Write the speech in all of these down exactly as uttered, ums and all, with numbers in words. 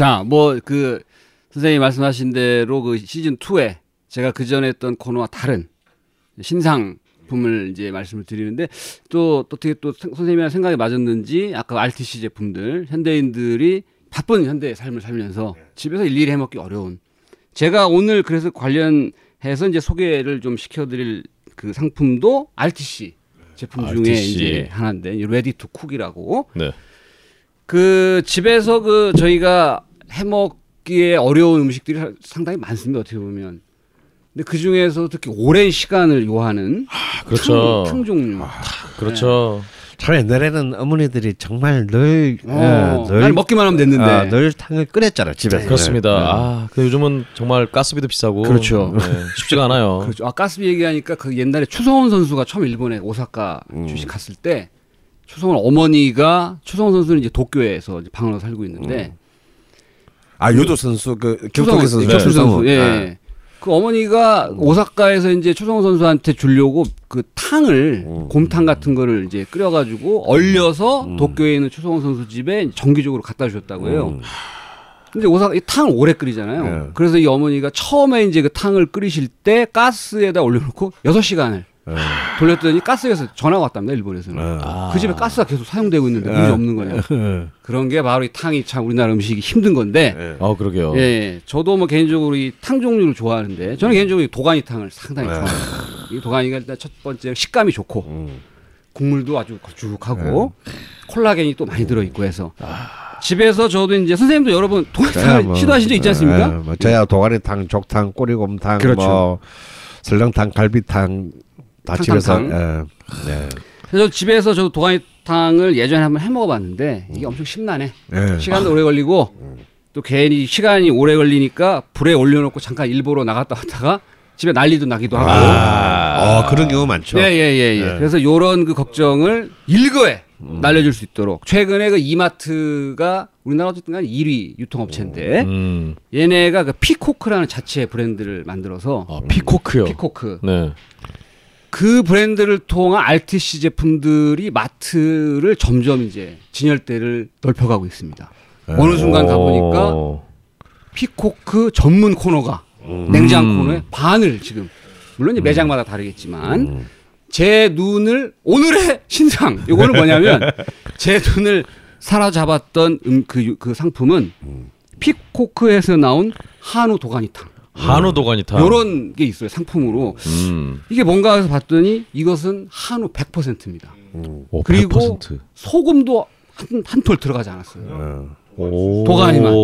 자, 뭐 그 선생님이 말씀하신 대로 그 시즌 이에 제가 그 전에 했던 코너와 다른 신상품을 이제 말씀을 드리는데, 또 어떻게 또 선생님이랑 생각이 맞았는지 아까 알티씨 제품들, 현대인들이 바쁜 현대의 삶을 살면서 집에서 일일이 해먹기 어려운, 제가 오늘 그래서 관련해서 이제 소개를 좀 시켜드릴 그 상품도 알티씨 제품 중에 알티씨. 이제 하나인데, 레디 투 쿡이라고. 네. 그 집에서 그 저희가 해먹기에 어려운 음식들이 상당히 많습니다, 어떻게 보면. 근데 그 중에서 특히 오랜 시간을 요하는 아, 그렇죠. 탕, 탕 종류. 아, 그렇죠. 네. 참 옛날에는 어머니들이 정말 늘, 어, 예, 늘 먹기만 하면 됐는데 아, 늘 탕을 끓였잖아요 집에서. 네, 그렇습니다. 네. 아, 근데 요즘은 정말 가스비도 비싸고 그렇죠. 네, 쉽지가 않아요. 그렇죠. 아, 가스비 얘기하니까 그 옛날에 추성훈 선수가 처음 일본에 오사카 음. 주식 갔을 때, 추성훈 어머니가, 추성훈 선수는 이제 도쿄에서 이제 방으로 살고 있는데 음. 아 요도 선수 그 격투기 선수, 네. 격투기 선수. 네. 예. 네. 그 어머니가 오사카에서 이제 추성훈 선수한테 주려고 그 탕을, 음. 곰탕 같은 거를 이제 끓여가지고 얼려서 음. 도쿄에 있는 추성훈 선수 집에 정기적으로 갖다 주셨다고 해요. 음. 근데 오사카 이 탕을 오래 끓이잖아요. 네. 그래서 이 어머니가 처음에 이제 그 탕을 끓이실 때 가스에다 올려놓고 여섯 시간을 네. 돌렸더니 가스에서 전화가 왔답니다, 일본에서는. 네. 아. 그 집에 가스가 계속 사용되고 있는데 문제 없는 거냐. 네. 그런 게 바로 이 탕이 참 우리나라 음식이 힘든 건데. 네. 아, 그러게요. 예, 저도 뭐 개인적으로 이 탕 종류를 좋아하는데, 저는 개인적으로 이 도가니탕을 상당히 네. 좋아합니다. 이 도가니가 일단 첫 번째 식감이 좋고 음. 국물도 아주 걸쭉하고 네. 콜라겐이 또 많이 들어있고 해서. 아. 집에서 저도 이제, 선생님도 여러 번 도가니탕을 네, 뭐, 시도하신 적 있지 않습니까? 네, 뭐 저야 도가니탕, 족탕, 꼬리곰탕, 그렇죠. 뭐 설렁탕, 갈비탕. 다 집에서. 예, 네. 그래서 집에서 저도 도가니탕을 예전에 한번 해 먹어봤는데 이게 엄청 심란해. 예. 시간도 오래 걸리고 또 괜히 시간이 오래 걸리니까 불에 올려놓고 잠깐 일부러 나갔다 왔다가 집에 난리도 나기도 하고. 아, 어, 그런 경우 많죠. 예예예. 예, 예, 예. 예. 그래서 이런 그 걱정을 일거에 음. 날려줄 수 있도록, 최근에 그 이마트가 우리나라 어쨌든간 일 위 유통업체인데 음. 얘네가 그 피코크라는 자체 브랜드를 만들어서. 아, 피코크요. 피코크. 네. 그 브랜드를 통한 알티씨 제품들이 마트를 점점 이제 진열대를 넓혀가고 있습니다. 네. 어느 순간 가보니까 피코크 전문 코너가 음. 냉장 코너의 반을 지금, 물론 이제 매장마다 다르겠지만 음. 제 눈을, 오늘의 신상 이거는 뭐냐면 제 눈을 사로잡았던 음, 그, 그 상품은 피코크에서 나온 한우 도가니탕. 한우 도가니탕 이런 게 있어요, 상품으로. 음. 이게 뭔가 해서 봤더니 이것은 한우 백 퍼센트입니다. 오, 그리고 백 퍼센트. 소금도 한, 한 톨 들어가지 않았어요. 오. 도가니만.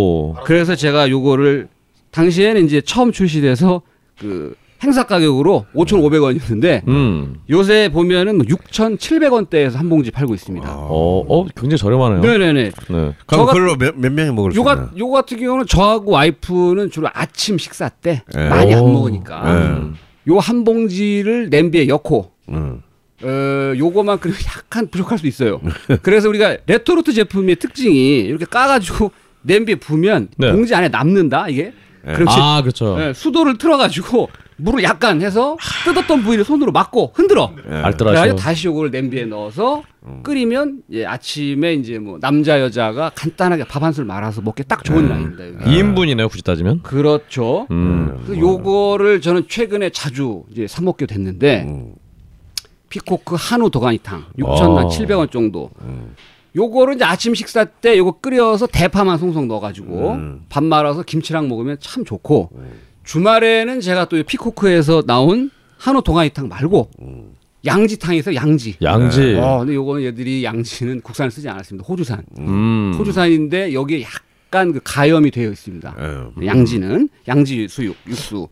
그래서 제가 요거를 당시에는 이제 처음 출시돼서 그 행사 가격으로 오천오백 원이었는데 음. 요새 보면은 육천칠백 원대에서 한 봉지 팔고 있습니다. 아. 어, 어, 굉장히 저렴하네요. 네네네. 네. 그럼 그걸로 몇, 몇 명이 먹을 수 있나요? 요 같은 경우는 저하고 와이프는 주로 아침 식사 때 네. 많이 오. 안 먹으니까 네. 요 한 봉지를 냄비에 넣고 음. 어, 요거만 그리고 약간 부족할 수 있어요. 그래서 우리가 레토르트 제품의 특징이 이렇게 까가지고 냄비에 부으면 네. 봉지 안에 남는다 이게. 네. 아, 그렇죠. 네, 수도를 틀어가지고 물을 약간 해서 뜯었던 부위를 손으로 막고 흔들어. 네. 알뜰하죠. 다시 요걸 냄비에 넣어서 끓이면 예, 아침에 이제 뭐 남자 여자가 간단하게 밥 한 술 말아서 먹기 딱 좋은 라인입니다. 네. 이 인분이네요, 굳이 따지면. 그렇죠. 음. 그래서 요거를 저는 최근에 자주 이제 사 먹게 됐는데 음. 피코크 한우 도가니탕 육천칠백 원 정도. 음. 요거를 이제 아침 식사 때 요거 끓여서 대파만 송송 넣어가지고 음. 밥 말아서 김치랑 먹으면 참 좋고. 음. 주말에는 제가 또 피코크에서 나온 한우 동아리탕 말고 양지탕에서 양지. 양지. 어, 근데 요거는 얘들이 양지는 국산을 쓰지 않았습니다. 호주산. 음. 호주산인데 여기에 약간 그 가염이 되어 있습니다. 에이. 양지는 양지 수육 육수.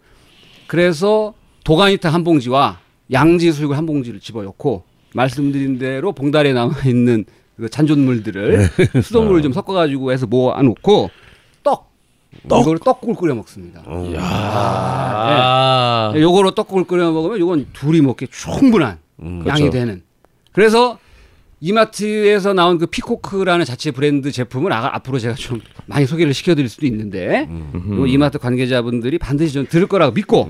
그래서 도가니탕 한 봉지와 양지 수육을 한 봉지를 집어넣고 말씀드린 대로 봉다리에 남아 있는 그 잔존물들을 수돗물을 좀 섞어가지고 해서 모아놓고. 떡. 이걸 떡국을 끓여 먹습니다. 이야. 아, 네. 요거로 떡국을 끓여 먹으면 이건 둘이 먹기 충분한 음, 양이 그렇죠. 되는. 그래서 이마트에서 나온 그 피코크라는 자체 브랜드 제품을 아, 앞으로 제가 좀 많이 소개를 시켜드릴 수도 있는데 음. 이마트 관계자분들이 반드시 좀 들을 거라고 믿고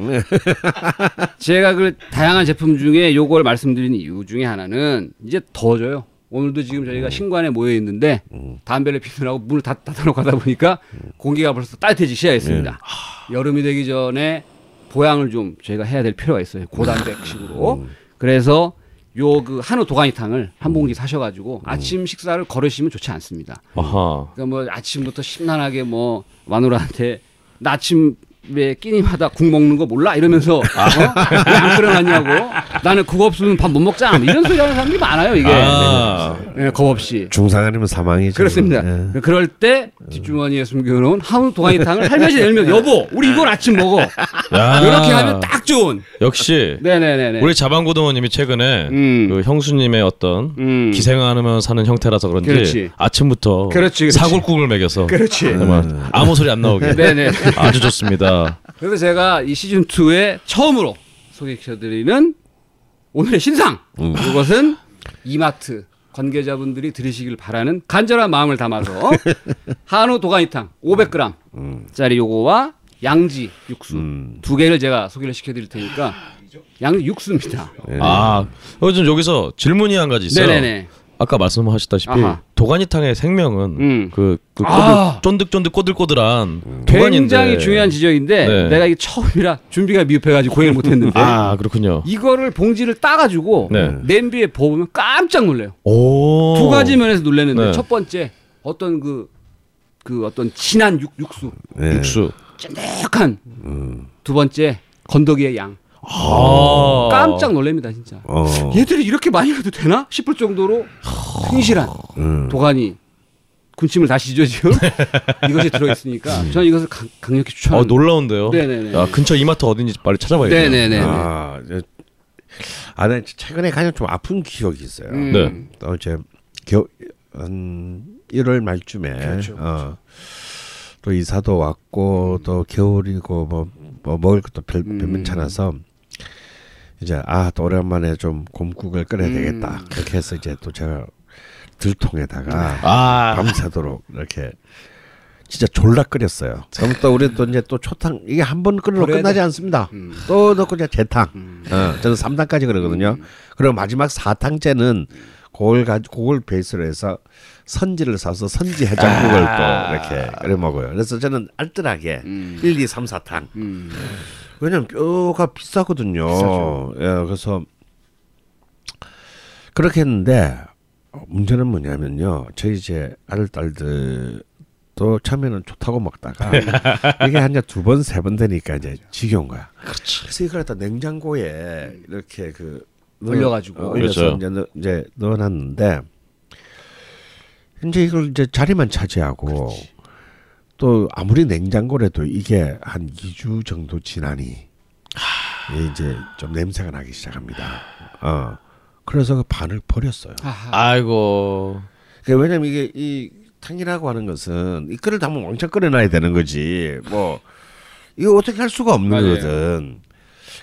제가 그 다양한 제품 중에 요걸 말씀드린 이유 중에 하나는 이제 더워져요. 오늘도 지금 저희가 신관에 모여 있는데 음. 담배를 피우느라고 문을 다 닫아놓고 가다 보니까 음. 공기가 벌써 따뜻해지기 시작했습니다. 네. 하... 여름이 되기 전에 보양을 좀 저희가 해야 될 필요가 있어요. 고단백식으로. 음. 그래서 요 그 한우 도가니탕을 한 봉지 사셔가지고 아침 식사를 걸으시면 좋지 않습니다. 아하. 그러니까 뭐 아침부터 심란하게 뭐 마누라한테 나 아침 왜 끼니마다 국 먹는 거 몰라? 이러면서 아. 어? 왜 안 끓여놨냐고 나는 그거 없으면 밥 못 먹자 이런 소리 하는 사람들이 많아요 이게. 아. 네, 겁 없이 중상 아니면 사망이죠. 그렇습니다. 네. 그럴 때 뒷주머니에 숨겨놓은 한우 도가니탕을 할매지 내밀면 여보 우리 이걸 아침 먹어 야. 이렇게 하면 딱 좋은 역시 네네네 우리 자반고등어님이 최근에 음. 그 형수님의 어떤 음. 기생하면서 사는 형태라서 그런지 그렇지. 아침부터 그렇지, 그렇지. 사골국을 먹여서 그렇지. 음. 아무 소리 안 나오게 네네. 아주 좋습니다. 그래서 제가 이 시즌이에 처음으로 소개시켜드리는 오늘의 신상 음. 이것은 이마트 관계자분들이 들으시길 바라는 간절한 마음을 담아서 한우 도가니탕 오백 그램짜리 요거와 양지 육수 음. 두 개를 제가 소개를 시켜드릴 테니까 양지 육수입니다. 네. 아, 요즘 여기서 질문이 한 가지 있어요. 네네네. 아까 말씀하셨다시피 아하. 도가니탕의 생명은 음. 그, 그 아. 꼬들, 쫀득쫀득 꼬들꼬들한 음. 도가니인데 굉장히 중요한 지적인데 네. 내가 이게 처음이라 준비가 미흡해가지고 고행을 못했는데 아 그렇군요. 이거를 봉지를 따가지고 네. 냄비에 부어보면 깜짝 놀래요. 오. 두 가지 면에서 놀랐는데 네. 첫 번째 어떤 그, 그 어떤 진한 육, 육수 네. 육수 쫀득한 음. 두 번째 건더기의 양 아~ 깜짝 놀랍니다 진짜. 어~ 얘들이 이렇게 많이 해도 되나 싶을 정도로 튼실한 음. 도가니 군침을 다 쉬죠 지금. 이것이 들어있으니까 음. 저는 이것을 강, 강력히 추천합니다. 어, 놀라운데요. 네네네. 아, 근처 이마트 어딘지 빨리 찾아봐야겠네요. 네네네. 아, 아, 네, 최근에 가장 좀 아픈 기억이 있어요. 음. 네. 어, 제 겨, 한 일월 말쯤에 그렇죠, 그렇죠. 어, 또 이사도 왔고 음. 또 겨울이고 뭐, 뭐 먹을 것도 변변찮아서. 음. 이제 아 또 오랜만에 좀 곰국을 끓여야 음. 되겠다 그렇게 해서 이제 또 제가 들통에다가 아. 밤새도록 이렇게 진짜 졸라 끓였어요. 그럼 또 우리 또 이제 또 초탕 이게 한 번 끓으면 끝나지 돼. 않습니다. 음. 또 넣고 이제 재탕 음. 어, 저는 삼 탄까지 그러거든요. 음. 그리고 마지막 사 탄째는 그걸 가지고 그걸 베이스로 해서 선지를 사서 선지 해장국을 아. 또 이렇게 끓여 먹어요. 그래서 저는 알뜰하게 음. 일, 이, 삼, 사 탄 음. 왜냐면 뼈가 비싸거든요. 비싸죠. 예, 그래서 그렇게 했는데 문제는 뭐냐면요. 저희 이제 아들 딸들도 처음에는 좋다고 먹다가 이게 한 두 번 세 번 되니까 이제 지겨운 거야. 그렇지. 그래서 이걸 갖다 냉장고에 이렇게 그 올려가지고 올려서 그렇죠. 이제 넣어놨는데 이제 이걸 이제 자리만 차지하고. 그렇지. 또 아무리 냉장고래도 이게 한 이 주 정도 지나니 하... 이제 좀 냄새가 나기 시작합니다. 어, 그래서 그 반을 버렸어요. 하하. 아이고. 그러니까 왜냐면 이게 이 탕이라고 하는 것은 이 끓을 담으면 왕창 끓여놔야 되는 거지. 뭐 이거 어떻게 할 수가 없는 맞아요. 거거든.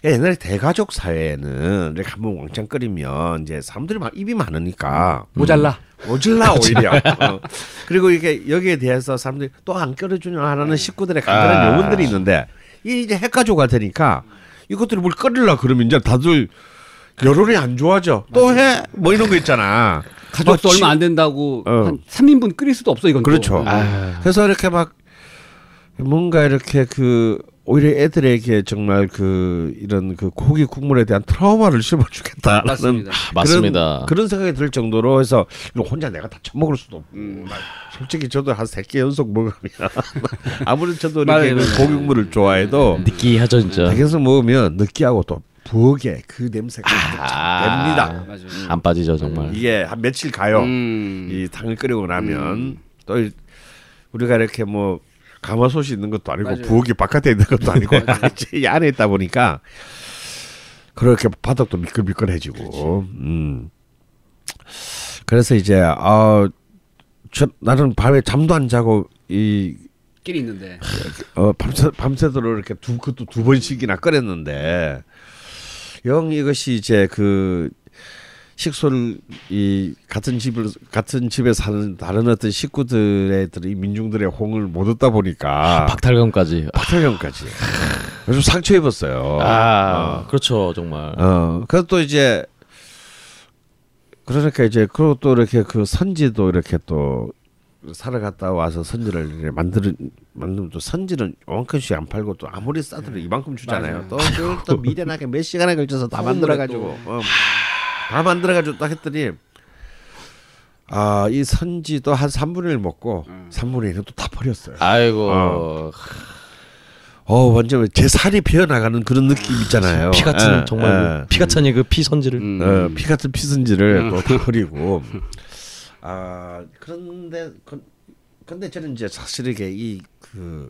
옛날에 대가족 사회에는 이렇게 한번 왕창 끓이면 이제 사람들이 막 입이 많으니까 모자라 음. 모질라 오히려 어. 그리고 이게 여기에 대해서 사람들이 또 안 끓여주냐 하는 식구들의 간단한 아. 요원들이 있는데 이 이제 핵가족화 되니까 이것들이 뭘 끓이려 그러면 이제 다들 여론이 안 좋아져. 또 해 뭐 이런 거 있잖아. 가족도 어, 얼마 안 된다고 어. 한 삼 인분 끓일 수도 없어 이건. 그렇죠. 아. 그래서 이렇게 막 뭔가 이렇게 그 오히려 애들에게 정말 그 이런 그 고기 국물에 대한 트라우마를 심어주겠다라는 맞습니다. 그런, 맞습니다. 그런 생각이 들 정도로 해서 혼자 내가 다 처먹을 수도 없고 음, 솔직히 저도 한 세 개 연속 먹으면 아무리 저도 이렇게 고기 국물을 좋아해도 느끼하죠 진짜. 계속 먹으면 느끼하고 또 부엌에 그 냄새가 아~ 납니다. 아, 안 빠지죠 정말. 이게 한 며칠 가요. 음. 이 탕을 끓이고 나면 음. 또 우리가 이렇게 뭐 가마솥이 있는 것도 아니고 맞아요. 부엌이 바깥에 있는 것도 아니고 이 안에 있다 보니까 그렇게 바닥도 미끌미끌해지고 음. 그래서 이제 아, 저, 나는 밤에 잠도 안 자고 이 끼리 있는데 어, 밤새 밤새도록 이렇게 두 그것도 두 번씩이나 끓였는데 영 이것이 이제 그 식소를 이 같은 집을 같은 집에 사는 다른 어떤 식구들의 이 민중들의 홍을 못 얻다 보니까 아, 박탈감까지 박탈감까지 아, 좀 상처 입었어요. 아 어. 그렇죠 정말. 어 그래서 또 이제 그러니까 이제 그리고 또 이렇게 그 선지도 이렇게 또 사러 갔다 와서 선지를 만드는 만드는 또 선지는 이만큼씩 안 팔고 또 아무리 싸도 네. 이만큼 주잖아요. 또 또 미련하게 몇 시간에 걸쳐서 다 만들어 가지고 어, 다 만들어 가지고 딱 했더니 아, 이 선지도 한 삼분의 일 먹고 음. 삼분의 일은 또 다 버렸어요. 아이고. 어. 어 완전 제 살이 배어나가는 그런 느낌 있잖아요. 피 같은 에, 정말 에, 피 같은 음, 그 피선지를 음, 음. 어, 피 같은 피선지를 음. 또 다 버리고 아 그런데 그, 근데 저는 이제 사실 이게 이 그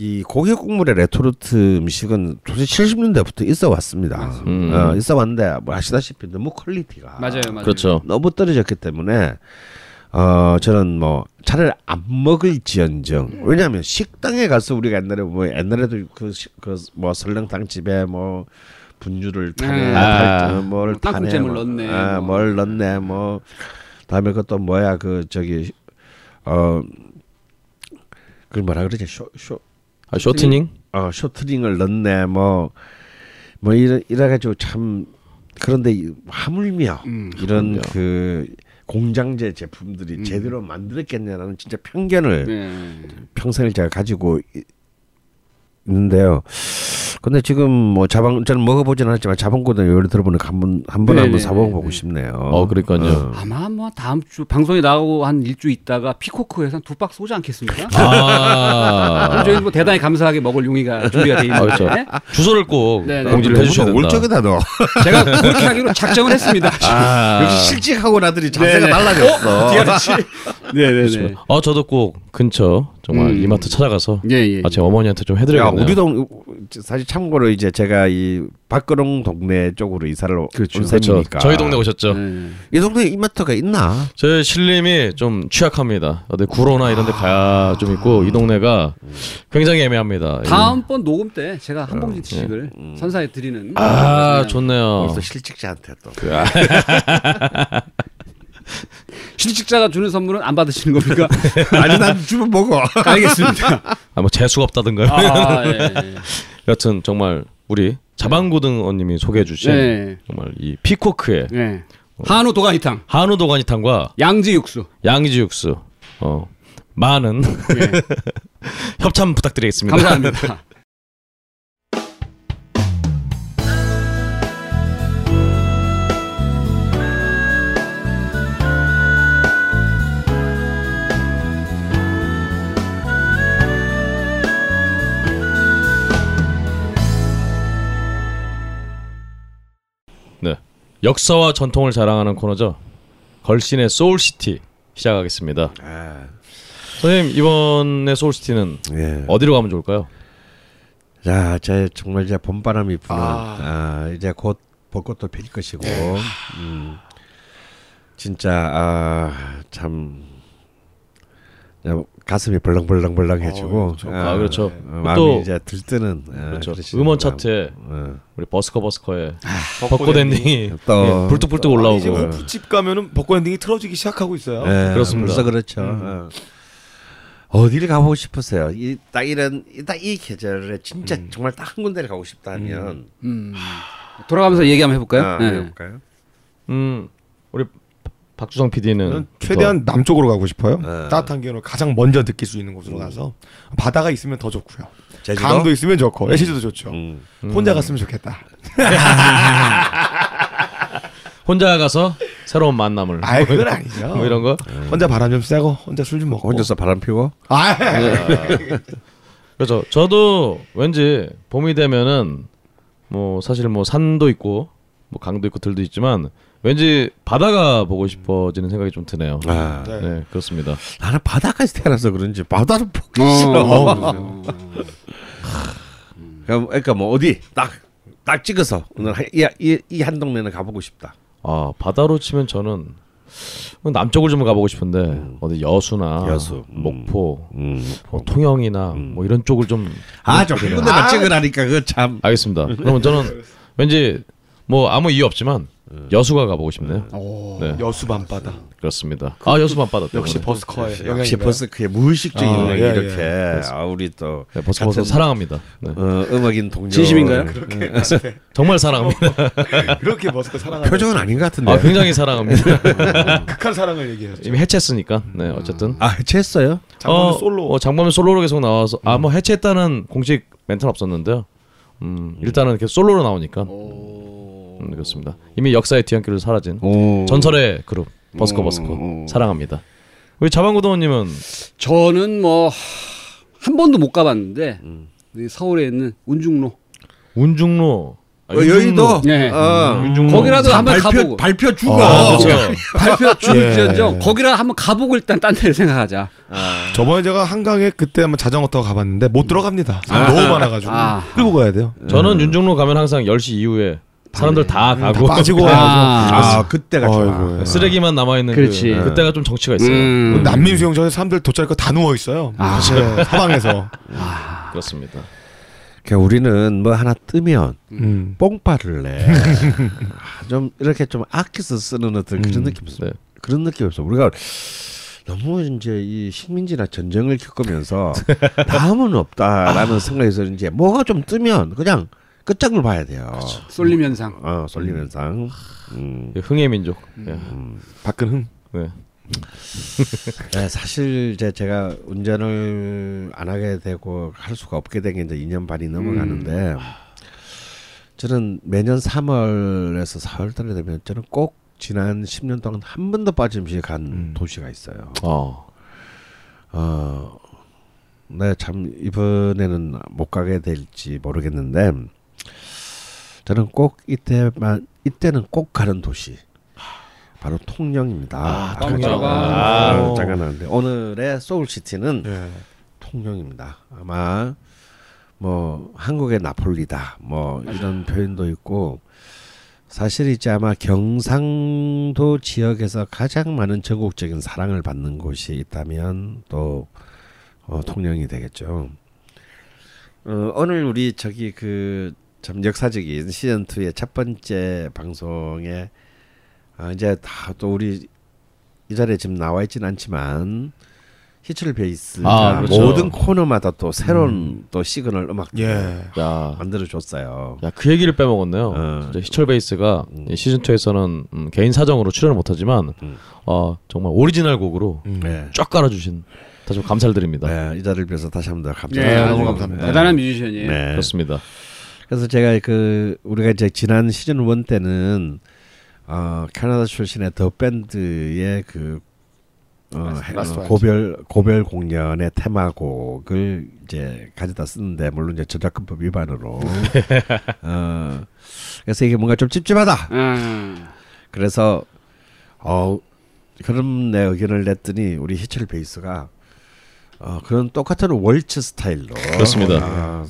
이 고기 국물의 레토르트 음식은 도대체 칠십 년대부터 있어 왔습니다. 음. 어, 있어 왔는데 뭐 아시다시피 너무 퀄리티가 맞아요, 맞아요. 그렇죠. 너무 떨어졌기 때문에. 어 저는 뭐 차라리 안 먹을지언정 왜냐하면 식당에 가서 우리가 옛날에 뭐 옛날에도 그 그 뭐 설렁탕 집에 뭐 분유를 타네, 아, 뭘 타네, 뭘 넣네, 아, 뭐. 뭘 넣네, 뭐 다음에 그것도 뭐야 그 저기 어 그 뭐라 그러지 쇼 쇼 아, 쇼트닝 어 쇼트닝을 넣네 뭐 뭐 이래 이래 가지고 참 그런데 하물며 음, 이런 하물며. 그 공장제 제품들이 음. 제대로 만들었겠냐라는 진짜 편견을 네. 평생을 제가 가지고 있는데요. 근데 지금 뭐 자반 저는 먹어보진 않았지만 자반고등어 요리 들어보니까 한번 한번 한번 사먹어보고 싶네요. 어 그러니까요. 어. 아마 뭐 다음 주 방송에 나오고 한 일주 있다가 피코크에서 두 박스 오지 않겠습니까? 아 저희 뭐 대단히 감사하게 먹을 용의가 준비가 돼 있는데 아, 그렇죠. 주소를 꼭 공지를 해주셔야 된다. 올 적에다 넣어. 제가 그렇게 하기로 작정을 했습니다. 아 역시 실직하고 나들이 자세가 달라졌어. 네네네. 어 저도 꼭 근처 정말 음. 이마트 찾아가서 예, 예, 예. 아, 제 어머니한테 좀 해드려야겠네요. 우리 동 사실 참고로 이제 제가 이 박근홍 동네 쪽으로 이사를 그렇죠. 온 셈이니까 저희 동네 오셨죠. 음. 이 동네 이마트가 있나? 저희 신림이 좀 취약합니다. 근데 구로나 이런데 가야 좀 있고 이 동네가 굉장히 애매합니다. 다음번 녹음 때 제가 한 봉지 지식을 음. 선사해 드리는. 아 좋네요. 벌써 실직자한테 또. 그, 아. 실직자가 주는 선물은 안 받으시는 겁니까? 아니 난 주면 먹어. 알겠습니다. 아 뭐 재수가 없다든가요. 아, 예, 예. 여튼 정말 우리 자반고등어님이 소개해주신 예. 정말 이 피코크의 예. 어, 한우 도가니탕, 한우 도가니탕과 양지 육수, 양지 육수 어, 많은 예. 협찬 부탁드리겠습니다. 감사합니다. 역사와 전통을 자랑하는 코너죠. 걸신의 소울시티 시작하겠습니다. 아... 선생님 이번에 소울시티는 예. 어디로 가면 좋을까요? 자, 제 정말 이제 봄바람이 부는 아... 아, 이제 곧 벚꽃도 필 것이고 음, 진짜 아, 참 가슴이 벌렁벌렁벌렁해지고 어, 그렇죠. 아, 아 그렇죠. 네. 마음이 이제 들뜨는 그렇죠. 아, 음원 차트에 마음. 우리 버스커 버스커의 아, 벚꽃 엔딩이 또 예, 불뚝불뚝 또 올라오고 이제 오프집 가면은 벚꽃 엔딩이 틀어지기 시작하고 있어요. 네, 그렇습니다. 벌써 그렇죠. 음. 어디를 가보고 싶으세요? 이 딱 이런 딱 이 계절에 진짜 음. 정말 딱 한 군데를 가고 싶다면 음. 음. 돌아가면서 얘기 한번 해볼까요? 아, 네. 해볼까요? 음 우리 박주성 피디는 최대한 더... 남쪽으로 가고 싶어요. 네. 따뜻한 기운을 가장 먼저 느낄 수 있는 곳으로 가서 음. 바다가 있으면 더 좋고요. 제주도? 강도 있으면 좋고 애시도 좋죠. 음. 혼자 음. 갔으면 좋겠다. 혼자 가서 새로운 만남을. 아 그건 아니죠. 뭐 이런 거. 음. 혼자 바람 좀 쐬고 혼자 술 좀 먹고. 혼자서 바람 피고. 아. 그래서 저도 왠지 봄이 되면은 뭐 사실 뭐 산도 있고 뭐 강도 있고 들도 있지만. 왠지 바다가 보고 싶어지는 생각이 좀 드네요. 아, 네. 네, 그렇습니다. 나는 바다까지 태어나서 그런지 바다를 보기 싫어. 어, 어, 그러니까 뭐 어디 딱 딱 찍어서 오늘 이 이 이 한 동네는 가보고 싶다. 아 바다로 치면 저는 남쪽을 좀 가보고 싶은데 음. 어디 여수나 여수. 목포, 음. 뭐 통영이나 음. 뭐 이런 쪽을 좀 아 좀 한 군데만 찍으라니까 그거 참. 알겠습니다. 그러면 저는 왠지 뭐 아무 이유 없지만 여수가 가보고 싶네요. 오, 네. 여수 밤바다. 그렇습니다. 그, 아 여수 밤바다 때문에. 역시 버스커의 역시, 역시 버스커의 무의식적인 아, 예, 이렇게 예, 아 우리 또 네, 버스커 사랑합니다. 네. 어, 음악인 동료 진심인가요? 그렇게 네. 정말 사랑합니다. 그렇게 버스커 사랑 표정은 아닌 것 같은데. 아, 굉장히 사랑합니다. 극한 사랑을 얘기했죠. 이미 해체했으니까. 네 어쨌든. 아 해체했어요? 장범준 어, 솔로. 어, 장범준 솔로로 계속 나와서 음. 아 뭐 해체했다는 공식 멘트는 없었는데요. 음, 일단은 이렇게 솔로로 나오니까. 오. 음, 그렇습니다. 이미 역사의 뒤안길로 사라진 오. 전설의 그룹 버스커 버스커 오. 사랑합니다. 우리 자반고등어님은? 저는 뭐 한 번도 못 가봤는데 음. 서울에 있는 운중로. 운중로. 아, 여의도. 네. 아, 음. 거기라도 한번 발표, 가보고. 발표 주고. 아, 그렇죠. 발표 주지언정 예. 거기라 한번 가보고 일단 딴 데를 생각하자. 아. 저번에 제가 한강에 그때 한번 자전거 타고 가봤는데 못 들어갑니다. 아. 너무 많아가지고 아. 끌고 가야 돼요. 저는 음. 윤중로 가면 항상 열 시 이후에 사람들 다 음, 가고 다 빠지고 아, 아, 아 그때가 좋아. 쓰레기만 남아 있는 그, 그때가 좀 정치가 있어요. 음. 난민 수용소에 사람들 돗자리 거 다 누워 있어요. 아. 네, 사방에서 아. 그렇습니다. 그러니까 우리는 뭐 하나 뜨면 음. 뽕파를 내. 좀 이렇게 좀 아껴서 쓰는 어떤 그런 음. 느낌 없어. 네. 그런 느낌 없어. 우리가 너무 이제 이 식민지나 전쟁을 겪으면서 다음은 없다라는 아. 생각에서 이제 뭐가 좀 뜨면 그냥 끝장을 봐야 돼요. 그렇죠. 쏠림 현상. 어, 쏠림 현상. 음. 흥의 민족. 음. 박근흥. 네. 네, 사실 이제 제가 운전을 안 하게 되고 할 수가 없게 된 게 이제 이 년 반이 넘어가는데 음. 저는 매년 삼월에서 사월달에 되면 저는 꼭 지난 십 년 동안 한 번도 빠짐없이 간 음. 도시가 있어요. 어. 어. 네, 참 이번에는 못 가게 될지 모르겠는데. 저는 꼭 이때만 이때는 꼭 가는 도시 바로 통영입니다. 아, 통영. 아, 잠깐 나는데 오늘의 소울시티는 예. 통영입니다. 아마 뭐 한국의 나폴리다 뭐 이런 표현도 있고 사실 이제 아마 경상도 지역에서 가장 많은 전국적인 사랑을 받는 곳이 있다면 또 어, 통영이 되겠죠. 어, 오늘 우리 저기 그 참 역사적인 시즌 이의 첫 번째 방송에 아 이제 다 또 우리 이 자리에 지금 나와 있진 않지만 히틀 베이스 아, 그렇죠. 모든 코너마다 또 새로운 음. 또 시그널 음악 예. 만들어 줬어요. 야, 그 얘기를 빼먹었네요. 어. 진짜 히틀 베이스가 음. 시즌 이에서는 음, 개인 사정으로 출연을 못하지만 음. 어, 정말 오리지널 곡으로 음. 네. 쫙 깔아주신. 다시 한번 감사드립니다. 네, 이 자리를 빌어서 다시 한번 감사드립니다. 네, 너무 감사합니다. 대단한 뮤지션이에요. 네. 그렇습니다. 그래서 제가 그 우리가 이제 지난 시즌 일 때는 어, 캐나다 출신의 더 밴드의 그 어, 고별 고별 공연의 테마곡을 이제 가져다 쓰는데 물론 이제 저작권법 위반으로. 어, 그래서 이게 뭔가 좀 찝찝하다. 음. 그래서 어, 그런 내 의견을 냈더니 우리 히철 베이스가 어, 그런 똑같은 월츠 스타일로. 그렇습니다. 아,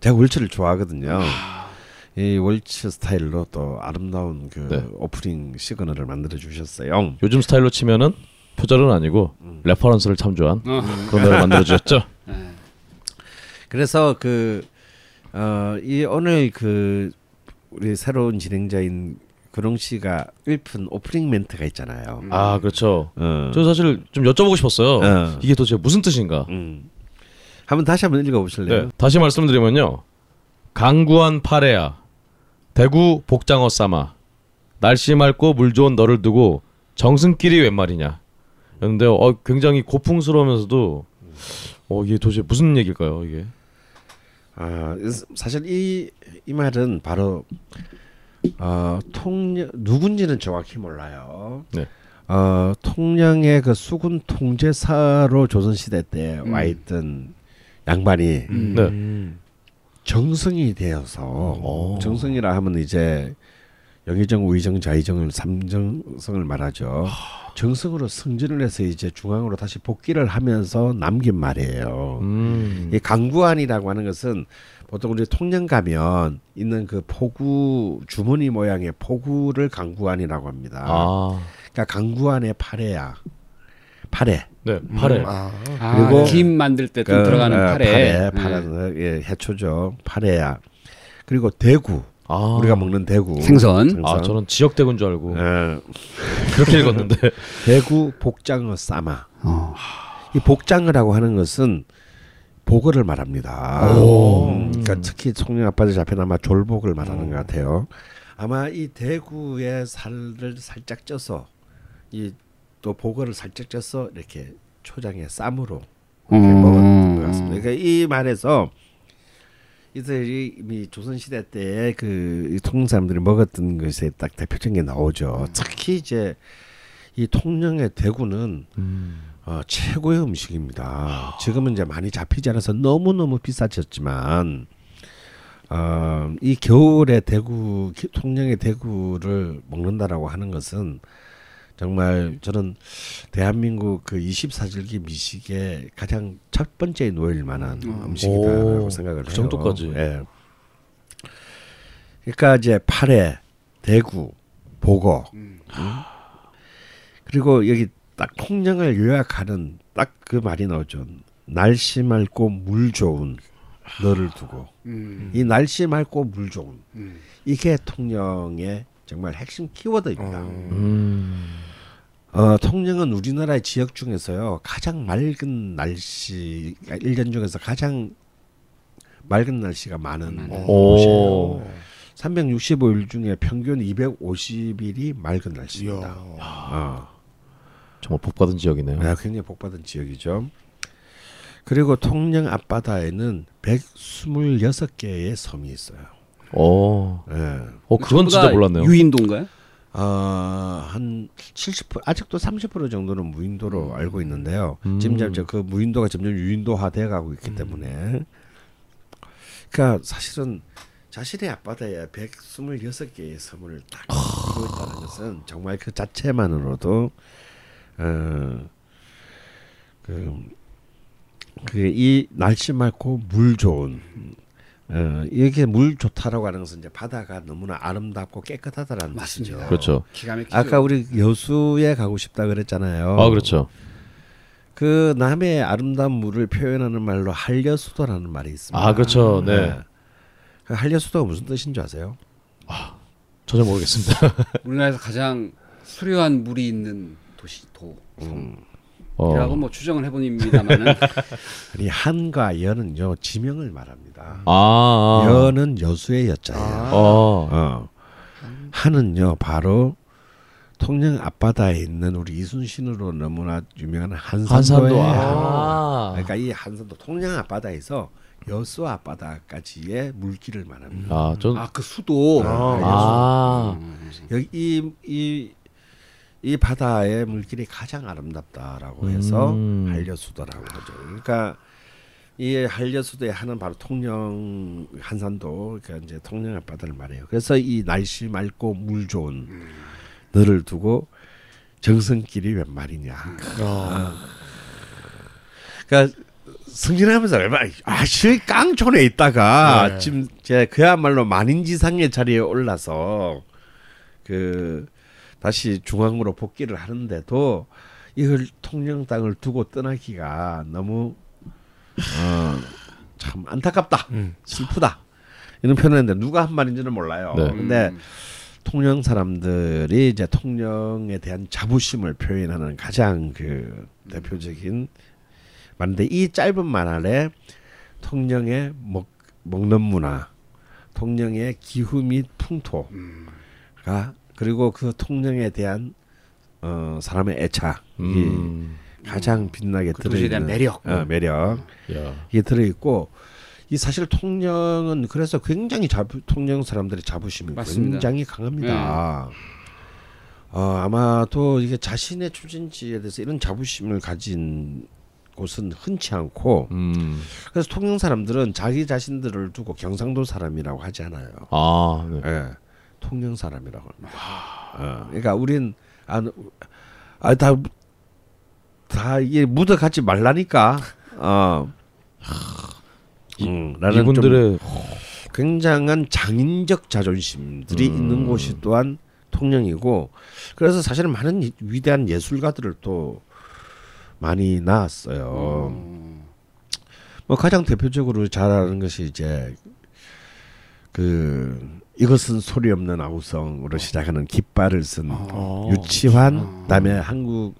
제가 월츠를 좋아하거든요. 이 월츠 스타일로 또 아름다운 그 네. 오프닝 시그널을 만들어 주셨어요. 요즘 스타일로 치면은 표절은 아니고 음. 레퍼런스를 참조한 어. 그런 걸 만들어 주셨죠. 네. 그래서 그 어, 이 오늘 그 우리 새로운 진행자인 근홍 씨가 일푼 오프닝 멘트가 있잖아요. 아 그렇죠. 어. 저 사실 좀 여쭤보고 싶었어요. 어. 이게 도대체 무슨 뜻인가? 음. 한번 다시 한번 읽어보실래요? 네. 다시 말씀드리면요. 강구한 파레야 대구 복장어 싸마 날씨 맑고 물 좋은 너를 두고 정승끼리 웬 말이냐. 그런데 어, 굉장히 고풍스러우면서도 어, 이게 도대체 무슨 얘기일까요? 이게 아 사실 이 이 말은 바로 어, 통영 누군지는 정확히 몰라요. 네. 어, 통영의 그 수군 통제사로 조선 시대 때 음. 와 있던 양반이 음. 네. 정승이 되어서 오. 정승이라 하면 이제 영의정, 우의정, 좌의정을 삼정성을 말하죠. 정승으로 승진을 해서 이제 중앙으로 다시 복귀를 하면서 남긴 말이에요. 음. 이 강구안이라고 하는 것은 보통 우리 통영 가면 있는 그 포구 주머니 모양의 포구를 강구안이라고 합니다. 아. 그러니까 강구안의 파래야 파래. 네, 파래. 음. 아. 그리고 아, 김 만들 때 그, 들어가는 파래. 파래, 파래, 네. 해초죠. 파래야. 그리고 대구. 아, 우리가 먹는 대구 생선. 생선. 아, 저는 지역 대구인 줄 알고 네. 그렇게 읽었는데 대구 복장어 싸마. 어. 이 복장어라고 하는 것은 복어를 말합니다. 음, 그러니까 특히 송영 아빠들 잡힌 아마 졸복을 말하는 음. 것 같아요. 아마 이 대구의 살을 살짝 쪄서 이 또 복어를 살짝 쪄서 이렇게 초장에 쌈으로 이렇게 음. 먹었던 것 같습니다. 그러니까 이 말에서 이들이 조선시대 때에 그 통영 사람들이 먹었던 것에 딱 대표적인 게 나오죠. 음. 특히 이제 이 통영의 대구는 음. 어, 최고의 음식입니다. 지금은 이제 많이 잡히지 않아서 너무너무 비싸졌지만 어, 이 겨울에 대구, 통영의 대구를 먹는다라고 하는 것은 정말 저는 대한민국 그 이십사절기 미식의 가장 첫 번째에 놓일 만한 음. 음식이다라고 생각을 그 해요. 그 정도까지. 예. 그러니까 이제 파래, 대구, 보거 음. 음. 그리고 여기 딱 통영을 요약하는 딱 그 말이 나오죠. 날씨 맑고 물 좋은 너를 두고. 음. 이 날씨 맑고 물 좋은 음. 이게 통영의 정말 핵심 키워드입니다. 음. 어, 통영은 우리나라의 지역 중에서요 가장 맑은 날씨, 일 년 중에서 가장 맑은 날씨가 많은 곳이에요. 삼백육십오일 중에 평균 이백오십일이 맑은 날씨입니다. 어. 정말 복받은 지역이네요. 아, 굉장히 복받은 지역이죠. 그리고 통영 앞바다에는 백이십육개의 섬이 있어요. 어, 예. 네. 어, 그건 진짜 몰랐네요. 유인도인가요? 아, 한 칠십 퍼센트 아직도 삼십 퍼센트 정도는 무인도로 알고 있는데요. 음. 지금 이제 그 무인도가 점점 유인도화돼가고 있기 음. 때문에, 그러니까 사실은 자신의 앞바다에 백이십육개의 섬을 딱 갖고 있다는 것은 정말 그 자체만으로도. 어, 그, 그 이 날씨 맑고 물 좋은 어, 이렇게 물 좋다라고 하는 것은 이제 바다가 너무나 아름답고 깨끗하다라는 말이죠. 그렇죠. 기가 막히죠. 아까 우리 여수에 가고 싶다 그랬잖아요. 아, 그렇죠. 그 남해의 아름다운 물을 표현하는 말로 한려수도라는 말이 있습니다. 아, 그렇죠. 네. 네. 한려수도가 무슨 뜻인 줄 아세요? 아, 전혀 모르겠습니다. 우리나라에서 가장 수려한 물이 있는 도시도 음. 이라고 어. 뭐 추정을 해봅니다만은 이 한과 여는요 지명을 말합니다. 아, 여는 여수의 여자예요. 아. 어. 어. 한은요 바로 통영 앞바다에 있는 우리 이순신으로 너무나 유명한 한산도예요. 아. 그러니까 이 한산도 통영 앞바다에서 여수 앞바다까지의 물길을 말합니다. 아, 전... 아, 그 수도. 아, 아. 여수. 아. 여기 이, 이 이 바다의 물길이 가장 아름답다라고 해서 음. 한려수도라고 하죠. 그러니까 이 한려수도의 하는 바로 통영 한산도, 그러니까 이제 통영 앞바다를 말해요. 그래서 이 날씨 맑고 물 좋은 너를 두고 정승길이 웬 말이냐. 어. 그러니까 승진하면서 얼마나 아실 깡촌에 있다가 네. 지금 제 그야말로 만인지상의 자리에 올라서 그. 다시 중앙으로 복귀를 하는데도 이걸 통영 땅을 두고 떠나기가 너무 어, 참 안타깝다, 음. 슬프다 이런 표현인데 누가 한 말인지는 몰라요. 네. 근데 통영 사람들이 이제 통영에 대한 자부심을 표현하는 가장 그 대표적인 말인데 이 짧은 말 안에 통영의 먹, 먹는 문화, 통영의 기후 및 풍토가 음. 그리고 그 통영에 대한 어, 사람의 애착이 음. 가장 빛나게 그 들어있는 대한 매력, 어, 매력 야. 이게 들어있고 이 사실 통영은 그래서 굉장히 자부, 통영 사람들의 자부심이 맞습니다. 굉장히 강합니다. 네. 어, 아마도 이게 자신의 출신지에 대해서 이런 자부심을 가진 곳은 흔치 않고 음. 그래서 통영 사람들은 자기 자신들을 두고 경상도 사람이라고 하지 않아요. 아, 네. 네. 통영 사람이라고 합니다. 어, 그러니까 우린 아, 다, 다 이게 묻어 가지 말라니까. 어, 이, 음, 나는 이분들의 굉장한 장인적 자존심들이 음. 있는 곳이 또한 통영이고, 그래서 사실은 많은 이, 위대한 예술가들을 또 많이 낳았어요. 음. 뭐 가장 대표적으로 잘하는 것이 이제 그 이것은 소리 없는 아우성으로 시작하는 깃발을 쓴 아, 유치환, 아, 그다음에 아. 한국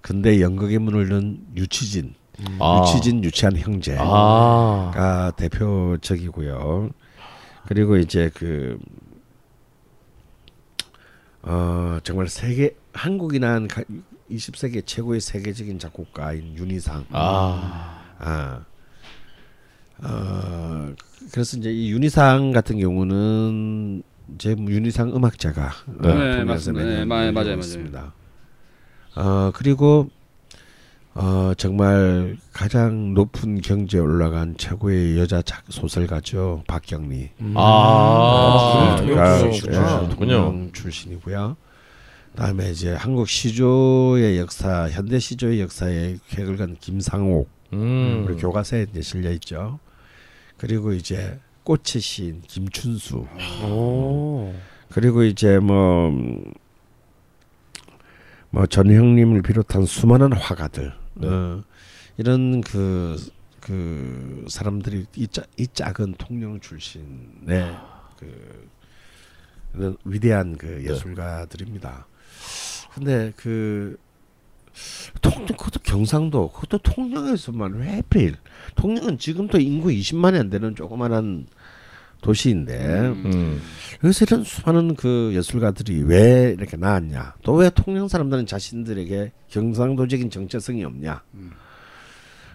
근대 연극의 문을 연 유치진, 음. 유치진 아. 유치한 형제가 아. 대표적이고요. 그리고 이제 그 어, 정말 세계 한국이나 이십 세기 최고의 세계적인 작곡가인 윤이상. 아. 아. 어, 그래서 이제 이 윤이상 같은 경우는 제 윤이상 음악자가 네, 어, 네 맞습니다. 네, 맞아요, 맞습니다. 어, 그리고 어, 정말 가장 높은 경지에 올라간 최고의 여자 작, 소설가죠, 박경리. 음. 아, 동영 출신이고요. 다음에 이제 한국 시조의 역사, 현대 시조의 역사에 획을 간 김상옥. 음. 우리 교과서에 이제 실려 있죠. 그리고 이제 꽃의 시인 김춘수. 오. 그리고 이제 뭐, 뭐 전형님을 비롯한 수많은 화가들, 네. 어, 이런 그, 그 사람들이 이, 짜, 이 작은 통영 출신의 그 위대한 그 예술가들입니다. 근데 그 통, 그것도 경상도, 그것도 통영에서만 왜 하필? 통영은 지금도 인구 이십만이 안 되는 조그만한 도시인데 음. 여기서 이런 수많은 그 예술가들이 왜 이렇게 나왔냐? 또 왜 통영 사람들은 자신들에게 경상도적인 정체성이 없냐? 음.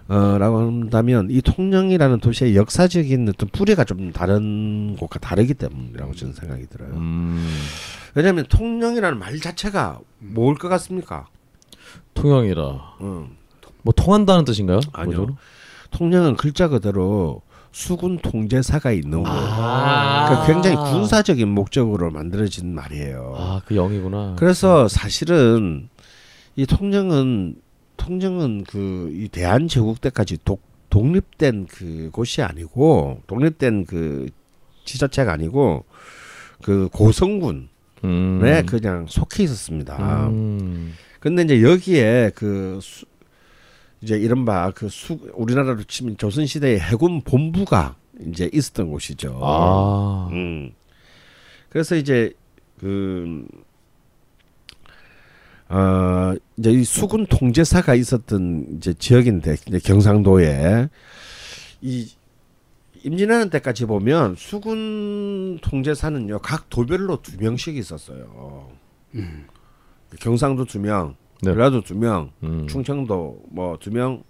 어, 라고 한다면 이 통영이라는 도시의 역사적인 어떤 뿌리가 좀 다른 곳과 다르기 때문이라고 저는 생각이 들어요. 음. 왜냐하면 통영이라는 말 자체가 뭘 것 같습니까? 통영이라. 음. 뭐 통한다는 뜻인가요? 아니요. 뭐죠? 통영은 글자 그대로 수군 통제사가 있는 거예요. 아~ 그러니까 굉장히 군사적인 목적으로 만들어진 말이에요. 아, 그 영이구나. 그래서 사실은 이 통영은 통영은 그 이 대한제국 때까지 독, 독립된 그 곳이 아니고 독립된 그 지자체가 아니고 그 고성군에 음. 그냥 속해 있었습니다. 음. 근데 이제 여기에 그 수, 이제 이른바 그 수, 우리나라로 치면 조선 시대의 해군 본부가 이제 있었던 곳이죠. 아. 음. 그래서 이제 그 어, 이제 이 수군 통제사가 있었던 이제 지역인데 이제 경상도에 이 임진왜란 때까지 보면 수군 통제사는요 각 도별로 두 명씩 있었어요. 음. 경상도 두 명, 전라도 네. 두 명, 음. 충청도 뭐 두 명,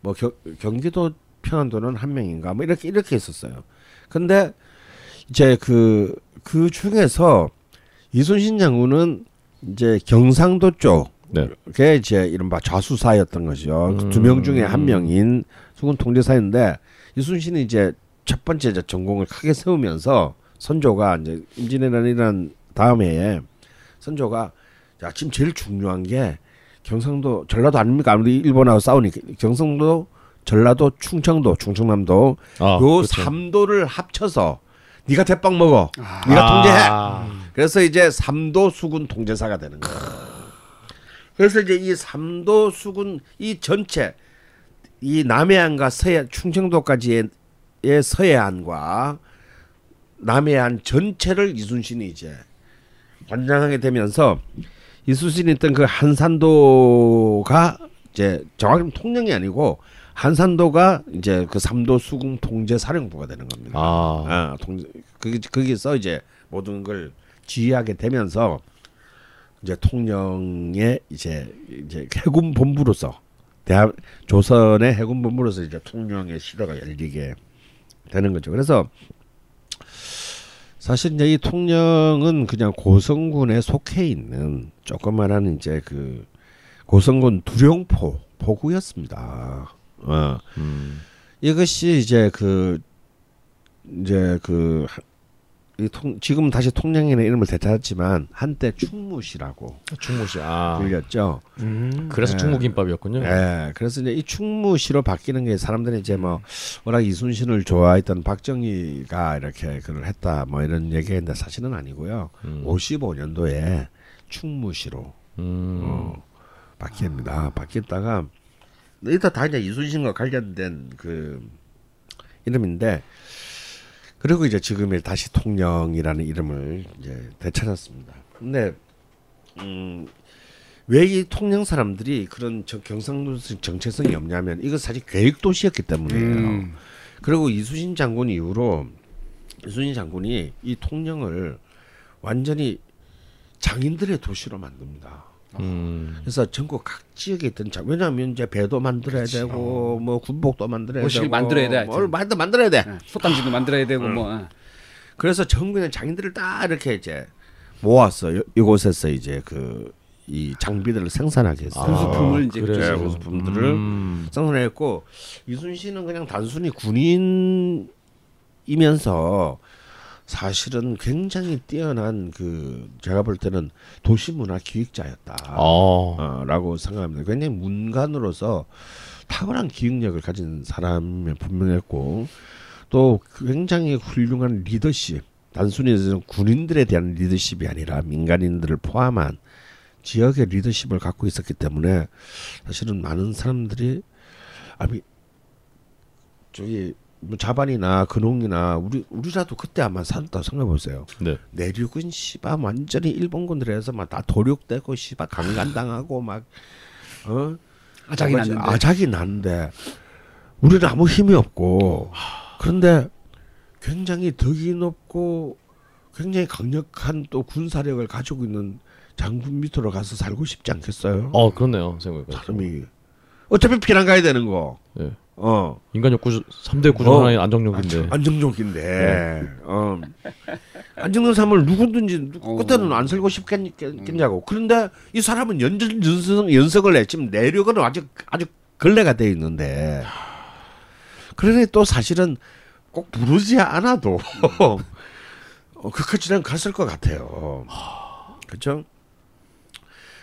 뭐 겨, 경기도 평안도는 한 명인가, 뭐 이렇게 이렇게 있었어요. 근데 이제 그 그 중에서 이순신 장군은 이제 경상도 쪽에 네. 이제 이른바 좌수사였던 거죠. 음. 두 명 중에 한 명인 수군 통제사인데 이순신은 이제 첫 번째 전공을 크게 세우면서 선조가 이제 임진왜란이란 다음에 선조가 야, 지금 제일 중요한 게 경상도 전라도 아닙니까? 아무리 일본하고 싸우니까 경상도 전라도 충청도 충청남도 요 아, 삼도를 합쳐서 네가 대빵 먹어. 아. 네가 통제해. 아. 그래서 이제 삼도 수군 통제사가 되는 거야. 그래서 이제 이 삼도 수군 이 전체 이 남해안과 서해 충청도까지의 서해안과 남해안 전체를 이순신이 이제 관장하게 되면서 이순신이 있던 그 한산도가 이제 정확히 통영이 아니고 한산도가 이제 그 삼도 수군 통제 사령부가 되는 겁니다. 아, 아 통제 거기 거기서 이제 모든 걸 지휘하게 되면서 이제 통영의 이제 이제 해군 본부로서 대한 조선의 해군 본부로서 이제 통영의 시대가 열리게 되는 거죠. 그래서 사실 이제 이 통영은 그냥 고성군에 속해 있는 조그만한 이제 그 고성군 두룡포 포구였습니다. 어. 음. 이것이 이제 그 이제 그 이 통, 지금 다시 통영이라는 이름을 되찾았지만 한때 충무시라고 충무시 아. 불렸죠. 음. 그래서 예. 충무김밥이었군요. 예. 그래서 이제 이 충무시로 바뀌는 게 사람들이 이제 뭐 워낙 이순신을 좋아했던 박정희가 이렇게 그걸 했다 뭐 이런 얘기가 있는데 사실은 아니고요. 음. 오십오 년도에 충무시로 음. 어, 바뀝니다. 바뀌었다가 일단 다 이제 이순신과 관련된 그 이름인데. 그리고 이제 지금 다시 통영이라는 이름을 이제 되찾았습니다. 근데 음, 왜 이 통영 사람들이 그런 저, 경상도 정체성이 없냐면 이건 사실 계획도시였기 때문이에요. 음. 그리고 이순신 장군 이후로 이순신 장군이 이 통영을 완전히 장인들의 도시로 만듭니다. 음. 그래서 전국 각 지역에 있던 장, 왜냐하면 이제 배도 만들어야 그치. 되고, 뭐 군복도 만들어야 되고, 만들어야 돼, 뭘 만들 만들어야 돼, 네. 소탕지도 만들어야 되고, 음. 뭐. 그래서 전국의 장인들을 다 이렇게 이제 모아서 요, 이곳에서 이제 그 이 장비들을 생산하게 했어요. 군수품을 아, 이제 그래, 군수품들을 음. 생산했고, 이순신은 그냥 단순히 군인이면서. 사실은 굉장히 뛰어난 그 제가 볼 때는 도시문화 기획자였다라고 생각합니다. 굉장히 문관으로서 탁월한 기획력을 가진 사람이 분명했고 또 굉장히 훌륭한 리더십, 단순히 군인들에 대한 리더십이 아니라 민간인들을 포함한 지역의 리더십을 갖고 있었기 때문에 사실은 많은 사람들이 아니 저기 뭐 자반이나 근홍이나 우리 우리라도 그때 아마 살았다고 생각해 보세요. 네. 내륙은 시바 완전히 일본군들에서 막 다 도륙되고 시바 강간당하고 막 어? 아작이 났는데 아작이 났는데 우리는 아무 힘이 없고 그런데 굉장히 덕이 높고 굉장히 강력한 또 군사력을 가지고 있는 장군 밑으로 가서 살고 싶지 않겠어요? 어 그렇네요 생각해. 사람이 어차피 피난 가야 되는 거. 네. 어 인간력 구조 삼 대 구조 하나의 어, 안정적인데 안정적인데 네. 어 안정적 삶을 누구든지 누구, 어, 끝에는 안 살고 싶겠냐고 음. 그런데 이 사람은 연전 연승 연석을 내 지금 내력은 아직 아주 걸레가 돼 있는데 그러니 또 사실은 꼭 부르지 않아도 어, 그까지는 갔을 것 같아요. 그렇죠?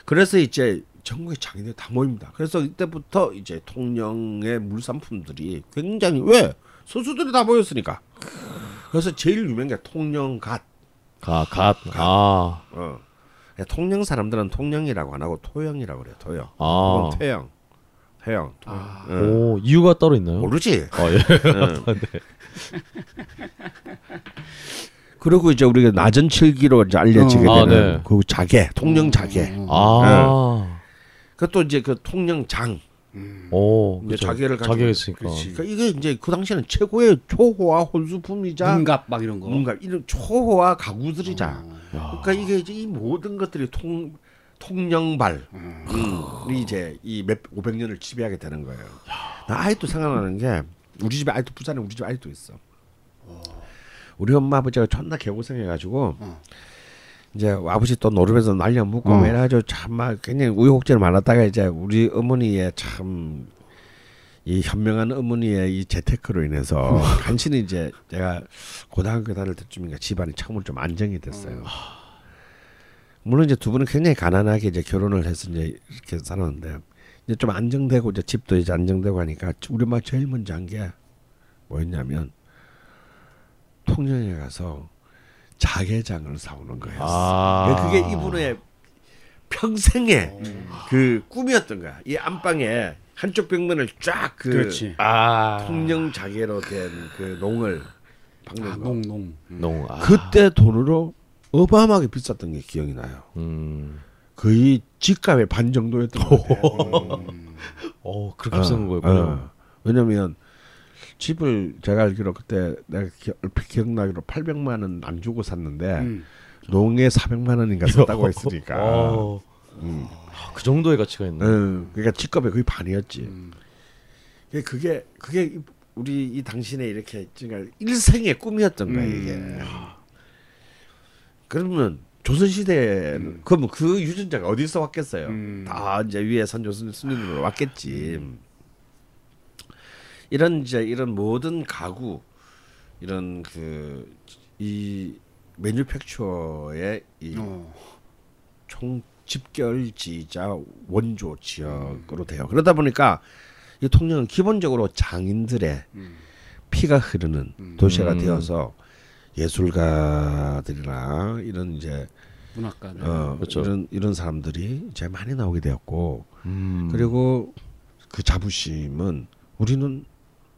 그래서 이제 전국의 장인들이 다 모입니다. 그래서 이때부터 이제 통영의 물산품들이 굉장히 왜 선수들이 다 모였으니까. 그래서 제일 유명한 게 통영갓. 아, 갓. 갓. 아. 어. 통영 사람들은 통영이라고 안 하고 토영이라고 그래요. 토영. 아. 태영. 태영. 아. 응. 오 이유가 따로 있나요? 모르지. 아, 예. 응. 네. 그리고 이제 우리가 낮은 칠기로 이제 알려지게 어. 되는 아, 네. 그 자개, 통영 자개. 아. 응. 그것도 이제 그 통영장, 음. 오, 이제 자개를 가지고 있으니까 그러니까 이게 이제 그 당시에는 최고의 초호화 혼수품이자 문갑 막 이런 거, 문갑 이런 초호화 가구들이자. 어. 그러니까 이게 이제 이 모든 것들이 통 통영발이 음. 음. 이제 이 몇 오백 년을 지배하게 되는 거예요. 야. 나 아직도 생각나는 게 우리 집에 아직도 부산에 우리 집 아직도 있어. 오. 우리 엄마 아버지가 존나 개고생해가지고. 어. 이제 아버지 또 노름에서 날려 묻고 어. 해가지고 참말 굉장히 우여곡절 많았다가 이제 우리 어머니의 참 이 현명한 어머니의 이 재테크로 인해서 간신히 이제 제가 고등학교 다닐 때쯤인가 집안이 처음으로 좀 안정이 됐어요. 어. 물론 이제 두 분은 굉장히 가난하게 이제 결혼을 해서 이제 이렇게 살았는데 이제 좀 안정되고 이제 집도 이제 안정되고 하니까 우리 엄마 제일 먼저 한 게 뭐였냐면 통영에 가서. 자개장을 사오는 거였어. 아 그게 이분의 평생의 그 꿈이었던 거야. 이 안방에 한쪽 벽면을 쫙 그 아 통영 자개로 된 그 농을 박는 아, 거. 농, 농. 농. 아. 그때 돈으로 어마어마하게 비쌌던 게 기억이 나요. 음. 거의 집값의 반 정도였던 거. 음. 어 그렇게 아, 비싼 거였구나. 아. 왜냐면 집을 제가 알기로 그때 내가 기, 얼핏 기억나기로 팔백만 원 안 주고 샀는데 음. 농에 사백만 원인가 썼다고 했으니까 어. 음. 그 정도의 가치가 있네. 음. 그러니까 집값의 거의 반이었지. 음. 그게 그게 우리 이 당신의 이렇게 그러니까 일생의 꿈이었던 거야 이게. 음. 그러면 조선시대 음. 그러면 그 유전자가 어디서 왔겠어요? 음. 다 이제 위에 선조선 순으로 왔겠지. 음. 이런 이제 이런 모든 가구 이런 그 이 매뉴팩처의 이 총 집결지자 원조 지역으로 돼요. 그러다 보니까 이 통영은 기본적으로 장인들의 음. 피가 흐르는 음. 도시가 되어서 예술가들이나 이런 이제 문학가 어, 그렇죠. 이런 이런 사람들이 이제 많이 나오게 되었고 음. 그리고 그 자부심은 우리는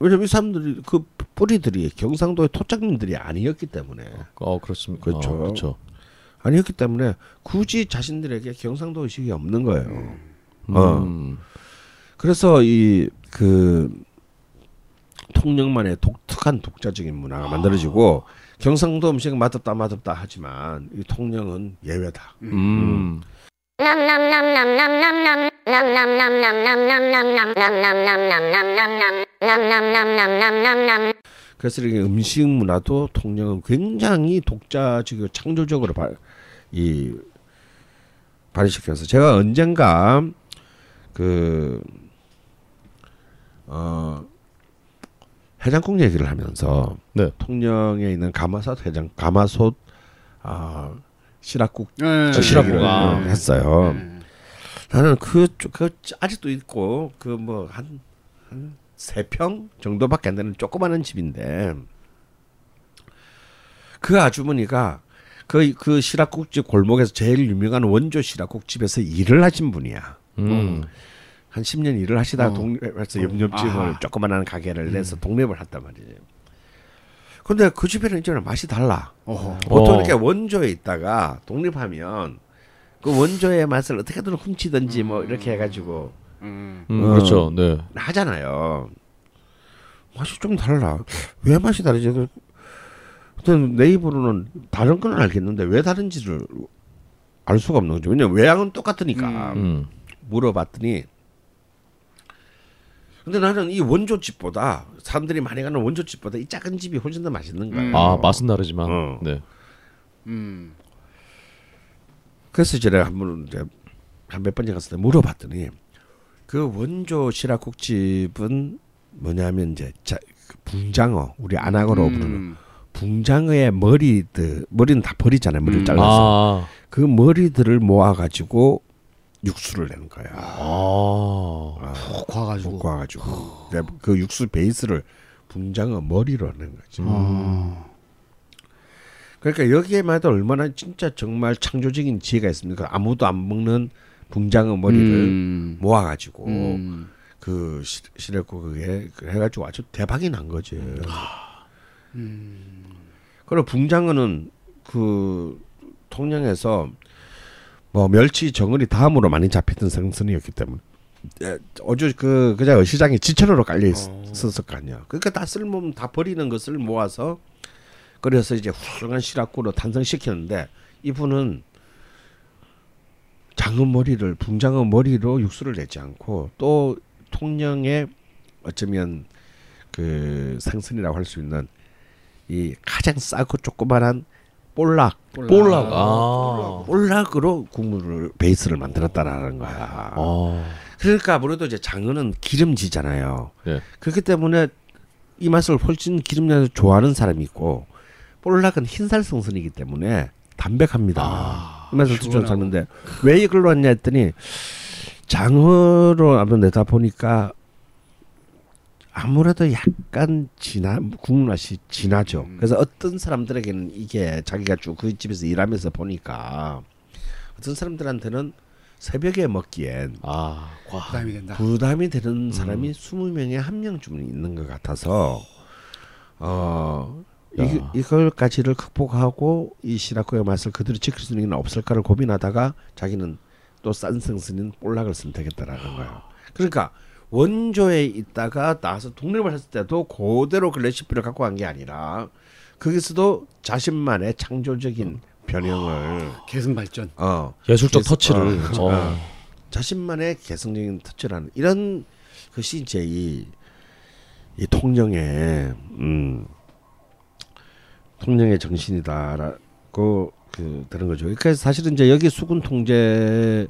왜냐면 이 사람들이 그 뿌리들이 경상도의 토착민들이 아니었기 때문에. 어 그렇습니다. 그렇죠. 어, 그렇죠. 아니었기 때문에 굳이 자신들에게 경상도 의식이 없는 거예요. 음. 어. 그래서 이 그 통영만의 독특한 독자적인 문화가 만들어지고 아. 경상도 음식은 맛없다 맛없다 하지만 이 통영은 예외다. 음. 음. 그래서 이렇게 음식 문화도 통영은 굉장히 독자적이고 창조적으로 발, 이 발휘시켜서 제가 언젠가 그 어 해장국 얘기를 하면서 네. 통영에 있는 가마솥 해장 가마솥 아 어, 시락국 네, 저 시락국을 네. 했어요. 네. 나는 그, 그 아직도 있고 그 뭐 한 한 세 평 정도밖에 안 되는 조그마한 집인데 그 아주머니가 그 그 시락국집 골목에서 제일 유명한 원조 시락국집에서 일을 하신 분이야. 음. 한 십 년 일을 하시다가 어. 동네에서 옆옆집을 조그마한 가게를 음. 내서 독립을 했단 말이지. 근데 그 집에는 이제 맛이 달라. 어허. 보통 이렇게 원조에 있다가 독립하면 그 원조의 맛을 어떻게든 훔치든지 뭐 이렇게 해가지고 음, 음, 어, 그렇죠, 네 하잖아요. 맛이 좀 달라. 왜 맛이 다르지? 어떤 내 입으로는 다른 건 알겠는데 왜 다른지를 알 수가 없는 거죠. 왜냐면 외양은 똑같으니까 음. 물어봤더니. 근데 나는 이 원조 집보다 사람들이 많이 가는 원조 집보다 이 작은 집이 훨씬 더 맛있는 거야. 음. 아 맛은 다르지만. 어. 네. 음. 그래서 제가 한번 한 몇 번째 갔을 때 물어봤더니 그 원조 시락국 집은 뭐냐면 이제 자, 붕장어 우리 안악어로 음. 부르는 붕장어의 머리들 머리는 다 버리잖아요. 머리를 음. 잘라서 아. 그 머리들을 모아가지고 육수를 내는 거야. 아, 아, 푹 과가지고. 푹 과가지고. 그 육수 베이스를 붕장어 머리로 하는 거지. 아. 그러니까 여기에만 해도 얼마나 진짜 정말 창조적인 지혜가 있습니까? 아무도 안 먹는 붕장어 머리를 음. 모아가지고 음. 그 시래코 그게 해가지고 아주 대박이 난 거지. 음. 그리고 붕장어는 그 통영에서 뭐 멸치, 정어리 다음으로 많이 잡히던 생선이었기 때문에 어제 그 그냥 시장에 지천으로 깔려 있었을 거 아니야. 그러니까 다 쓸모없는 다 버리는 것을 모아서 끓여서 이제 훌륭한 시락국으로 탄생시켰는데 이분은 장어 머리를 붕장어 머리로 육수를 내지 않고 또 통영의 어쩌면 그 생선이라고 할 수 있는 이 가장 싸고 조그만한 볼락, 볼락, 볼락. 아. 볼락으로 국물을 베이스를 만들었다라는 거야. 아. 그러니까 아무래도 이제 장어는 기름지잖아요. 네. 그렇기 때문에 이 맛을 훨씬 기름내서 좋아하는 사람이 있고 볼락은 흰살 생선이기 때문에 담백합니다. 아. 이 맛을 추천 하는데 왜 이걸로 왔냐 했더니 장어로 한번 내다 보니까 아무래도 약간 진하 국물맛이 진하죠. 그래서 어떤 사람들에게는 이게 자기가 쭉 그 집에서 일하면서 보니까 어떤 사람들한테는 새벽에 먹기엔 아, 부담이 된다. 부담이 되는 사람이 음. 이십 명에 한 명쯤은 있는 것 같아서 어, 이, 이걸까지를 극복하고 이 시라코의 맛을 그대로 지킬 수는 없을까를 고민하다가 자기는 또 싼 생선인 볼락을 선택했다라는 거예요. 그러니까 원조에 있다가 나와서 독립을 했을 때도 그대로 그 레시피를 갖고 간 게 아니라 거기서도 자신만의 창조적인 변형을 개성 발전, 어, 예술적 터치를 어, 어. 자신만의 개성적인 터치를 하는 이런 것이 이제 이, 이 통영의 음, 통영의 정신이다라고 그 되는 거죠. 그러니까 사실은 이제 여기 수군 통제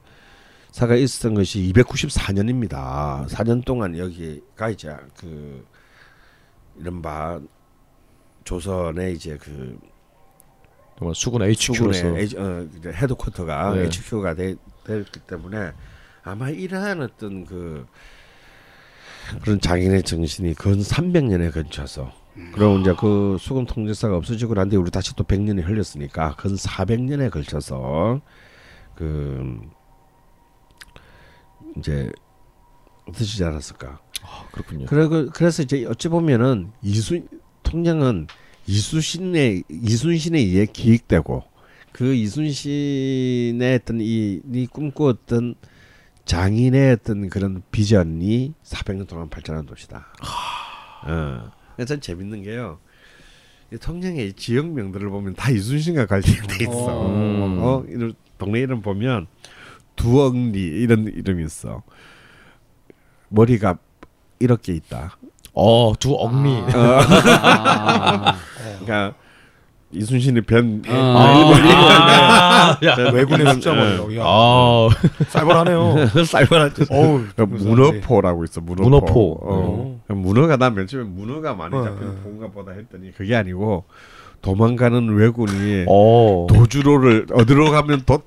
사가 있었던 것이 이백구십사 년입니다. 사 년 동안 여기가 이제 그 이른바 조선의 이제 그 정말 수군 에이치큐로서 에이, 어, 헤드쿼터가 네. 에이치큐가 되, 되었기 때문에 아마 이러한 어떤 그 그런 장인의 정신이 근 삼백 년에 걸쳐서 그리고 이제 그 수군 통제사가 없어지고 난데 우리 다시 또 백 년이 흘렸으니까 근 사백 년에 걸쳐서 그 이제 어떠시지 않았을까? 아, 그렇군요. 그리고 그래서 이제 어찌 보면은 이순 통영은 이순신의 이순신에 의해 기획되고 그 이순신의 어떤 이, 이 꿈꾸었던 장인의 어떤 그런 비전이 사백 년 동안 발전한 도시다. 아, 어. 참 재밌는 게요. 통영의 지역명들을 보면 다 이순신과 관련돼 있어. 어, 이런 동네 이름 보면 두억리 이런 이름이 있어. 머리가 이렇게 있다. 어, 두억리. 아. 어. 그러니까 이순신이 변 외군의 숫자만요. 쌀벌하네요. 쌀벌하죠. 그러니까 문어포라고 있어. 문어포. 문어포. 어. 네. 문어가 난 맨 처음에 문어가 많이 잡히는 본가보다 했더니 그게 아니고 도망가는 외군이 어. 도주로를 어디로 가면 도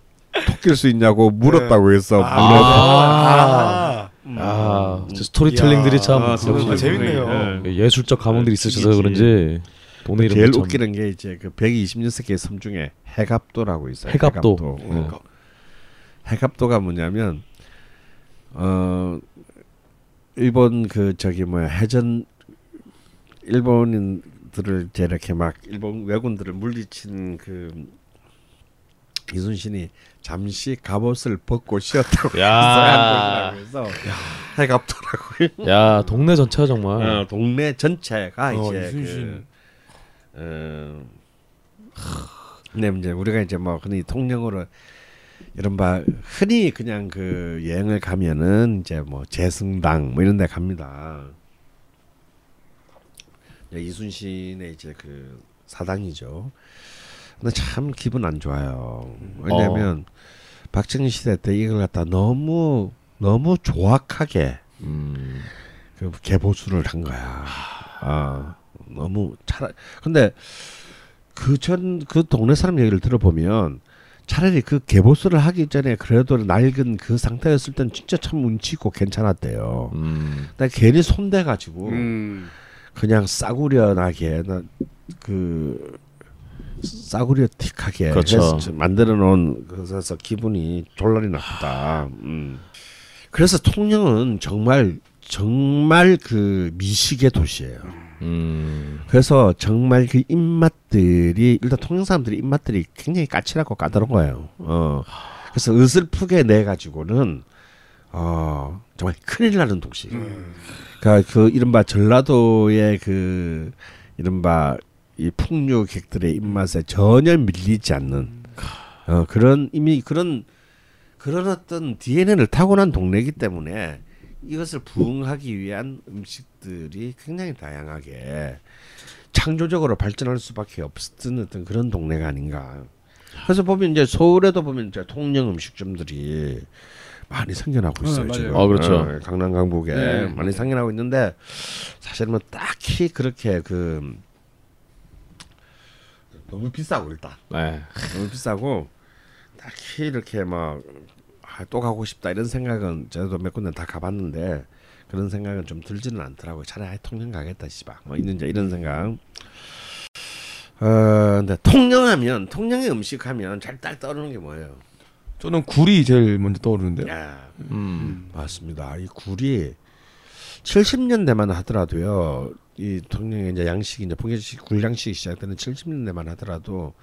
토낄 수 있냐고 물었다고 해서 네. 문어포. 아. 아. 음. 아, 저 스토리텔링들이 참 아, 재밌네요. 네. 예술적 감흥들이 있으셔서 네. 그런지. 동네 제일 참... 웃기는 게 이제 그 백이십육 개의 섬 중에 해갑도라고 있어요. 해갑도. 해갑도. 응. 해갑도가 뭐냐면 어 일본 그 저기 뭐야 해전 일본인들을 이렇게 막 일본 왜군들을 물리친 그 이순신이 잠시 갑옷을 벗고 쉬었다고 야. 해서 해갑도라고. 야 동네 전체가 정말. 어, 동네 전체가 어, 이제 이순신. 그 음. 근데 이제 우리가 이제 뭐 흔히 통영으로 이런 바 흔히 그냥 그 여행을 가면은 이제 뭐 제승당 뭐 이런 데 갑니다. 이순신의 이제 그 사당이죠. 근데 참 기분 안 좋아요. 왜냐면 어. 박정희 시대 때 이걸 갖다 너무 너무 조악하게 음. 그 개보수를 한 거야. 아. 너무 차라 근데 그 전 그 동네 사람 얘기를 들어보면 차라리 그 개보수를 하기 전에 그래도 낡은 그 상태였을 땐 진짜 참 운치 있고 괜찮았대요. 음. 나 괜히 손대 가지고 음. 그냥 싸구려나게 그 싸구려틱하게 그렇죠. 만들어 놓은 그래서 기분이 졸라리 나쁘다. 음. 그래서 통영은 정말 정말 그 미식의 도시예요. 음. 그래서 정말 그 입맛들이 일단 통영 사람들이 입맛들이 굉장히 까칠하고 까다로운 거예요. 어. 그래서 으슬프게 내 가지고는 어, 정말 큰일 나는 도시. 음. 그러니까 그 이른바 전라도의 그 이른바 이 풍류객들의 입맛에 전혀 밀리지 않는 어, 그런 이미 그런 그런 어떤 디엔에이를 타고난 동네이기 때문에. 이것을 부응하기 위한 음식들이 굉장히 다양하게 창조적으로 발전할 수밖에 없었던 어떤 그런 동네가 아닌가. 그래서 보면 이제 서울에도 보면 이제 통영 음식점들이 많이 생겨나고 있어요. 네, 지금. 아 그렇죠. 어, 강남 강북에 네. 많이 생겨나고 있는데 사실 뭐 딱히 그렇게 그 너무 비싸고 일단. 네. 너무 비싸고 딱히 이렇게 막. 또 가고 싶다 이런 생각은 저도 몇 군데 다 가봤는데 그런 생각은 좀 들지는 않더라고요. 차라리 통영 가겠다 씨발 뭐 있는 자 이런 생각. 어 근데 통영하면 통영의 음식하면 잘 딱 떠오르는 게 뭐예요? 저는 굴이 제일 먼저 떠오르는데요. 야, 음. 음. 맞습니다. 이 굴이 칠십 년대만 하더라도요. 이 통영의 이제 양식이 이제 본격적 굴양식이 시작되는 칠십 년대만 하더라도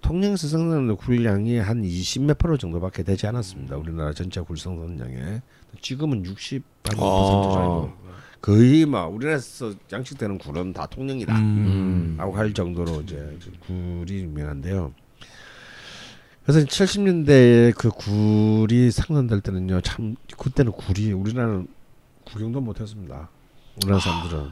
통영에서 생산하는 굴량이 한 이십 몇 퍼센트 정도밖에 되지 않았습니다. 우리나라 전체 굴 생산량에 지금은 육십 퍼센트 정도 거의 막 우리나라에서 양식되는 굴은 다 통영이다 음. 라고 할 정도로 이제 굴이 유명한데요. 그래서 칠십 년대에 그 굴이 생산될 때는요, 참 그때는 굴이 우리나라는 구경도 못했습니다. 우리나라 사람들은.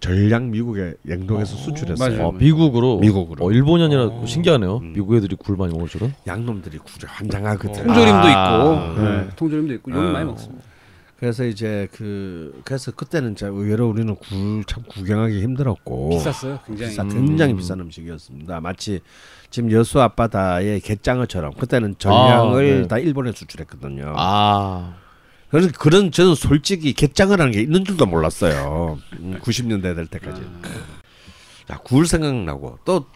전량 미국의 영동에서 수출했어요. 어, 미국으로. 미국으로. 어, 일본연이라 신기하네요. 음. 미국 애들이 굴 많이 먹을 줄은. 양놈들이 굴에 환장하거든. 어. 통조림도 아. 있고, 네. 통조림도 있고, 요리 어. 많이 먹습니다. 그래서 이제 그 그래서 그때는 이제 의외로 우리는 굴 참 구경하기 힘들었고. 비쌌어요, 굉장히. 비싸, 굉장히 음. 비싼 음식이었습니다. 마치 지금 여수 앞바다의 갯장어처럼 그때는 전량을 아, 네. 다 일본에 수출했거든요. 아. 그래서 그런 저는 솔직히 갯장어라는 게 있는 줄도 몰랐어요. 구십 년대 될 때까지. 야, 굴 생각나고 또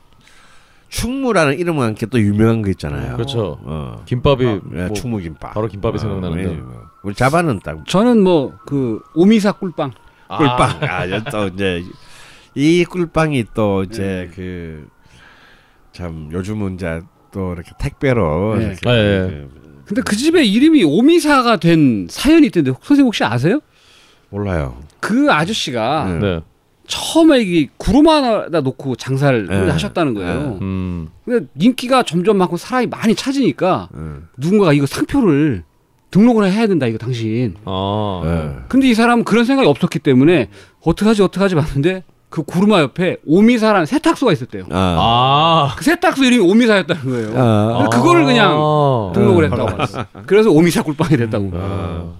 충무라는 이름과 함께 또 유명한 거 있잖아요. 그렇죠. 어. 김밥이 어, 뭐 충무김밥. 바로 김밥이 생각나는데. 어, 우리 자반은 딱. 저는 뭐 그 오미사 꿀빵. 꿀빵. 아, 또 이제 이 꿀빵이 또 이제 음. 그 참 요즘은 이제 또 이렇게 택배로. 네. 이렇게 아, 예. 그, 근데 그 집의 이름이 오미사가 된 사연이 있던데 선생님 혹시 아세요? 몰라요. 그 아저씨가 네. 처음에 이 구름 하나 놓고 장사를 네. 하셨다는 거예요. 네. 음. 근데 인기가 점점 많고 사람이 많이 찾으니까 네. 누군가가 이거 상표를 등록을 해야 된다 이거 당신. 아, 네. 근데 이 사람은 그런 생각이 없었기 때문에 어떡하지 어떡하지 봤는데 그 구루마 옆에 오미사라는 세탁소가 있었대요. 아. 그 세탁소 이름이 오미사였다는 거예요. 아. 그거를 그냥 아. 등록을 했다고. 아. 그래서 오미사 꿀빵이 됐다고. 아.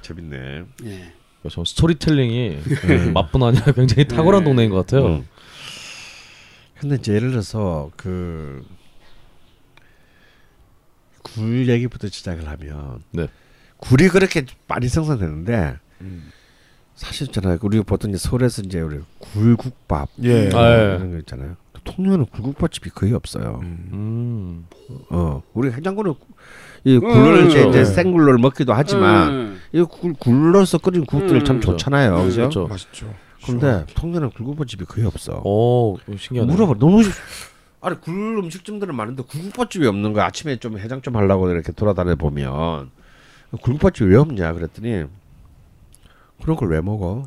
재밌네. 예. 저 스토리텔링이 맛뿐 아니라 굉장히 탁월한 예. 동네인 것 같아요. 음. 근데 이제 예를 들어서 그 굴 얘기부터 시작을 하면 네. 굴이 그렇게 많이 생산되는데 음. 사실 있잖아요. 우리가 보통 이제 서울에서 이제 우리 굴국밥 예. 이런 거 있잖아요. 통영에는 굴국밥 집이 거의 없어요. 음. 어, 우리 해장국은 이 굴을 음, 이제, 이제 생굴로 먹기도 하지만 음. 이 굴 굴로서 끓인 국들이 음. 참 좋잖아요. 음. 그죠? 그렇죠. 맛있죠. 근데 통영에는 굴국밥 집이 거의 없어. 오, 신기하네. 물어봐. 너무 아니 굴 음식점들은 많은데 굴국밥 집이 없는 거야. 아침에 좀 해장 좀 하려고 이렇게 돌아다녀 보면 굴국밥 집이 왜 없냐 그랬더니. 그런 걸 왜 먹어?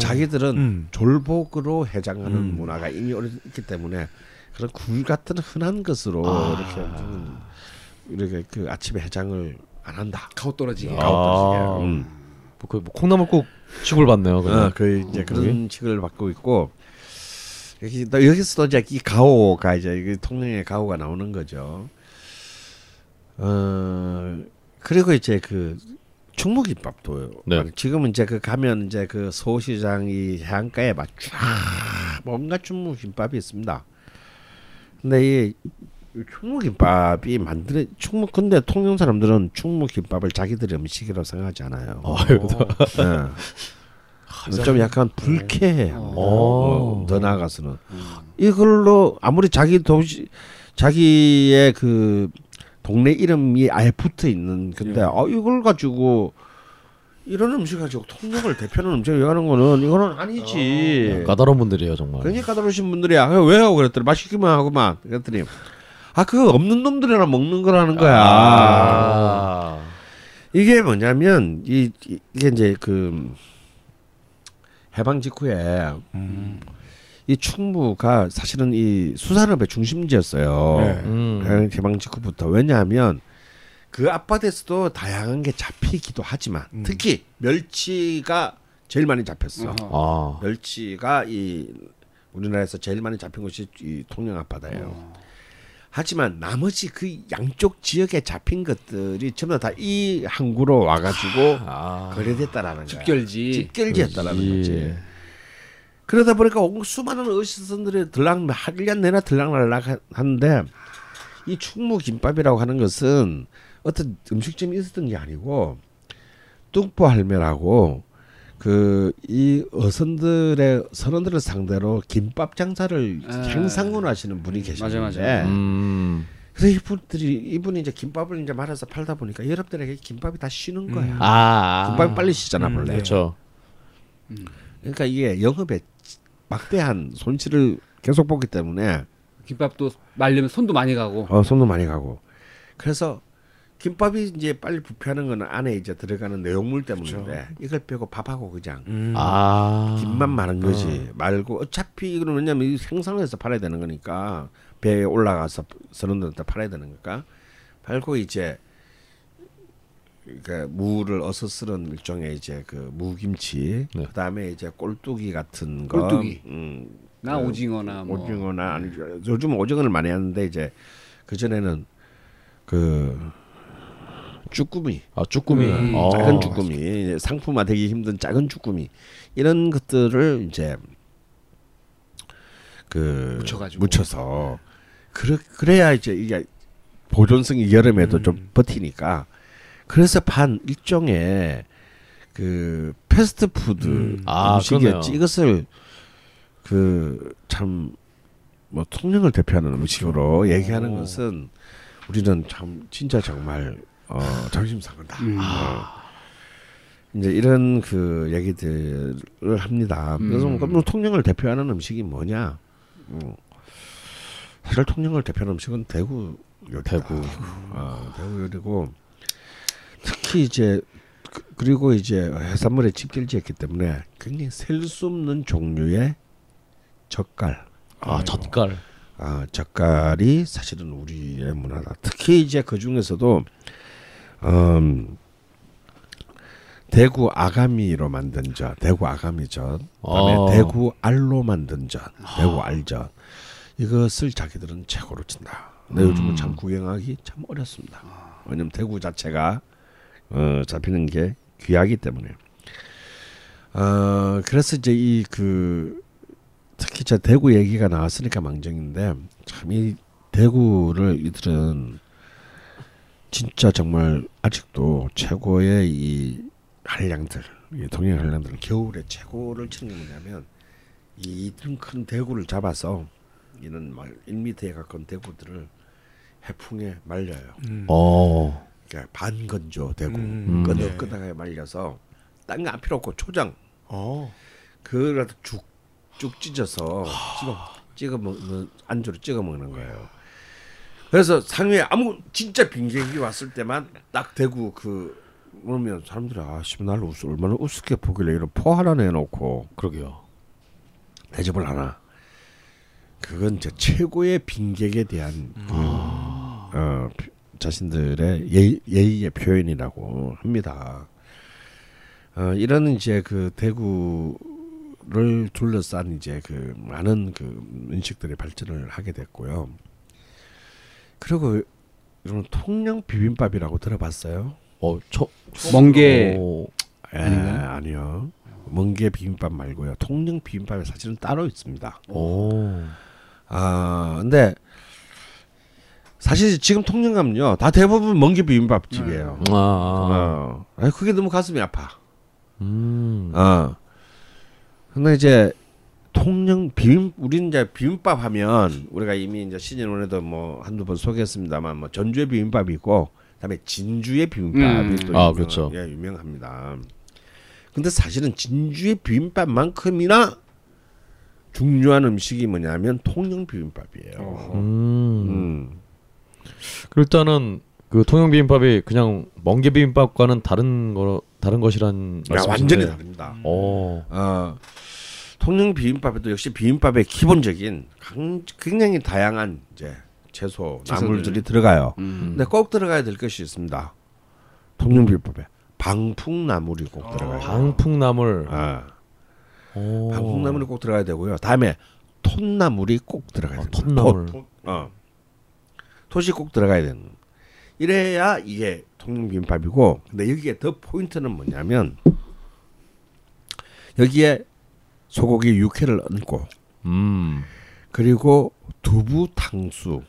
자기들은 음. 졸복으로 해장하는 음. 문화가 이미 있기 때문에 그런 굴 같은 흔한 것으로 아. 이렇게 이렇게 그 아침에 해장을 안 한다. 가웃떨어지게. 가웃떨어지게. 음. 뭐 거의 뭐 콩나물국 식을 받네요. 어, 거의 이제 그런 식을 받고 있고 여기, 여기서도 이제 이 가오가 이제 통영의 가오가 나오는 거죠. 어, 그리고 이제 그 충무김밥도요. 네. 지금은 이제 그 가면 이제 그 서울시장이 해안가에 막 쫙 뭔가 충무김밥이 있습니다. 근데 이 충무김밥이 만드는 충무 근데 통영 사람들은 충무김밥을 자기들의 음식이라고 생각하지 않아요. 어, 네. 좀 약간 불쾌해요. 어, 더 나아가서는 음. 이걸로 아무리 자기 도시 자기의 그 동네 이름이 아예 붙어 있는 근데 예. 아, 이걸 가지고 이런 음식 가지고 통영을 대표하는 음식을 왜 하는 거는 이거는 아니지. 아, 까다로운 분들이에요 정말. 굉장히 까다로우신 분들이야. 왜 하고 그랬더니 맛있기만 하고만 그랬더니 아 그거 없는 놈들이랑 먹는 거라는 거야. 아. 이게 뭐냐면 이, 이게 이제 그 해방 직후에 음. 이 충무가 사실은 이 수산업의 중심지였어요. 네. 음. 개방 직후부터. 왜냐하면 그 앞바다에서도 다양한 게 잡히기도 하지만 음. 특히 멸치가 제일 많이 잡혔어. 아. 멸치가 이 우리나라에서 제일 많이 잡힌 곳이 이 통영 앞바다예요. 아. 하지만 나머지 그 양쪽 지역에 잡힌 것들이 전부 다 이 항구로 와가지고 아. 거래됐다라는 거야. 집결지. 집결지였다라는 거지. 그러다 보니까 수많은 어시선들이 들락 일 년 내내 들락날락 하는데 이 충무김밥이라고 하는 것은 어떤 음식점이 있었던 게 아니고 뚱보 할매라고 그 이 어선들의 선원들을 상대로 김밥 장사를 행상군 하시는 분이 계시는데 맞아, 맞아. 음. 그래서 이분들이 이분이 이제 김밥을 이제 말아서 팔다 보니까 여러분들에게 김밥이 다 쉬는 거야. 음. 아, 김밥이 빨리 쉬잖아 원래. 음, 그렇죠. 음. 그러니까 이게 영업에 막대한 손실을 계속 보기 때문에 김밥도 말려면 손도 많이 가고 어 손도 많이 가고 그래서 김밥이 이제 빨리 부패하는 건 안에 이제 들어가는 내용물 때문인데 그렇죠. 이걸 빼고 밥하고 그냥 음. 아. 김만 마른 거지 어. 말고 어차피 이거는 왜냐면 생산해서 팔아야 되는 거니까 배에 올라가서 선원들한테 팔아야 되는 거니까 팔고 이제 그러니까 무를 어서 쓰는 일종의 이제 그 무김치, 네. 그다음에 이제 꼴뚜기 같은 거, 꼴뚜기, 음, 나 그 오징어나 뭐. 오징어나 아니 요즘 오징어를 많이 하는데 이제 그 전에는 그 쭈꾸미, 아 쭈꾸미, 음, 아, 작은 쭈꾸미, 아, 상품화되기 힘든 작은 쭈꾸미 이런 것들을 이제 그 묻혀가지고. 묻혀서 그래 그래야 이제 이게 보존성이 여름에도 음. 좀 버티니까. 그래서 반 일종의 그 패스트푸드 음. 음식이었지. 아, 이것을 그 참 뭐 통영을 대표하는 음식으로 오. 얘기하는 것은 우리는 참 진짜 정말 어, 정신 상한다. 음. 어. 이제 이런 그 얘기들을 합니다. 그래서 음. 그럼 통영을 대표하는 음식이 뭐냐? 음. 사실 통영을 대표하는 음식은 대구 요리다. 대구. 아, 대구 요리고 특히 이제 그리고 이제 해산물에 집결지였기 때문에 굉장히 셀 수 없는 종류의 젓갈. 아, 젓갈. 아, 젓갈이 사실은 우리의 문화다. 특히 이제 그 중에서도 음, 대구 아가미로 만든 젓, 대구 아가미젓, 그다음에 어. 대구 알로 만든 젓, 대구 알젓. 이것을 자기들은 최고로 친다. 근데 음. 요즘은 참 구경하기 참 어렵습니다. 왜냐면 대구 자체가 어, 잡히는 게 귀하기 때문에. 어, 그래서 이제 이 그 특히 저 대구 얘기가 나왔으니까 망정인데 참 이 대구를 이들은 진짜 정말 아직도 최고의 이 한량들, 이 동양 한량들은 겨울에 최고를 치는 게 뭐냐면 이런 큰 대구를 잡아서 이런 막 일 미터에 가까운 대구들을 해풍에 말려요. 음. 그러니까 반건조 대구 음. 끄덕끄덕하게 말려서 딴 거 안 필요 없고 초장 오. 그거라도 쭉쭉 찢어서 찍어 먹는 안주로 찍어 먹는 거예요. 그래서 상에 아무 진짜 빈객이 왔을 때만 딱 대구 그 그러면 사람들이 아씨 날로 우스, 얼마나 우습게 보길래 이런 포 하나 내놓고 그러게요 대접을 하나. 그건 제 최고의 빈객에 대한 그, 아. 어, 자신들의 예의, 예의의 표현이라고 합니다. 어, 이런 이제 그 대구를 둘러싼 이제 그 많은 그 음식들이 발전을 하게 됐고요. 그리고 이런 통영 비빔밥이라고 들어봤어요? 어, 초, 초, 멍게 어, 에, 아니요. 멍게 비빔밥 말고요. 통영 비빔밥이 사실은 따로 있습니다. 오. 아, 근데 사실 지금 통영 가면요, 다 대부분 멍게 비빔밥 집이에요. 아, 어, 아니, 그게 너무 가슴이 아파. 음. 아, 근데 이제 통영 비빔, 우리는 이제 비빔밥 하면 우리가 이미 이제 시즌원에도 뭐 한두 번 소개했습니다만, 뭐 전주의 비빔밥이 있고, 그다음에 진주의 비빔밥이 음. 또 유명, 아, 그렇죠. 예, 유명합니다. 근데 사실은 진주의 비빔밥만큼이나 중요한 음식이 뭐냐면 통영 비빔밥이에요. 음. 음. 일단은 그 통영 비빔밥이 그냥 멍게 비빔밥과는 다른 거 다른 것이란 말씀이신데. 완전히 다릅니다. 음. 어, 통영 비빔밥에도 역시 비빔밥의 기본적인 강, 굉장히 다양한 이제 채소, 나물들이 들어가요. 음. 근데 꼭 들어가야 될 것이 있습니다. 통영 비빔밥에 방풍나물이 꼭 들어가요. 방풍나물. 아. 방풍나물이 꼭 들어가야 되고요. 다음에 톳나물이 꼭 들어가야 돼요. 아, 톳나물. 톳, 톳, 어. 톳이 꼭 들어가야 되는. 이래야 이게 통영 비빔밥이고. 근데 여기에 더 포인트는 뭐냐면 여기에 소고기 육회를 얹고 음. 그리고 두부 탕수.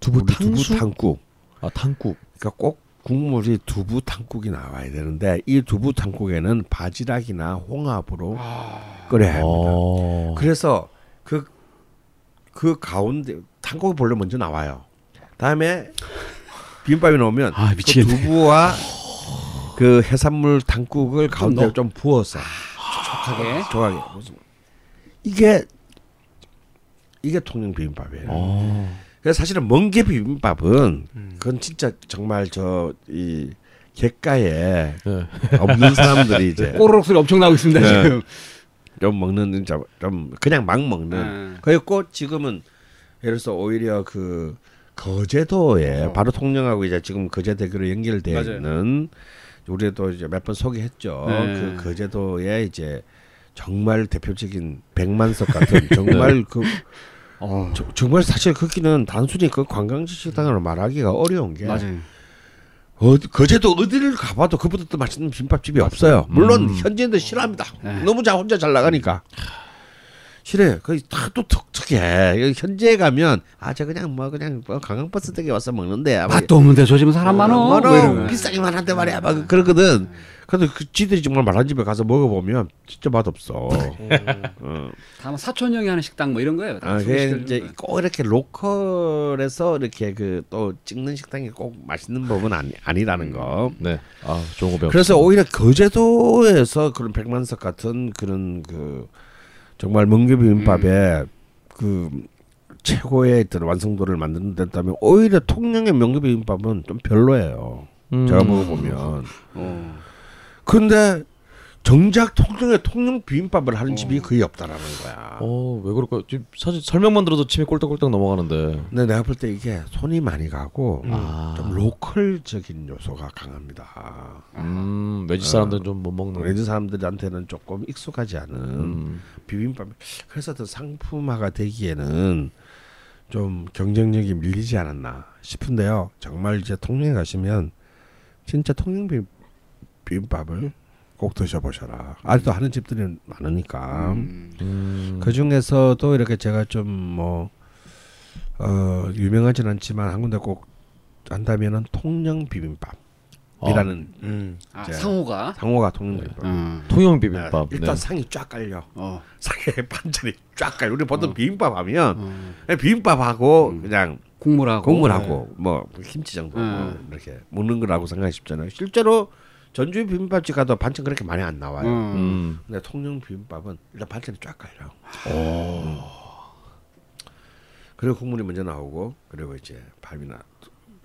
두부 탕수? 두부 탕국. 아, 탕국. 그러니까 꼭 국물이 두부 탕국이 나와야 되는데 이 두부 탕국에는 바지락이나 홍합으로 아... 끓여야 합니다. 오... 그래서 그, 그 가운데 탕국이 본래 먼저 나와요. 다음에 비빔밥이 나오면 아, 그 두부와 그 해산물 탕국을 가운데 좀 부어서 조각에 조각에 이게 이게 통영 비빔밥이에요. 오... 그래서 사실은 멍게 비빔밥은 그건 진짜 정말 저 이 객가에 네. 없는 사람들이 이제 꼬르륵 소리 엄청 나고 있습니다. 네. 지금 좀 먹는 좀 그냥 막 먹는 네. 그리고 지금은 예를 들어서 오히려 그 거제도에 어. 바로 통영하고 이제 지금 거제대교로 연결되어 맞아요. 있는 우리도 이제 몇 번 소개했죠. 네. 그 거제도에 이제 정말 대표적인 백만석 같은 정말 그 어. 저, 정말 사실 거기는 단순히 그 관광지 식당으로 말하기가 어려운 게 맞아요. 어, 거제도 어디를 가봐도 그보다 더 맛있는 비빔밥집이 없어요. 물론 음. 현지인들 싫어합니다. 네. 너무 자 혼자 잘 나가니까 싫어요. 거기 다 또 어떡해. 현지에 가면 아 저 그냥 뭐 그냥 뭐 관광버스 되게 와서 먹는데 맛도 없는데 조심 사람 많어. 많어. 비싸기만 한데 말이야. 막 그러거든. 근데 그 지들이 정말 말한 집에 가서 먹어보면 진짜 맛없어. 어. 다만 사촌 형이 하는 식당 뭐 이런 거예요. 아, 이제 거예요. 꼭 이렇게 로컬에서 이렇게 그 또 찍는 식당이 꼭 맛있는 법은 아니, 아니라는 거. 네. 아, 좋은 거 배웠어요. 그래서 오히려 거제도에서 그런 백만석 같은 그런 그 정말 멍게 비빔밥에 음. 그 최고의 완성도를 만드는 데다면 오히려 통영의 멍게 비빔밥은 좀 별로예요. 음. 제가 먹어보면. 어. 근데 정작 통영에 통영 비빔밥을 하는 어. 집이 거의 없다라는 거야. 어, 왜 그럴까? 지금 사실 설명만 들어도 침이 꼴떡꼴떡 넘어가는데. 근데 내가 볼 때 이게 손이 많이 가고 음. 아. 좀 로컬적인 요소가 강합니다. 음, 외지 사람들은 어. 좀 못 먹는. 외지 사람들한테는 조금 익숙하지 않은 음. 비빔밥. 그래서 더 상품화가 되기에는 좀 경쟁력이 밀리지 않았나 싶은데요. 정말 이제 통영에 가시면 진짜 통영 비빔. 비빔밥을 꼭 드셔보셔라. 아직도 하는 집들이 많으니까. 음. 음. 그 중에서도 이렇게 제가 좀 뭐 어, 유명하진 않지만 한 군데 꼭 한다면은 통영 비빔밥이라는. 어. 음. 아, 상호가 상호가 통영 비빔밥. 음. 통영 비빔밥. 네, 일단 네. 상이 쫙 깔려. 어. 상에 반찬이 쫙 깔려. 우리 보통 어. 비빔밥 하면 어. 비빔밥하고 음. 그냥 국물하고 국물하고 네. 뭐 김치 정도 음. 뭐 이렇게 먹는 거라고 생각하시잖아요. 실제로 전주 비빔밥집 가도 반찬 그렇게 많이 안 나와요. 음. 음. 근데 통영 비빔밥은 일단 반찬이 쫙 깔려. 음. 그리고 국물이 먼저 나오고 그리고 이제 밥이나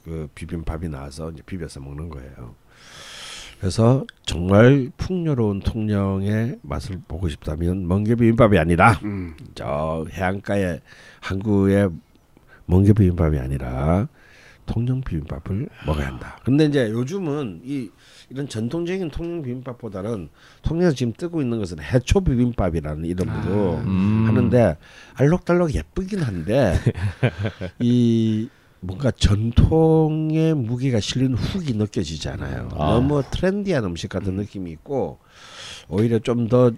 그 비빔밥이 나와서 이제 비벼서 먹는 거예요. 그래서 정말 풍요로운 통영의 맛을 보고 싶다면 멍게 비빔밥이 아니라 음. 저 해안가의 한국의 멍게 비빔밥이 아니라 통영 비빔밥을 먹어야 한다. 근데 이제 요즘은 이 이런 전통적인 통영 비빔밥보다는 통영에서 지금 뜨고 있는 것은 해초 비빔밥이라는 이름으로 아, 음. 하는데 알록달록 예쁘긴 한데 이 뭔가 전통의 무게가 실린 훅이 느껴지지 않아요. 아. 너무 트렌디한 음식 같은 느낌이 있고 오히려 좀 더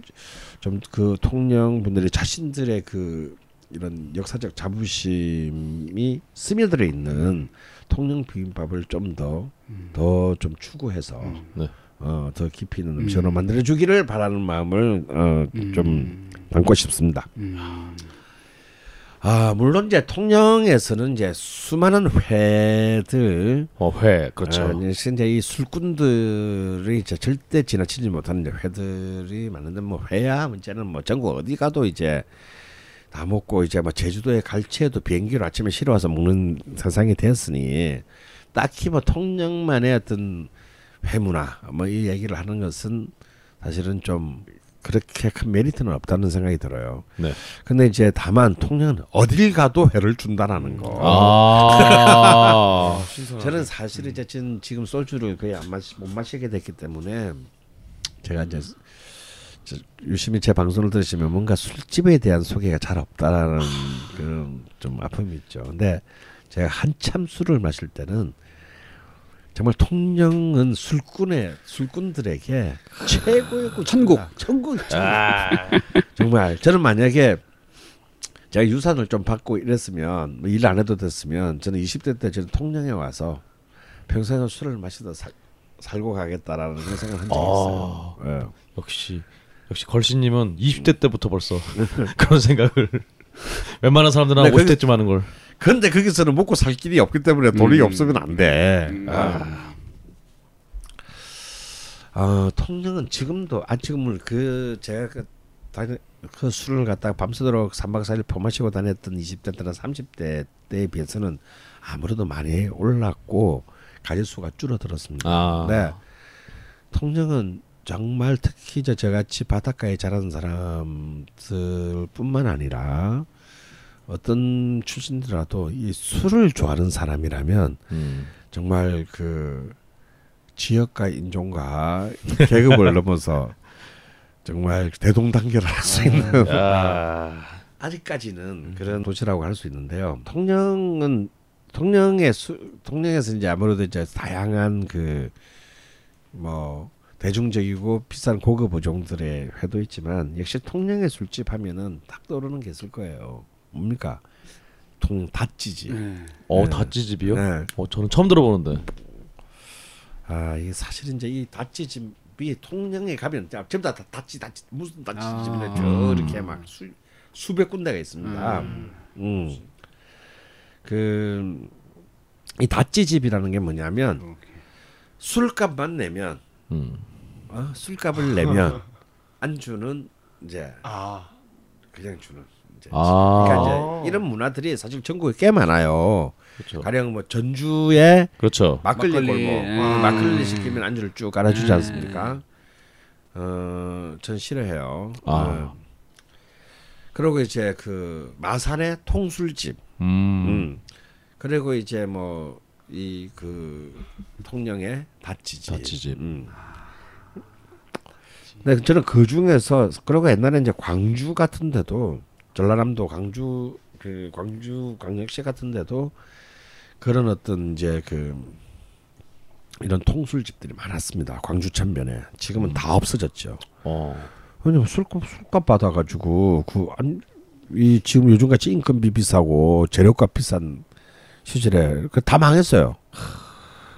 좀 그 통영 분들이 자신들의 그 이런 역사적 자부심이 스며들어 있는 통영 비빔밥을 좀 더 더 좀 음. 추구해서 음. 네. 어, 더 깊이 있는 음식으로 음. 만들어 주기를 바라는 마음을 어, 음. 좀 담고 싶습니다. 음. 아 물론 이제 통영에서는 이제 수많은 회들, 어, 회 그렇죠. 어, 이제 이 술꾼들이 이제 절대 지나치지 못하는 이제 회들이 많은데 뭐 회야 문제는 뭐 전국 어디 가도 이제 다 먹고 이제 막 제주도에 갈치에도 비행기로 아침에 실어 와서 먹는 세상이 되었으니 딱히 뭐 통영만의 어떤 회문화 뭐 이 얘기를 하는 것은 사실은 좀 그렇게 큰 메리트는 없다는 생각이 들어요. 네. 근데 이제 다만 통영은 어딜 가도 회를 준다라는 거. 아~ 저는 사실 이제 지금 소주를 거의 안 마시, 못 마시게 됐기 때문에 제가 이제. 저, 유심히 제 방송을 들으시면 뭔가 술집에 대한 소개가 잘 없다라는 그런 좀 아픔이 있죠. 근데 제가 한참 술을 마실 때는 정말 통영은 술꾼의 술꾼들에게 최고의 천국, 천국, 천국. 아, 정말 저는 만약에 제가 유산을 좀 받고 이랬으면 뭐 일 안 해도 됐으면 저는 이십 대 때 저는 통영에 와서 평생을 술을 마시다 사, 살고 가겠다라는 그런 생각을 한 적이 있어요. 아, 네. 역시. 역시 걸신님은 이십 대 때부터 벌써 그런 생각을 웬만한 사람들은 한 오십 대쯤 하는 걸. 근데 거기서는 먹고 살 길이 없기 때문에 돈이 음. 없으면 안 돼. 음. 아. 아, 통영은 지금도 아 지금은 그 제가 그, 다니, 그 술을 갖다가 밤새도록 삼 박 사 일 퍼마시고 다녔던 이십 대 때나 삼십 대 때에 비해서는 아무래도 많이 올랐고 가짓수가 줄어들었습니다. 아. 근데 통영은 정말 특히 저 저같이 바닷가에 자라는 사람들뿐만 아니라 어떤 출신이라도 이 술을 좋아하는 사람이라면 음. 정말 그 지역과 인종과 계급을 넘어서 정말 대동단결을 할 수 있는 아. 아직까지는 음. 그런 도시라고 할 수 있는데요. 통영은 통영의 수, 통영에서 이제 아무래도 이제 다양한 그 뭐 대중적이고 비싼 고급 어종들의 회도 있지만 역시 통영의 술집 하면은 딱 떠오르는 게 있을 거예요. 뭡니까? 동 닷지집. 네. 어, 네. 닷지집이요? 네. 어, 저는 처음 들어보는데. 아, 이게 사실 이제 이 닷지집이 통영에 가면 전부 다 닷지 닷지 무슨 닷지집이네. 아. 저렇게 막 수, 수백 군데가 있습니다. 음. 음. 그 이 닷지집이라는 게 뭐냐면 오케이. 술값만 내면 음. 어? 술값을 내면 안주는 이제 아. 그냥 주는 이제 아. 그러니까 이제 이런 문화들이 사실 전국에 꽤 많아요. 그렇죠. 가령 뭐 전주에 그렇죠. 막걸리 막걸리, 음. 막걸리 시키면 안주를 쭉 깔아주지 음. 않습니까? 어, 전 싫어해요. 아. 어. 그리고 이제 그 마산의 통술집. 음. 음. 그리고 이제 뭐 이 그 통영의 닷지집. 닷지집. 음. 네, 저는 그 중에서 그리고 옛날에 이제 광주 같은데도 전라남도 광주 그 광주 광역시 같은데도 그런 어떤 이제 그 이런 통술집들이 많았습니다. 광주 천변에 지금은 음. 다 없어졌죠. 어. 왜냐면 술값 술값 받아가지고 그 안 이 지금 요즘같이 인건비 비싸고 재료값 비싼 시절에 그 다 망했어요.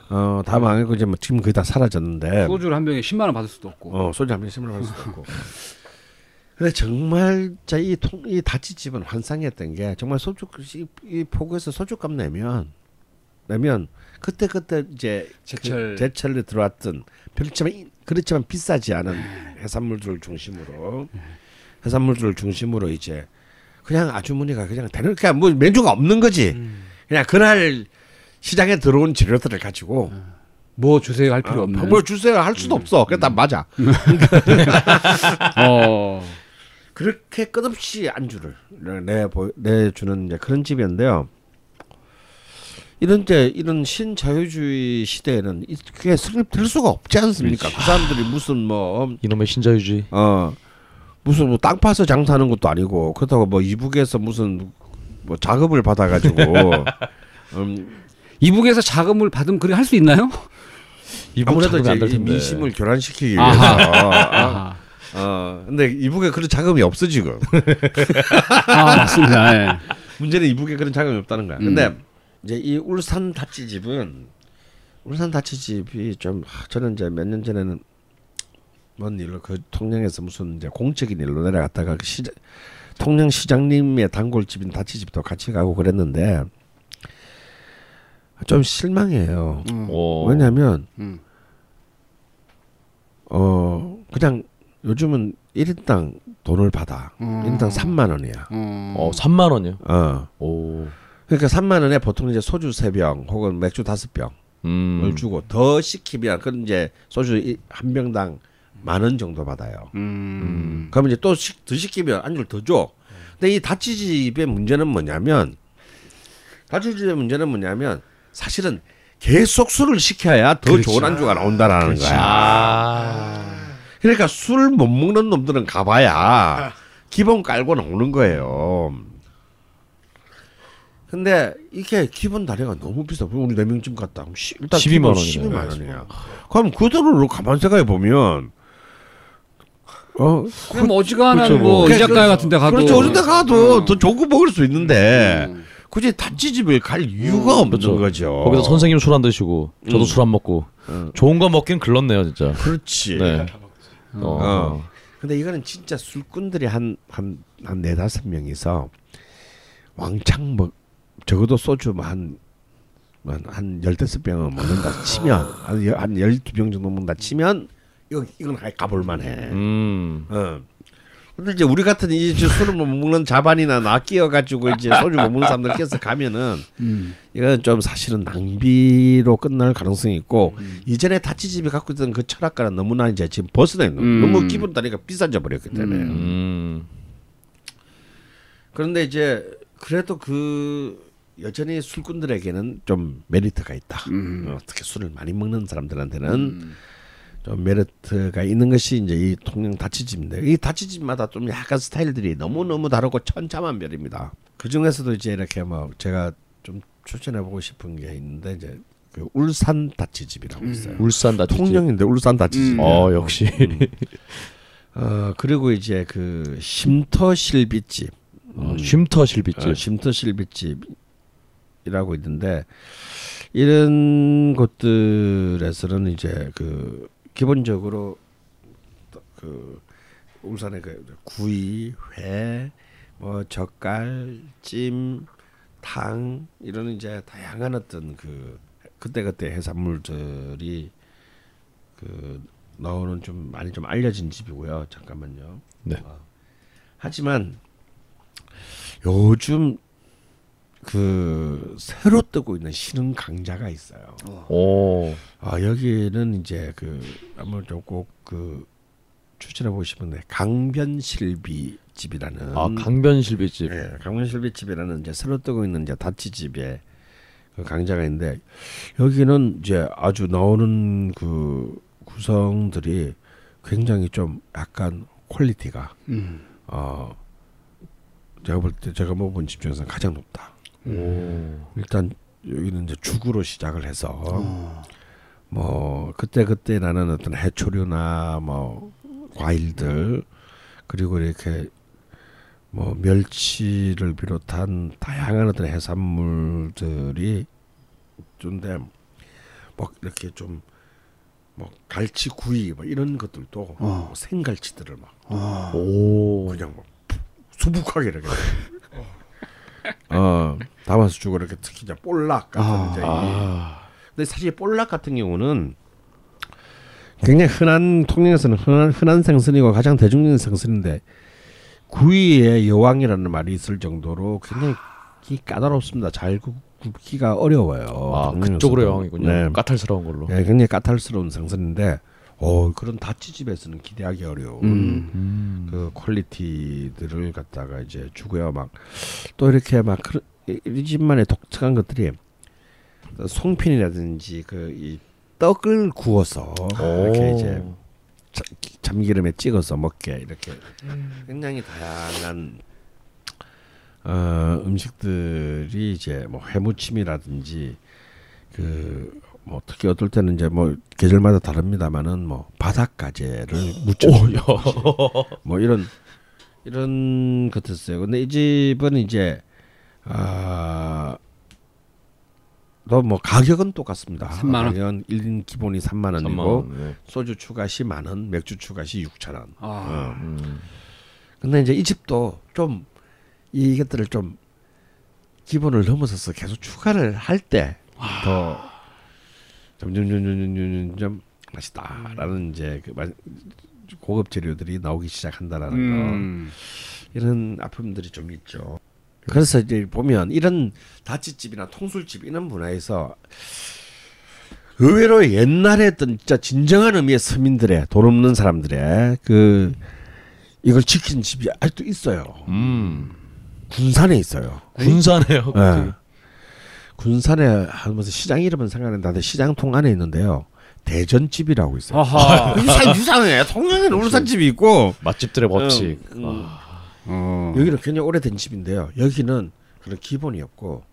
어, 다 망했고 이제 뭐 지금 거의 다 사라졌는데 소주를 한 병에 십만 원 받을 수도 없고 어, 소주 한 병에 십만 원 받을 수도 없고 근데 정말 자, 이, 통, 이 다치집은 환상이었던 게 정말 소주 이, 이 포구에서 소주값 내면 내면 그때 그때 이제 제철 그, 제철로 들어왔던 그렇지만 그렇지만 비싸지 않은 해산물들을 중심으로 해산물들을 중심으로 이제 그냥 아주머니가 그냥 대놓고 그냥 뭐 메뉴가 없는 거지 음. 그냥 그날 시장에 들어온 재료들을 가지고 뭐 주세요 할 필요 어, 없네. 뭐 주세요 할 수도 음. 없어. 그러니까 음. 맞아. 어. 그렇게 끝없이 안주를 내 내 주는 이제 그런 집이었는데요. 이런 때 이런 신자유주의 시대에는 그게 성립될 수가 없지 않습니까? 그렇지. 그 사람들이 무슨 뭐 이놈의 신자유주의. 어. 무슨 뭐 땅 파서 장사하는 것도 아니고 그렇다고 뭐 이북에서 무슨 뭐 자금을 받아 가지고 음, 이북에서 자금을 받으면 그렇게 할 수 있나요? 아무래도 이제 민심을 교란시키기 위해서. 아, 어, 근데 이북에 그런 자금이 없어 지금. 아, 맞습니다. 네. 문제는 이북에 그런 자금이 없다는 거야. 근데 음. 이제 이 울산 다치집은 울산 다치집이 좀 저는 이제 몇 년 전에는 뭔 일로 그 통영에서 무슨 이제 공적인 일로 내려갔다가 시장, 통영 시장님의 단골집인 다치집도 같이 가고 그랬는데. 좀 실망해요. 음. 왜냐하면 음. 어 그냥 요즘은 일 인당 돈을 받아. 음. 일 인당 삼만 원이야. 음. 어 삼만 원이요? 어. 오. 그러니까 삼만 원에 보통 이제 소주 세 병 혹은 맥주 다섯 병을 음. 주고 더 시키면 그럼 이제 소주 한 병당 만 원 정도 받아요. 음. 음. 그럼 이제 또 더 시키면 안주를 더 줘. 근데 이 다치집의 문제는 뭐냐면 다치집의 문제는 뭐냐면 사실은 계속 술을 시켜야 더 그렇죠. 좋은 안주가 나온다라는 그렇죠. 거야. 아. 그러니까 술 못 먹는 놈들은 가봐야 기본 깔고 나오는 거예요. 근데 이게 기본 다리가 너무 비싸. 우리 네 명쯤 갔다. 일단 십이만 원이야. 십이만 원이야. 그럼 그대로 가만 생각해 보면 어 그럼 그, 어지간한 그렇죠, 뭐 이자카야 같은 데 가도 그렇죠. 어느 데 가도 음. 더 좋고 먹을 수 있는데 음. 굳이 닷지집을 갈 이유가 없는 그렇죠. 거죠. 거기서 선생님 술 안 드시고 저도 음. 술 안 먹고 음. 좋은 거 먹긴 글렀네요 진짜. 그렇지. 네. 어. 어. 근데 이거는 진짜 술꾼들이 한 한 한 네 다섯 명이서 왕창 먹 적어도 소주 한 한 열댓 병을 먹는다 치면 한 한 열두 병 정도 먹는다 치면 이거 이건 가볼만해. 음. 어. 근데 이제 우리 같은 이 술을 못 먹는 자반이나 나 끼어가지고 이제 소주 못 먹는 사람들 끼어서 가면은 음. 이건 좀 사실은 낭비로 끝날 가능성이 있고 음. 이전에 다치집이 갖고 있던 그 철학과는 너무나 이제 지금 벗어나 있는 음. 너무 기분 다니까 비싸져 버렸기 때문에 음. 그런데 이제 그래도 그 여전히 술꾼들에게는 좀 메리트가 있다. 음. 특히 술을 많이 먹는 사람들한테는. 음. 좀 메리트가 있는 것이 이제 이 통영 다치집인데 이 다치집마다 좀 약간 스타일들이 너무 너무 다르고 천차만별입니다. 그 중에서도 이제 이렇게 뭐 제가 좀 추천해 보고 싶은 게 있는데 이제 그 울산 다치집이라고 있어요. 음. 울산 다치집. 통영인데 울산 다치집. 음. 어 역시. 음. 어 그리고 이제 그 쉼터 실비집. 어, 쉼터 실비집. 어, 쉼터 실비집이라고 있는데 이런 곳들에서는 이제 그 기본적으로 그 울산의 그 구이, 회, 뭐 젓갈, 찜, 탕 이런 이제 다양한 어떤 그 그때그때 해산물들이 그 나오는 좀 많이 좀 알려진 집이고요. 잠깐만요. 네. 어. 하지만 요즘 그 새로 뜨고 있는 신흥 강자가 있어요. 오. 아 여기는 이제 그 한번 좀 꼭 그 추천해 보시면 강변실비 집이라는. 아 강변실비 집. 네, 강변실비 집이라는 이제 새로 뜨고 있는 이제 다치집에 그 강자가 있는데 여기는 이제 아주 나오는 그 구성들이 굉장히 좀 약간 퀄리티가 음. 어. 제가 볼 때 제가 먹은 집 중에서 가장 높다. 음. 일단 여기는 이제 죽으로 시작을 해서 음. 뭐 그때 그때 나는 어떤 해초류나 뭐 과일들 그리고 이렇게 뭐 멸치를 비롯한 다양한 어떤 해산물들이 있는데 막 이렇게 좀 뭐 갈치 구이 뭐 이런 것들도 어. 뭐 생갈치들을 막 어. 오. 그냥 뭐 수북하게 이렇게 어 담아서 주고 이렇게 특히 이제 볼락 같은 아, 이제 아. 근데 사실 볼락 같은 경우는 굉장히 흔한 통영에서는 흔한, 흔한 생선이고 가장 대중적인 생선인데 구이의 여왕이라는 말이 있을 정도로 굉장히 까다롭습니다. 잘 굽기가 어려워요. 아, 그쪽으로 여왕이군요. 네. 까탈스러운 걸로. 네, 굉장히 까탈스러운 생선인데 어 그런 다치집에서는 기대하기 어려운 음, 음. 그 퀄리티들을 갖다가 이제 주고요. 막 또 이렇게 막 이 집만의 독특한 것들이 송편이라든지 그 이 떡을 구워서 오. 이렇게 이제 자, 참기름에 찍어서 먹게 이렇게 음. 굉장히 다양한 어, 음식들이 이제 뭐 회무침이라든지 그 뭐 특히 어떨 때는 이제 뭐 계절마다 다릅니다만은 뭐 바닷가재를 묻혀 뭐 이런 이런 것들었어요. 근데 이 집은 이제 아 또 뭐 가격은 똑같습니다. 삼만 원 일 인 기본이 삼만 원이고 삼만 원, 네. 소주 추가 시 만 원, 맥주 추가 시 육천 원. 아. 어. 음. 근데 이제 이 집도 좀 이것들을 좀 기본을 넘어서서 계속 추가를 할 때 더 점점점점점점 맛있다라는 이제 그 마, 고급 재료들이 나오기 시작한다라는 음. 거 이런 아픔들이 좀 있죠. 그래서 이제 보면 이런 다치집이나 통술집 이런 문화에서 의외로 옛날에 했던 진짜 진정한 의미의 서민들의 돈 없는 사람들의 그 이걸 지킨 집이 아직도 있어요. 음. 군산에 있어요. 군산에요. 네. 군산에 하면서 시장 이름은 상관은 다들 시장통 안에 있는데요. 대전집이라고 있어요. 유산, 유산에 통영에는 울산집이 있고 맛집들의 법칙. 음, 음. 어. 여기는 굉장히 오래된 집인데요. 여기는 그런 기본이 없고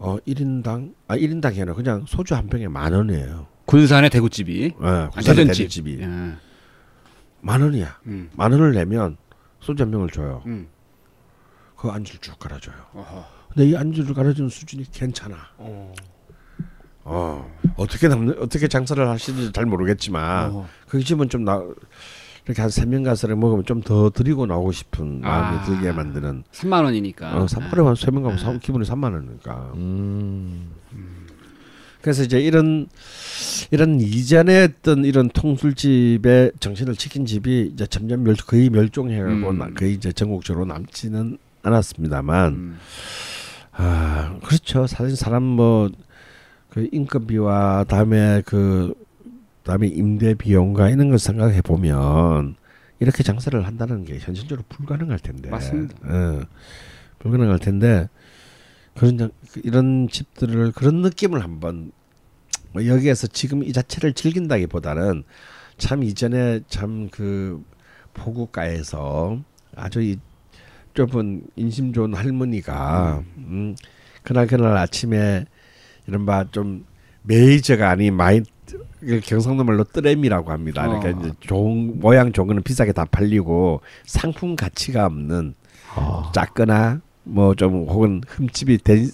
어 일 인당 아 일 인당이 아니라 그냥 소주 한 병에 만 원이에요. 군산의 대구집이. 네, 군산의 대전집이. 음. 만 원이야. 음. 만 원을 내면 소주 한 병을 줘요. 음. 그 안주를 쭉 갈아줘요. 어허. 근데 이 안주를 갈아주는 수준이 괜찮아. 어, 어. 어떻게 남는 어떻게 장사를 하시는지 잘 모르겠지만 어. 그 집은 좀 나. 이렇게 한 세 명 가서를 먹으면 좀 더 드리고 나오고 싶은 마음이 아, 들게 만드는 삼만 원이니까 어, 삼만 원 세 명 가면 기분이 삼만 원이니까 음. 음. 그래서 이제 이런 이런 이전에 했던 이런 통술집의 정신을 지킨 집이 이제 점점 멸, 거의 멸종해가고 음. 거의 이제 전국적으로 남지는 않았습니다만 음. 아 그렇죠. 사실 사람 뭐 그 인건비와 다음에 그 그다음에 임대 비용과 이런 걸 생각해 보면 이렇게 장사를 한다는 게 현실적으로 불가능할 텐데. 맞습니다. 예, 불가능할 텐데 그런 장, 이런 집들을 그런 느낌을 한번 뭐 여기에서 지금 이 자체를 즐긴다기보다는 참 이전에 참 그 포구가에서 아주 이 좁은 인심 좋은 할머니가 음, 그날 그날 아침에 이른바 좀 메이저가 아닌 마이 경상도말로 뜨레미라고 합니다. 어. 그러니까 이제 종 모양 종은 비싸게 다 팔리고 상품 가치가 없는 어. 작거나 뭐 좀 혹은 흠집이 된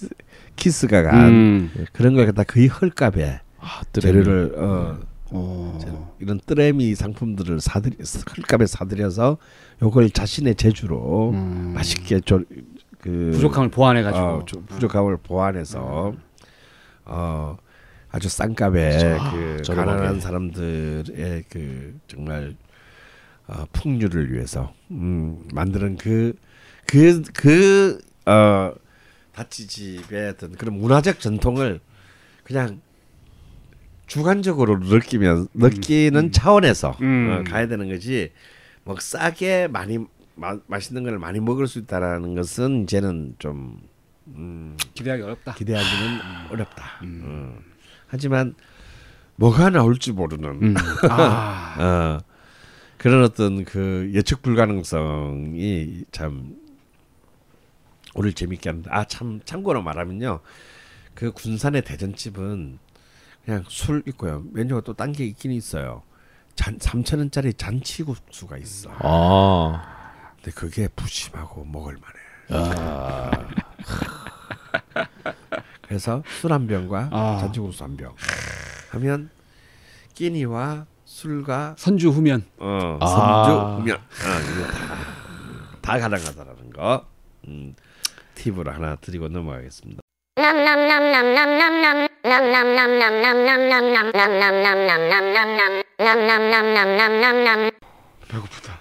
키스가 간 음. 그런 거에 다 거의 헐값에 아, 재료를 어, 어. 이런 뜨레미 상품들을 사들 헐값에 사들여서 요걸 자신의 재주로 음. 맛있게 조, 그 부족함을 보완해 가지고 어, 부족함을 보완해서 어. 아주 싼 값에 아, 그 가난한 사람들의 그 정말 어, 풍류를 위해서 음, 만드는 그 그 그 어 다치집의 어떤 그런 문화적 전통을 그냥 주관적으로 느끼면 느끼는 음. 차원에서 음. 어, 가야 되는 거지. 뭐 싸게 많이 마, 맛있는 걸 많이 먹을 수 있다라는 것은 이제는 좀 음, 기대하기 어렵다. 기대하기는 어렵다. 음. 음. 하지만 뭐가 나올지 모르는 음. 아. 어, 그런 어떤 그 예측 불가능성이 참 우리를 재밌게 하는데 아 참 참고로 말하면요 그 군산의 대전집은 그냥 술 있고요 메뉴가 또 딴 게 있긴 있어요. 잔 삼천 원짜리 잔치국수가 있어. 아. 근데 그게 부심하고 먹을만해. 아. 그래서 술 한 병과 아. 잔치국수 한 병 하면 끼니와 술과 선주 후면 어, 아. 선주 후면 어, 다, 다 가능하다라는 거 음, 팁으로 하나 드리고 넘어가겠습니다. 배고프다.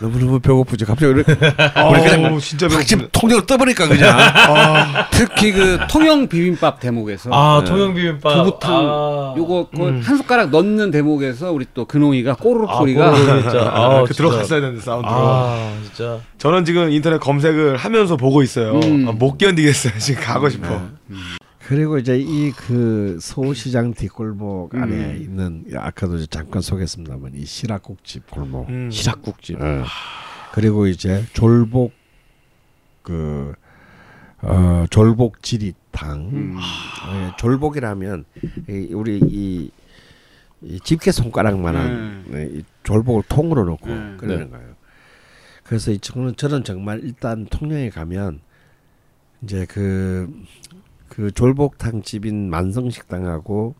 너무너무 배고프지. 갑자기 우리 그냥 진짜 배고프네. 통영 떠버릴까 그냥. 아. 특히 그 통영 비빔밥 대목에서 아 통영 비빔밥 두부탕 아. 요거 음. 한 숟가락 넣는 대목에서 우리 또 근홍이가 꼬르륵 소리가 아, 아, 그 들어갔어야 되는데 사운드로. 아 진짜. 저는 지금 인터넷 검색을 하면서 보고 있어요. 음. 아, 못 견디겠어요. 지금 가고 싶어. 음. 음. 그리고 이제 이 그 서울시장 뒷골목 안에 음. 있는 아까도 잠깐 소개했습니다만 이 시락국집 골목, 음. 시락국집 어. 그리고 이제 졸복 그 어, 졸복 지리탕 음. 예, 졸복이라면 이, 우리 이, 이 집게 손가락만한 음. 이 졸복을 통으로 넣고 음. 끓이는 네. 거예요. 그래서 이 친구는 저는 정말 일단 통영에 가면 이제 그 그 졸복탕 집인 만성식당하고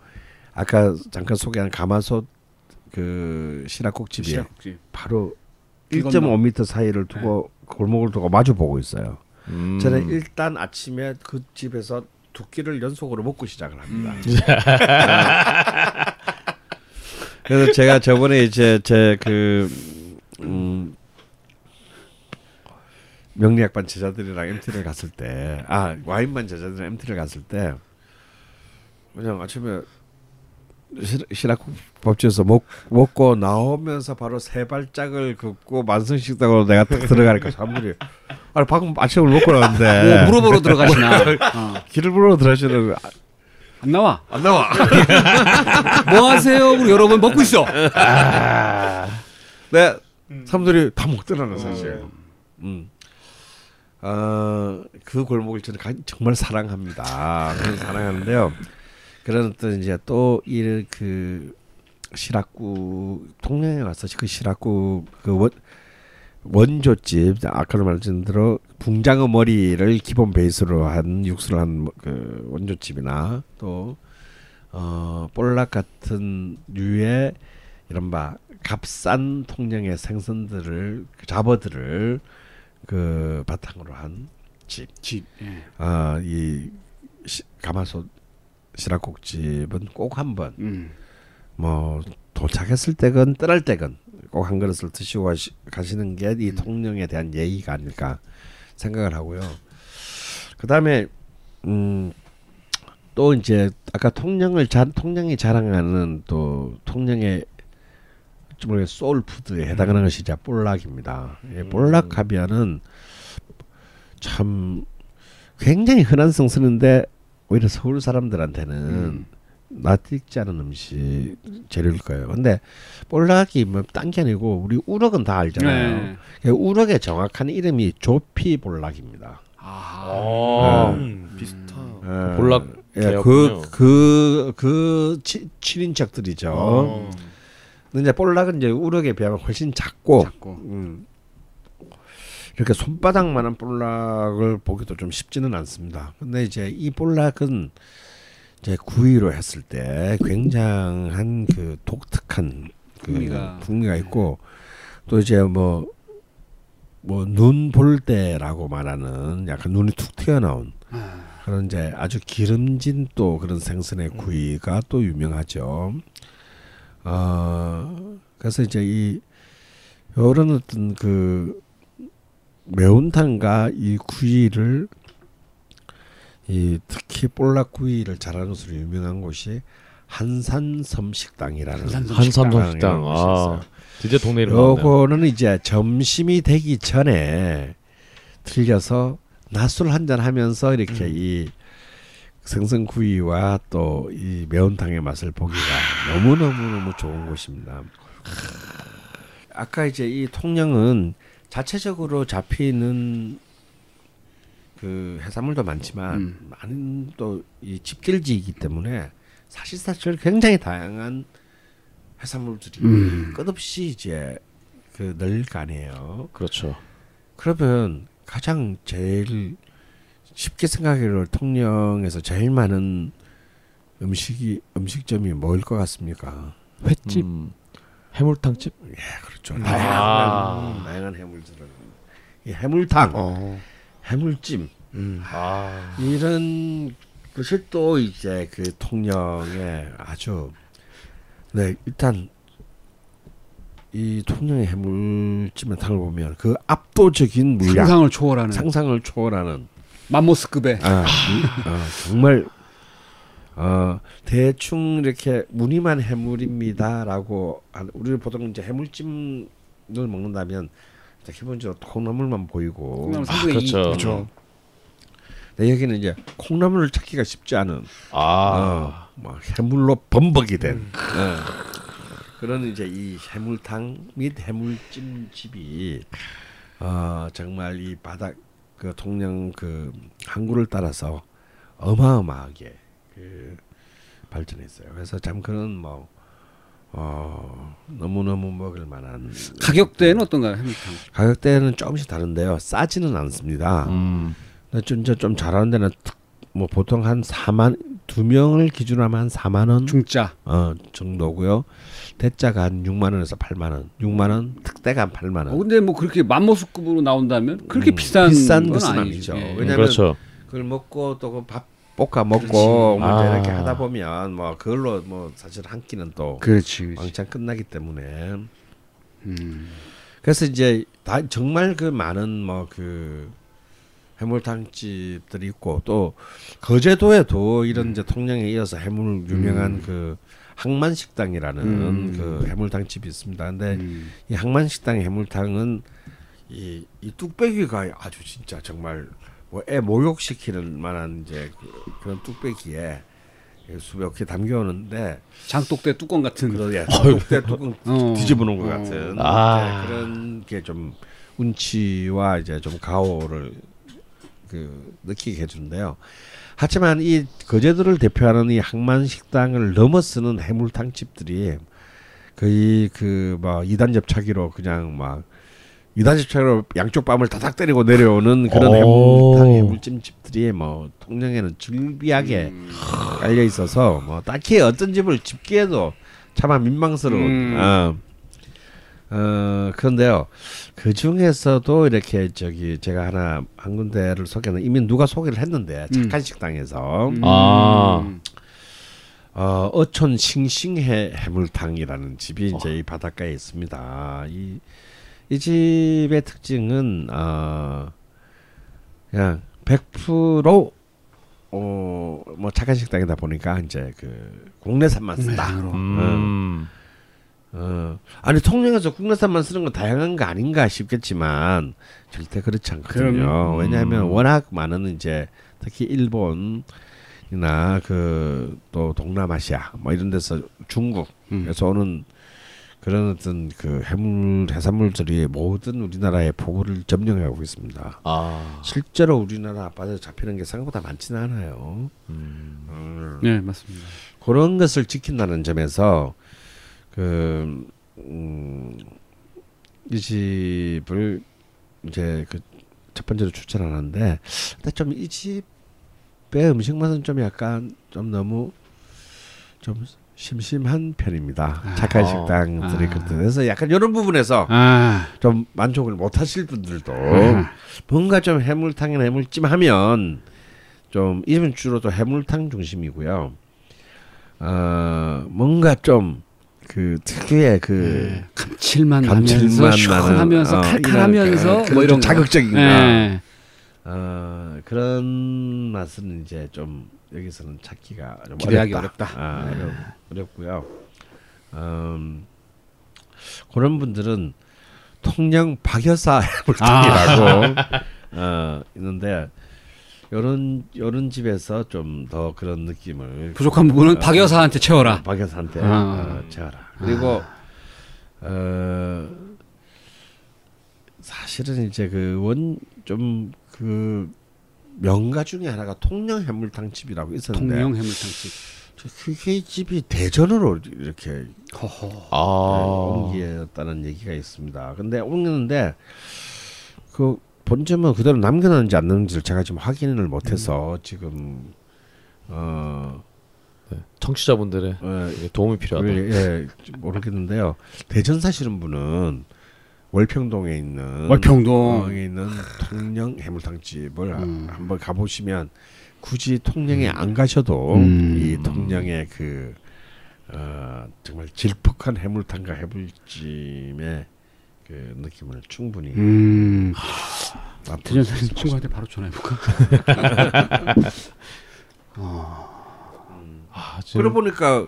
아까 잠깐 소개한 가마솥 그 시락국 집이 시락국집. 바로 일 점 오 미터 사이를 두고 네. 골목을 두고 마주 보고 있어요. 음. 저는 일단 아침에 그 집에서 두 끼를 연속으로 먹고 시작을 합니다. 음. 그래서 제가 저번에 이제 제 그 음, 명리학반 제자들이랑 엠티를 갔을 때, 아 와인반 제자들이랑 엠티를 갔을 때, 그냥 아침에 시락국밥집에서 먹 먹고 나오면서 바로 세 발짝을 긋고 만성식당으로 내가 딱 들어가니까 사람들이 아 방금 아침을 먹고 나왔는데 뭐 물어보러 들어가시나? 어. 길을 물어 들어가시는 안 나와 안 나와 뭐 하세요? 우리 여러분 먹고 있어. 아, 네 사람들이 다 먹더라는 사실. 음. 어, 그 골목을 저는 정말 사랑합니다. 저는 사랑하는데요. 그런 어떤 이제 또 이 그 시락국 통영에 가서 그 시락국 그 원, 원조집 아까도 말씀드린 대로 붕장어 머리를 기본 베이스로 한 육수를 한 그 원조집이나 또 어, 볼락 같은 류의 이른바 값싼 통영의 생선들을 그 잡어들을 그 바탕으로 한 집, 집, 예. 아, 이 시, 가마솥 시락국 집은 꼭 한번 음. 뭐 도착했을 때건 떠날 때건 꼭 한 그릇을 드시고 가시, 가시는 게 이 음. 통영에 대한 예의가 아닐까 생각을 하고요. 그 다음에 음, 또 이제 아까 통영을 자, 통영이 자랑하는 또 통영의 좀 소울푸드에 해당하는 음. 것이 이제 볼락입니다. 음. 예, 볼락 하면은 참 굉장히 흔한 성스러운데 오히려 서울 사람들한테는 음. 낯익지 않은 음식 재료일 거예요. 근데 볼락이 뭐 딴 게 아니고 우리 우럭은 다 알잖아요. 네. 우럭의 정확한 이름이 조피 볼락입니다. 아, 음. 비슷한 음. 볼락 그 그 그 친인척들이죠. 어. 근데 이제 볼락은 이제 우럭에 비하면 훨씬 작고, 작고. 음. 이렇게 손바닥만한 볼락을 보기도 좀 쉽지는 않습니다. 근데 이제 이 볼락은 이제 구이로 했을 때 굉장한 그 독특한 그 풍미가. 풍미가 있고 또 이제 뭐 뭐 눈 볼 때라고 말하는 약간 눈이 툭 튀어나온 그런 이제 아주 기름진 또 그런 생선의 구이가 또 유명하죠. 어, 그래서 이제 이 이런 어떤 그 매운탕과 이 구이를 이 특히 볼락구이를 잘하는 것으로 유명한 곳이 한산섬 식당이라는 한산섬 식당. 아, 진짜 동네 이름 맞네요. 요거는 이제 점심이 되기 전에 들려서 낮술 한잔 하면서 이렇게 음. 이 생선구이와 또 이 매운탕의 맛을 보기가 너무 너무 너무 좋은 곳입니다. 아까 이제 이 통영은 자체적으로 잡히는 그 해산물도 많지만 음. 많은 또 이 집길지이기 때문에 사실사실 굉장히 다양한 해산물들이 음. 끝없이 이제 그 늘 거 아니에요. 그렇죠. 그러면 가장 제일 쉽게 생각해로 통영에서 제일 많은 음식이 음식점이 뭐일 것 같습니까? 횟집, 음. 해물탕집. 예, 그렇죠. 아. 다양한, 다양한 해물들은 이 해물탕, 어. 해물찜, 음. 아. 이런 것이 또 이제 그 통영의 아주 네 일단. 이 통영의 해물찜탕을 보면 그 압도적인 물량, 상상을 초월하는, 상상을 초월하는 맘모스급의 아, 아, 정말 어, 대충 이렇게 무늬만 해물입니다라고 우리를 보통 이제 해물찜을 먹는다면 기본적으로 콩나물만 보이고 콩나물 아, 그렇죠. 그렇죠. 근데 여기는 이제 콩나물을 찾기가 쉽지 않은 아, 어, 막 해물로 범벅이 된. 음. 어. 그런 이제 이 해물탕 및 해물찜 집이 어 정말 이 바닥 그 통영 그 항구를 따라서 어마어마하게 그 발전했어요. 그래서 참 그런 뭐 어 너무 너무 먹을 만한 가격대는 어떤가요? 해물탕 가격대는 조금씩 다른데요. 싸지는 않습니다. 음. 근데 좀 좀 잘하는 데는 뭐 보통 한 사만 두 명을 기준으로 하면 한 사만 원 중짜 어, 정도고요. 대짜가 한 육만 원에서 팔만 원, 육만 원 특대가 한 팔만 원. 어, 근데 뭐 그렇게 맘모스급으로 나온다면 그렇게 음, 비싼, 비싼 것은 아니죠. 예. 왜냐하면 그렇죠. 그걸 먹고 또 밥 볶아 먹고 뭐 아. 이렇게 하다 보면 뭐 그걸로 뭐 사실 한 끼는 또 그렇지, 그렇지. 왕창 끝나기 때문에. 음. 그래서 이제 다 정말 그 많은 뭐 그 해물탕집들이 있고 또 거제도에도 이런 이제 통영에 이어서 해물 유명한 음. 그 항만식당이라는 음. 그 해물탕집이 있습니다. 근데 음. 이 항만식당의 해물탕은 이, 이 뚝배기가 아주 진짜 정말 뭐 애 목욕시키는 만한 이제 그, 그런 뚝배기에 수백 개 담겨오는데 장독대 뚜껑 같은 그런 예, 장독대 뚜껑 어. 뒤집어 놓은 것 어. 같은 아. 네, 그런 게 좀 운치와 이제 좀 가오를 그 느끼게 해주는데요. 하지만 이 거제도를 대표하는 이 항만식당을 넘어서는 해물탕집들이 거의 그 막 이단 접착기로 그냥 막 이단 접착기로 양쪽 뺨을 다닥 때리고 내려오는 그런 해물탕 해물찜집들이 뭐 통영에는 즐비하게 음. 깔려 있어서 뭐 딱히 어떤 집을 집기에도 차마 민망스러운. 음. 어. 어 그런데요 그 중에서도 이렇게 저기 제가 하나 한 군데를 소개는 이미 누가 소개를 했는데 착한 음. 식당에서 음. 아 어, 어촌 싱싱해 해물탕이라는 집이 이제 어. 이 바닷가에 있습니다. 이, 이 집의 특징은 어, 그냥 백 퍼센트 어, 뭐 착한 식당이다 보니까 이제 그 국내산만 쓴다. 음. 음. 어 아니 통영에서 국내산만 쓰는 건 다양한 거 아닌가 싶겠지만 절대 그렇지 않거든요. 음. 왜냐하면 워낙 많은 이제 특히 일본이나 그 또 동남아시아 뭐 이런 데서 중국에서 음. 오는 그런 어떤 그 해물 해산물들이 모든 우리나라의 포구를 점령하고 있습니다. 아. 실제로 우리나라 앞바다에 잡히는 게 생각보다 많지는 않아요. 음. 음. 네 맞습니다. 그런 것을 지킨다는 점에서. 그, 음, 이 집을 이제 그 첫 번째로 추천하는데, 근데 좀 이 집의 음식 맛은 좀 약간 좀 너무 좀 심심한 편입니다. 아, 착한 식당들이 어, 아, 그렇다. 그래서 약간 이런 부분에서 아, 좀 만족을 못하실 분들도 아, 뭔가 좀 해물탕이나 해물찜 하면 좀 이 집은 주로 또 해물탕 중심이고요. 어, 뭔가 좀 그 특유의 그 네, 감칠맛, 감칠맛 나면서 칼칼하면서 어, 뭐 이런 자극적인 네, 어, 그런 맛은 이제 좀 여기서는 찾기가 좀 기대하기 어렵다. 어렵다. 아, 네. 어렵, 어렵고요. 음, 그런 분들은 통영 박여사 해물탕이라고 아, 어, 있는데. 요런 요런 집에서 좀 더 그런 느낌을 부족한 부분은 어, 박 여사한테 채워라. 박 여사한테 아, 어, 채워라. 그리고 아, 어, 사실은 이제 그 원 좀 그 명가 중에 하나가 통영 해물탕 집이라고 있었는데, 통영 해물탕 집. 그게 집이 대전으로 이렇게 아, 옮겼다는 얘기가 있습니다. 근데 옮겼는데 그 본점은 그대로 남겨놨는지 안 남는지를 제가 지금 확인을 못해서 음, 지금 어, 네, 청취자분들의 예, 도움이 필요하다. 예, 모르겠는데요. 대전 사시는 분은 월평동에 있는 월평동에 있는 통영 해물탕집을 음, 한번 가보시면 굳이 통영에 안 가셔도 음, 이 통영의 그 어, 정말 질퍽한 해물탕과 해물찜의 그 느낌을 충분히. 음. 대전 사는 친구한테 바로 전화해볼까? 어. 음. 아, 지금... 그러고 보니까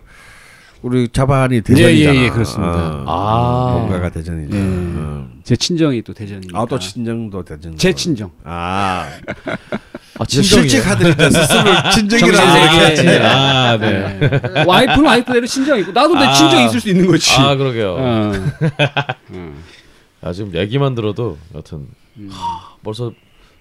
우리 자반이 대전이잖아. 예, 예, 예, 그렇습니다. 아, 본가가 대전이죠. 예. 음. 제 친정이 또 대전이니까. 아, 또 친정도 대전. 제 친정. 아. 아, 실직 하더니까 스스로 친정이라고 얘기했지. 아, 네. 네. 와이프는 와이프대로 친정이고 나도 내 아, 친정이 있을 수 있는 거지. 아, 그러게요. 어. 음. 아, 지금 얘기만 들어도 여튼 음, 하, 벌써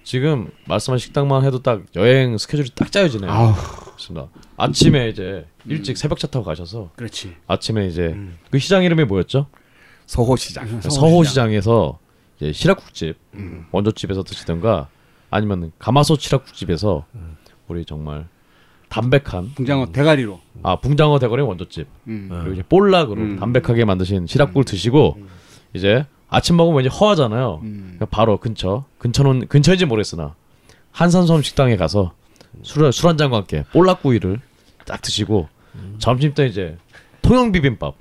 지금 말씀하신 식당만 해도 딱 여행 스케줄이 딱 짜여지네요. 아우. 좋습니다. 아침에 이제 일찍 음, 새벽차 타고 가셔서 그렇지, 아침에 이제 음, 그 시장 이름이 뭐였죠? 서호시장. 서호시장. 서호시장에서 이제 시락국집 음, 원조집에서 드시던가 아니면 가마솥 시락국집에서 음, 우리 정말 담백한 붕장어 음, 대가리로 아 붕장어 대가리 원조집 음, 그리고 이제 볼락으로 음, 담백하게 만드신 시락국을 음, 드시고 음, 이제 아침 먹으면 이제 허하잖아요. 음. 바로 근처, 근처는 근처인지 모르겠으나 한산섬 식당에 가서 술 술 한 잔과 함께 볼락구이를 딱 드시고 음, 점심 때 이제 통영 비빔밥,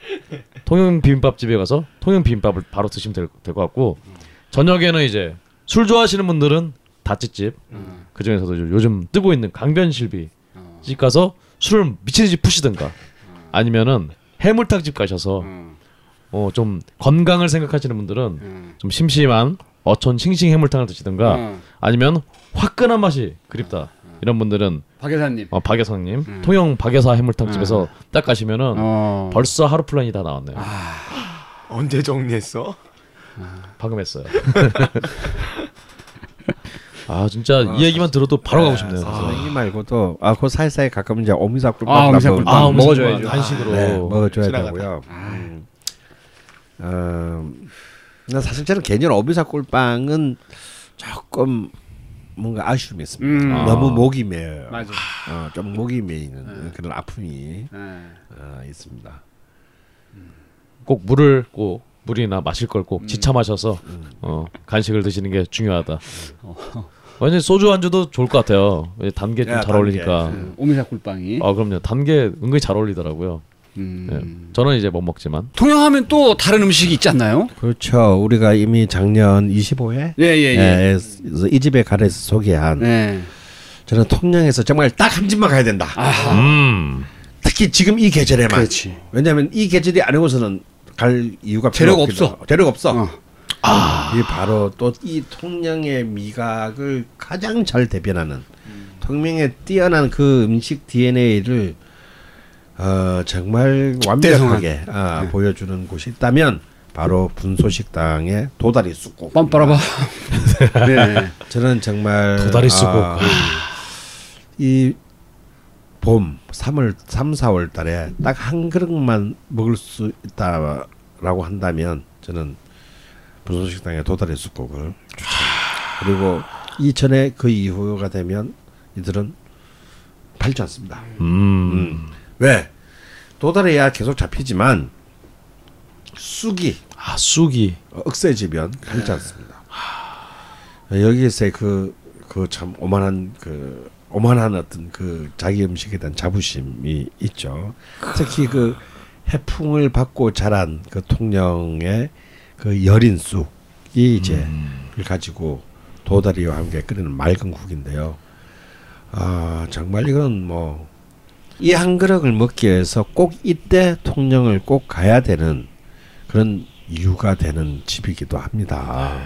통영 비빔밥 집에 가서 통영 비빔밥을 바로 드시면 될 것 같고 음, 저녁에는 이제 술 좋아하시는 분들은 다찌집 음, 그 중에서도 요즘 뜨고 있는 강변실비 음, 집 가서 술을 미친 듯이 푸시든가 음, 아니면은 해물탕 집 가셔서 음, 어, 좀 건강을 생각하시는 분들은 음, 좀 심심한 어촌 싱싱 해물탕을 드시든가 음, 아니면 화끈한 맛이 그립다 음, 이런 분들은 박여사님 어, 박여사님 음, 통영 박여사 해물탕집에서 음, 딱 가시면은 어, 벌써 하루 플랜이 다 나왔네요. 아, 언제 정리했어? 아, 방금 했어요. 아 진짜 어, 이 얘기만 들어도 바로 네, 가고 싶네요. 선생님 아, 말고도 아 그 사이사이 가끔 이제 어미사꿀밥 아, 어미사꿀밥 아, 먹어줘야죠. 한식으로 아, 네, 먹어줘야 되고요. 음. 어, 나 사실 저는 개념 어비사 꿀빵은 조금 뭔가 아쉬움이 있습니다. 음. 너무 목이 메요. 맞아. 어, 좀 목이 메이는 네, 그런 아픔이 네, 어, 있습니다. 꼭 물을 꼭 물이나 마실 걸 꼭 음, 지차 마셔서 음, 어, 간식을 드시는 게 중요하다. 완전 소주 안주도 좋을 것 같아요. 단계 좀 잘 어울리니까. 음. 어비사 꿀빵이. 아 그럼요. 단계 은근히 잘 어울리더라고요. 음. 네. 저는 이제 못 먹지만 통영하면 또 다른 음식이 있지 않나요? 그렇죠. 우리가 이미 작년 이십오 회 예, 예, 예, 이 집에 가려서 소개한 예, 저는 통영에서 정말 딱 한 집만 가야 된다. 음. 특히 지금 이 계절에만. 그렇지. 왜냐하면 이 계절이 아니고서는 갈 이유가 재료가 없어. 재료가 없어. 어. 아. 이 바로 또 이 통영의 미각을 가장 잘 대변하는 음, 통영의 뛰어난 그 음식 디엔에이를 어, 정말 완벽하게 아, 네, 보여주는 곳이 있다면 바로 분소식당의 도다리 쑥국. 빰빠라봐. 네, 저는 정말 도다리 쑥국. 아, 이 봄 삼월, 삼, 사월 달에 딱 한 그릇만 먹을 수 있다라고 한다면 저는 분소식당의 도다리 쑥국을 추천. 그리고 이천에 그 이후가 되면 이들은 팔지 않습니다. 음. 음. 왜? 도달해야 계속 잡히지만 쑥이 아 쑥이 억세지면 팔지 않습니다. 하... 여기에서의 그 그 참 오만한 그 오만한 어떤 그 자기 음식에 대한 자부심이 있죠. 특히 그 해풍을 받고 자란 그 통영의 그 여린 쑥이 이제 음. 가지고 도다리와 함께 끓이는 맑은 국인데요. 아 정말 이건 뭐 이 한 그릇을 먹기 위해서 꼭 이때 통영을 꼭 가야 되는 그런 이유가 되는 집이기도 합니다.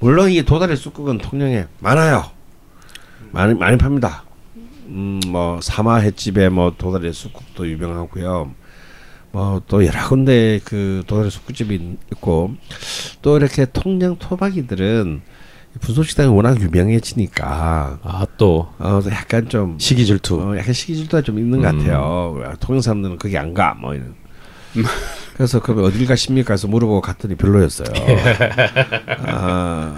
물론 이 도다리 쑥국은 통영에 많아요. 많이 많이 팝니다. 음 뭐 사마횟집에 뭐 도다리 쑥국도 유명하고요. 뭐 또 여러 군데 그 도다리 쑥국집이 있고 또 이렇게 통영 토박이들은 분소식당이 워낙 유명해지니까 아 또 어, 약간 좀 시기 질투 어, 약간 시기 질투가 좀 있는 음. 것 같아요. 통영 사람들은 거기 안 가 뭐 이런. 그래서 그럼 어딜 가십니까? 해서 물어보고 갔더니 별로였어요. 아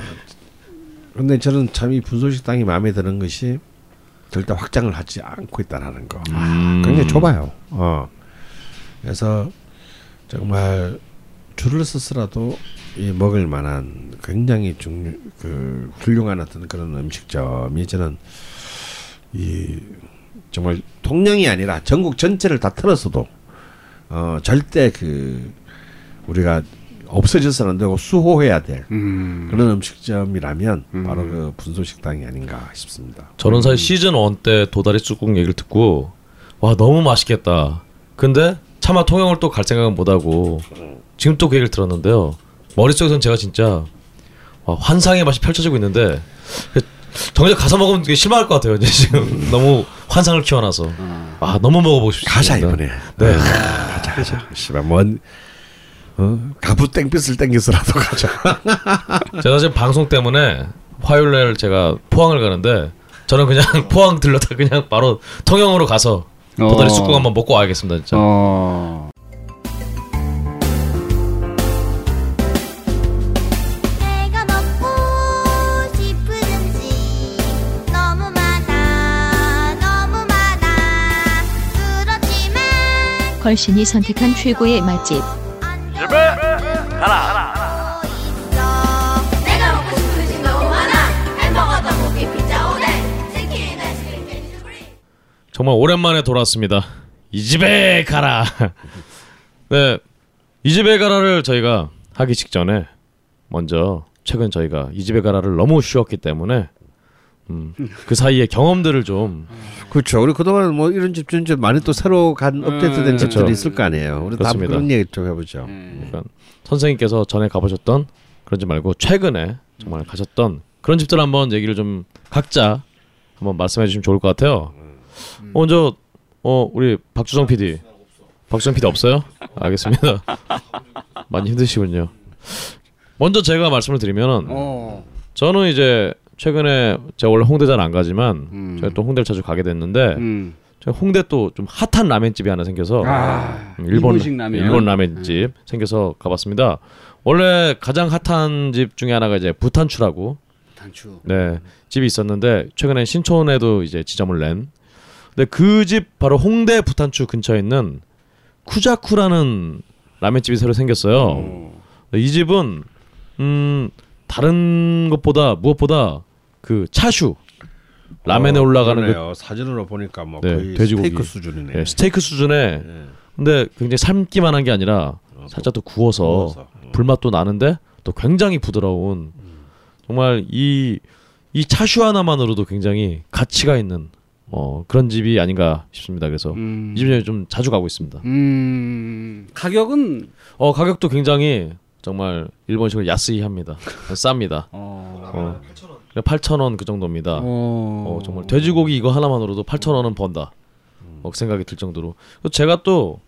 근데 저는 참 이 분소식당이 마음에 드는 것이 절대 확장을 하지 않고 있다라는 거. 음. 굉장히 좁아요. 어. 그래서 정말 줄을 서서라도 이 먹을 만한 굉장히 중요, 그 훌륭한 어떤 그런 음식점이 저는 이 정말 통영이 아니라 전국 전체를 다 틀어서도 어 절대 그 우리가 없어져서는 안 되고 수호해야 될 음. 그런 음식점이라면 음. 바로 그 분소식당이 아닌가 싶습니다. 저는 사실 시즌 일 때 도다리 쑥국 얘기를 듣고 와 너무 맛있겠다. 근데 차마 통영을 또 갈 생각은 못하고 지금 또 그 얘기를 들었는데요. 머릿속에서는 제가 진짜 와, 환상의 맛이 펼쳐지고 있는데 정작 가서 먹으면 되게 실망할 것 같아요. 이제 지금 너무 환상을 키워놔서 아 너무 먹어보고 싶습니다. 가자 이번에. 네. 아, 가자 가자. 씨발 뭔 어? 가부 땡빛을 땡겨서라도 가자. 제가 지금 방송 때문에 화요일 날 제가 포항을 가는데 저는 그냥 포항 들렀다 그냥 바로 통영으로 가서 도다리 쑥국 한번 먹고 와야겠습니다 진짜. 어... 걸신이 선택한 최고의 맛집. 집에 하나. 정말 오랜만에 돌아왔습니다. 이 집에 가라. 네, 이 집에 가라를 저희가 하기 직전에 먼저 최근 저희가 이 집에 가라를 너무 쉬웠기 때문에. 음, 그 사이에 경험들을 좀 그렇죠. 우리 그동안 뭐 이런 집 저런 집 많이 또 새로 간 업데이트된 음, 집들이 그렇죠. 있을 거 아니에요. 우리 다음 그런 얘기 좀 해보죠. 음. 그러니까 선생님께서 전에 가보셨던 그런 집 말고 최근에 정말 가셨던 그런 집들 한번 얘기를 좀 각자 한번 말씀해 주시면 좋을 것 같아요. 음. 먼저 어 우리 박주성 피디, 박주성 피디 없어요? 알겠습니다. 많이 힘드시군요. 먼저 제가 말씀을 드리면 저는 이제 최근에 제가 원래 홍대잘 안 가지만 음. 제가 또 홍대를 자주 가게 됐는데 음. 제가 홍대 또 좀 핫한 라면집이 하나 생겨서 아, 일본 라면. 일본 라면집 음. 생겨서 가봤습니다. 원래 가장 핫한 집 중에 하나가 이제 부탄추라고 부탄추. 네 집이 있었는데 최근에 신촌에도 이제 지점을 낸. 근데 그 집 바로 홍대 부탄추 근처에 있는 쿠자쿠라는 라면집이 새로 생겼어요. 오. 이 집은 음 다른 것보다 무엇보다 그 차슈 라면에 어, 올라가는 그러네요. 그 사진으로 보니까 뭐 네, 거의 돼지고기. 스테이크 수준이네. 네, 스테이크 수준에 네. 근데 굉장히 삶기만 한 게 아니라 어, 살짝 또 구워서, 구워서. 어. 불맛도 나는데 또 굉장히 부드러운 음. 정말 이 이 차슈 하나만으로도 굉장히 가치가 있는 어, 그런 집이 아닌가 싶습니다. 그래서 음. 이 집에 좀 자주 가고 있습니다. 음. 가격은 어 가격도 굉장히 정말 일본식으로 야스이 합니다. 쌉니다. 어, 팔천 원. 팔천 원 그 정도입니다. 어, 정말 돼지고기 이거 하나만으로도 팔천 원은 번다. 어, 그 생각이 들 정도로. 제가 또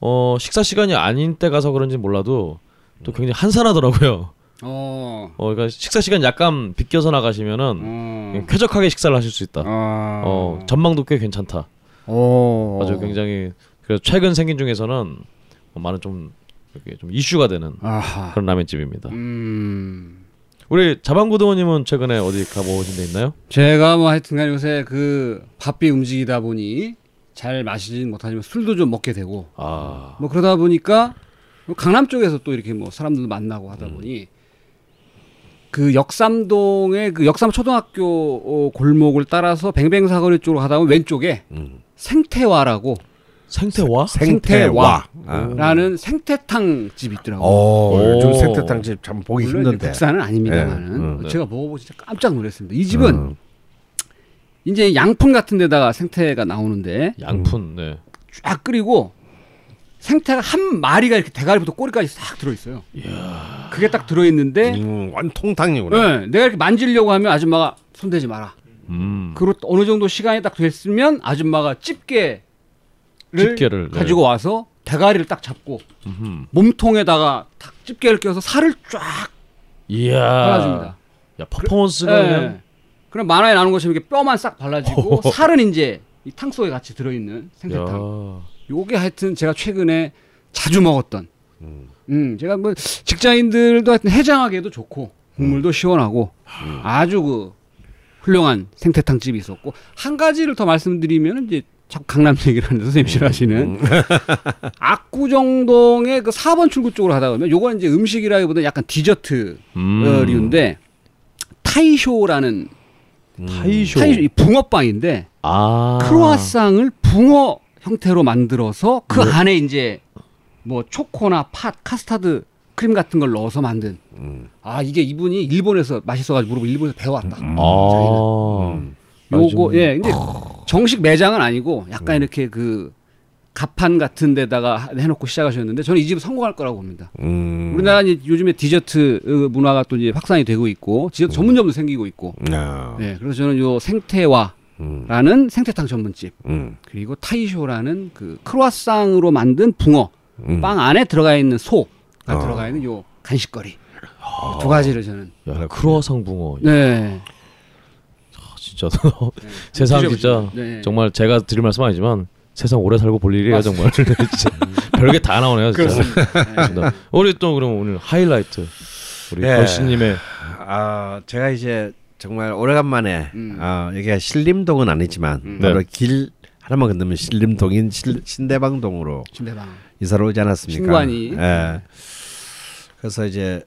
어, 식사 시간이 아닌 때 가서 그런지 몰라도 또 굉장히 한산하더라고요. 어, 그러니까 식사 시간 약간 비껴서 나가시면은 쾌적하게 식사를 하실 수 있다. 어, 전망도 꽤 괜찮다. 아주 굉장히 그래서 최근 생긴 중에서는 많은 좀 이게 좀 이슈가 되는 아하. 그런 라면집입니다. 음... 우리 자반고등어님은 최근에 어디 가보신 데 있나요? 제가 뭐 하여튼간 요새 그 바삐 움직이다 보니 잘 마시진 못하지만 술도 좀 먹게 되고 아. 뭐 그러다 보니까 강남 쪽에서 또 이렇게 뭐 사람들도 만나고 하다 보니 음. 그 역삼동의 그 역삼초등학교 골목을 따라서 뱅뱅사거리 쪽으로 가다 보면 왼쪽에 음. 생태화라고 생태화? 생태화. 라는 생태탕 집이 있더라고요. 요즘 생태탕 집 참 보기 힘든데. 국산은 아닙니다만. 네. 음, 네. 제가 먹어보고 진짜 깜짝 놀랐습니다. 이 집은 음. 이제 양푼 같은 데다가 생태가 나오는데. 양푼, 네. 쫙 끓이고 생태가 한 마리가 이렇게 대가리부터 꼬리까지 싹 들어있어요. 이야. 그게 딱 들어있는데. 음, 완통탕이구나. 네, 내가 이렇게 만지려고 하면 아줌마가 손대지 마라. 음. 그리고 어느 정도 시간이 딱 됐으면 아줌마가 집게 집게를 가지고 네. 와서 대가리를 딱 잡고 음흠. 몸통에다가 탁 집게를 껴서 살을 쫙 이야. 발라줍니다. 야 퍼포먼스가 그래, 그냥 네. 그럼 만화에 나오는 것처럼 이렇게 뼈만 싹 발라지고 오호호. 살은 이제 이 탕 속에 같이 들어있는 생태탕. 요게 하여튼 제가 최근에 자주 먹었던. 음, 음 제가 뭐 직장인들도 하여튼 해장하기에도 좋고 국물도 음. 시원하고 음. 아주 그 훌륭한 생태탕 집이 있었고 한 가지를 더 말씀드리면 이제. 자꾸 강남 얘기를 하는데 선생님 싫어하시는 압구정동의 그 사 번 출구 쪽으로 하다 보면 요건 이제 음식이라기보다 약간 디저트류인데 음. 타이쇼라는 음. 타이쇼, 타이쇼 붕어빵인데 아. 크루아상을 붕어 형태로 만들어서 그 네. 안에 이제 뭐 초코나 팥, 카스타드 크림 같은 걸 넣어서 만든 음. 아 이게 이분이 일본에서 맛있어가지고 물어보고 일본에서 배워왔다. 음. 아. 음. 요거 예 근데 정식 매장은 아니고 약간 음. 이렇게 그 가판 같은 데다가 해놓고 시작하셨는데 저는 이 집은 성공할 거라고 봅니다. 음. 우리나라는 요즘에 디저트 문화가 또 이제 확산이 되고 있고 디저트 전문점도 음. 생기고 있고 아. 네, 그래서 저는 요 생태화라는 음. 생태탕 전문집 음. 그리고 타이쇼라는 그 크루아상으로 만든 붕어 음. 빵 안에 들어가 있는 소가 아. 들어가 있는 요 간식거리 아. 두 가지를 저는 야, 크루아상 붕어 네. 진짜 네. 세상 진짜 네. 정말 제가 드릴 말씀 아니지만 세상 오래 살고 볼 일이야 정말 진짜 별게 다 나오네요 진짜. 네. 우리 또 그럼 오늘 하이라이트 우리 권씨님의 네. 아 제가 이제 정말 오래간만에 음. 아 여기가 신림동은 아니지만 음. 바로 네. 길 하나만 건너면 신림동인 실, 신대방동으로 신대방. 이사를 오지 않았습니까? 신관이 예. 네. 그래서 이제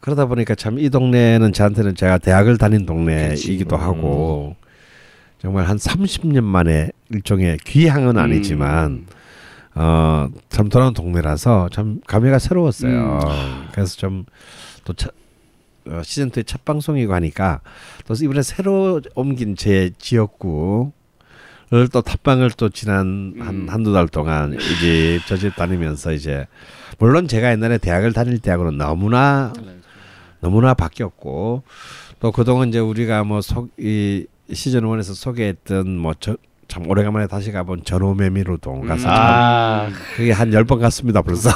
그러다 보니까 참 이 동네는 저한테는 제가 대학을 다닌 동네이기도 하고 정말 한 삼십 년 만에 일종의 귀향은 아니지만 음. 어, 참 돌아온 동네라서 참 감회가 새로웠어요. 음. 그래서 좀 또 어, 시즌 투의 첫 방송이고 하니까 또 이번에 새로 옮긴 제 지역구를 또 탑방을 또 지난 한, 음. 한두 달 동안 이 집 저 집 다니면서 이제 물론 제가 옛날에 대학을 다닐 때하고는 너무나 너무나 바뀌었고 또 그동안 이제 우리가 뭐 이 시즌 원에서 소개했던 뭐 참 오래간만에 다시 가본 전호매미로동 가서 음. 아. 그게 한 열 번 갔습니다 벌써.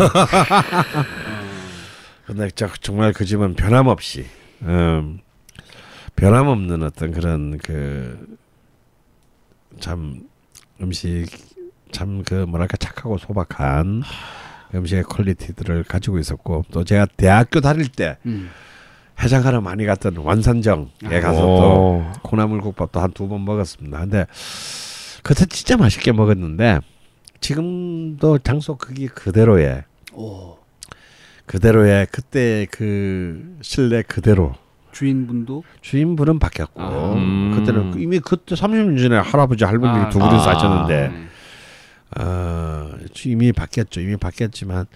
근데 저, 정말 그 집은 변함없이 음, 변함없는 어떤 그런 그 참 음식 참 그 뭐랄까 착하고 소박한 음식의 퀄리티들을 가지고 있었고 또 제가 대학교 다닐 때 음. 해장하러 많이 갔던 완산정에 가서 또 콩나물국밥도 한 두 번 먹었습니다. 근데 그때 진짜 맛있게 먹었는데 지금도 장소 크기 그대로의 오. 그대로의 그때 그 실내 그대로 주인분도 주인분은 바뀌었고 아. 음. 그때는 이미 그때 삼십 년 전에 할아버지 할머니 아. 두 분이 아. 사셨는데 어, 이미 바뀌었죠. 이미 바뀌었지만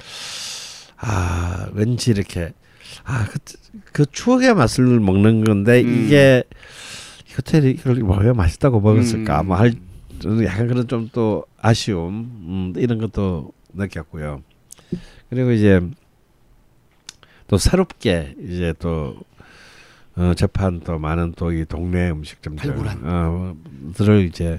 아 왠지 이렇게 아 그 그 추억의 맛을 먹는 건데 음. 이게 호텔이 왜 맛있다고 먹었을까? 음. 뭐 할 약간 그런 좀 또 아쉬움 음, 이런 것도 느꼈고요. 그리고 이제 또 새롭게 이제 또 어, 접한 또 많은 또 이 동네 음식점들 어, 들을 이제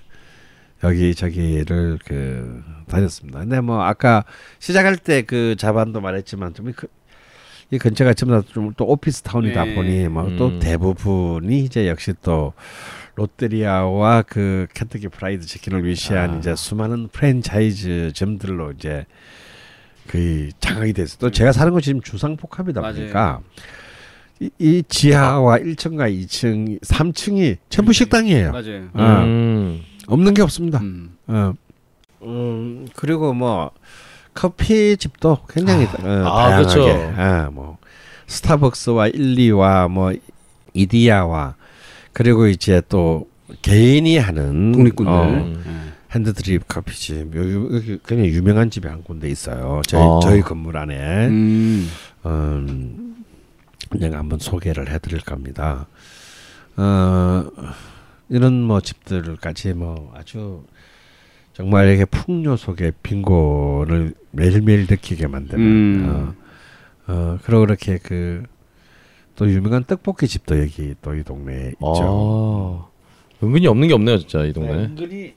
여기 저기를 그 다녔습니다. 근데 뭐 아까 시작할 때 그 자반도 말했지만 좀 이 근처가 좀 또 오피스 타운이다 네. 보니 뭐 또 음. 대부분이 이제 역시 또 롯데리아와 그 켄터키 프라이드 치킨을 위시한 아. 이제 수많은 프랜차이즈점들로 이제 거의 장악이 됐어요. 또 제가 사는 곳이 지금 주상복합이다 보니까 이, 이 지하와 일 층과 이 층, 삼 층이 전부 식당이에요. 맞아요. 어. 음. 없는 게 없습니다. 음. 어. 음, 그리고 뭐 커피집도 굉장히 아, 어, 아, 다양하게 아, 뭐 스타벅스와 일리와 뭐 이디야와 그리고 이제 또 개인이 하는 독립군들 어, 음. 핸드드립 커피집 여기 굉장히 유명한 집이 한 군데 있어요. 저희, 어. 저희 건물 안에 음. 음, 그냥 한번 소개를 해드릴 겁니다. 어, 이런 뭐 집들까지 뭐 아주 정말 이렇게 풍요 속의 빙고를 매일매일 느끼게 만드는 음. 어, 어, 그리고 이렇게 그 또 유명한 떡볶이 집도 여기 또 이 동네에 있죠. 아, 은근히 없는 게 없네요, 진짜 이 동네. 네, 은근히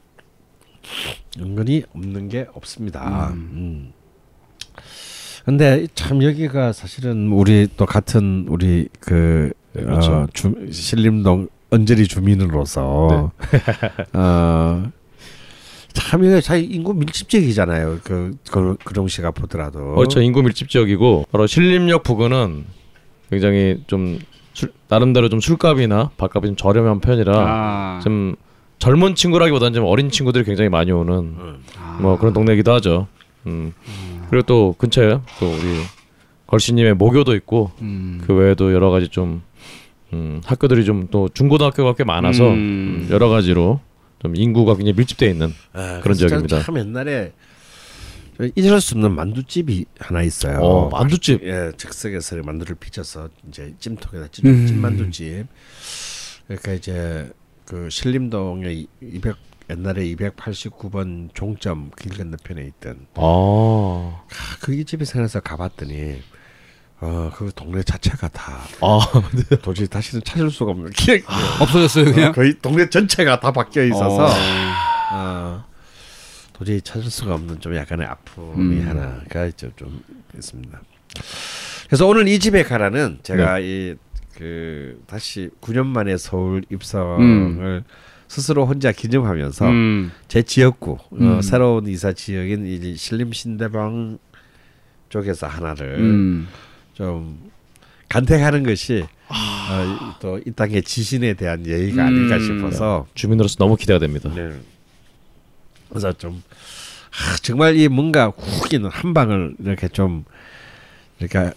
은근히 없는 게 없습니다. 음. 음. 근데 참 여기가 사실은 우리 또 같은 우리 그 네, 그렇죠. 어, 주, 신림동 언저리 주민으로서 네. 어. 참 이게 잘 인구 밀집 지역이잖아요. 그 그릉시가 보더라도. 그렇죠. 인구 밀집 지역이고 바로 신림역 부근은 굉장히 좀 술, 나름대로 좀 술값이나 밥값이 좀 저렴한 편이라 아. 좀 젊은 친구라기보다는 좀 어린 친구들이 굉장히 많이 오는 음. 아. 뭐 그런 동네이기도 하죠. 음. 음. 그리고 또 근처에 또 우리 걸씨님의 모교도 있고 음. 그 외에도 여러 가지 좀 음, 학교들이 좀 또 중고등학교가 꽤 많아서 음. 여러 가지로. 좀 인구가 굉장히 밀집되어 있는 아, 그런 지역입니다. 참 옛날에 잊을 수 없는 만두집이 하나 있어요. 어, 만두집. 예, 즉석에서 만두를 빚어서 이제 찜통에다 찜 음. 찜만두집. 그러니까 이제 그 신림동의 이백 옛날에 이백팔십구 번 종점 길 건너편에 있던. 아. 그 집이 생겨서 가봤더니. 어, 그 동네 자체가 다 아, 네. 도저히 다시는 찾을 수가 없는 기억 아, 없어졌어요 그냥. 어, 거의 동네 전체가 다 바뀌어 있어서 어. 어, 도저히 찾을 수가 없는 좀 약간의 아픔이 음. 하나가 좀, 좀 있습니다. 그래서 오늘 이 집에 가라는 제가 네. 이 그 다시 구 년 만에 서울 입성을 음. 스스로 혼자 기념하면서 음. 제 지역구 음. 어, 새로운 이사 지역인 이 신림 신대방 쪽에서 하나를 음. 좀 간택하는 것이 아... 어, 또 이 땅의 지신에 대한 예의가 음... 아닐까 싶어서 주민으로서 너무 기대가 됩니다. 네. 그래서 좀 아, 정말 이 뭔가 후기는 한 방을 이렇게 좀 이렇게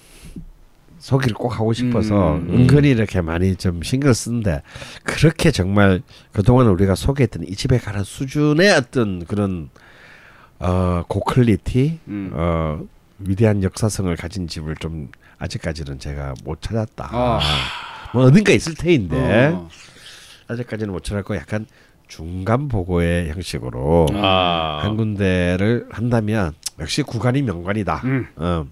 소개를 꼭 하고 싶어서 음... 은근히 이렇게 많이 좀 신경 쓰는데 그렇게 정말 그동안 우리가 소개했던 이 집에 가는 수준의 어떤 그런 어, 고퀄리티 음. 어, 위대한 역사성을 가진 집을 좀 아직까지는 제가 못 찾았다. 어. 뭐 어딘가 있을 테인데 어. 아직까지는 못 찾았고 약간 중간 보고의 형식으로 아. 한 군데를 한다면 역시 구간이 명관이다. 음. 어.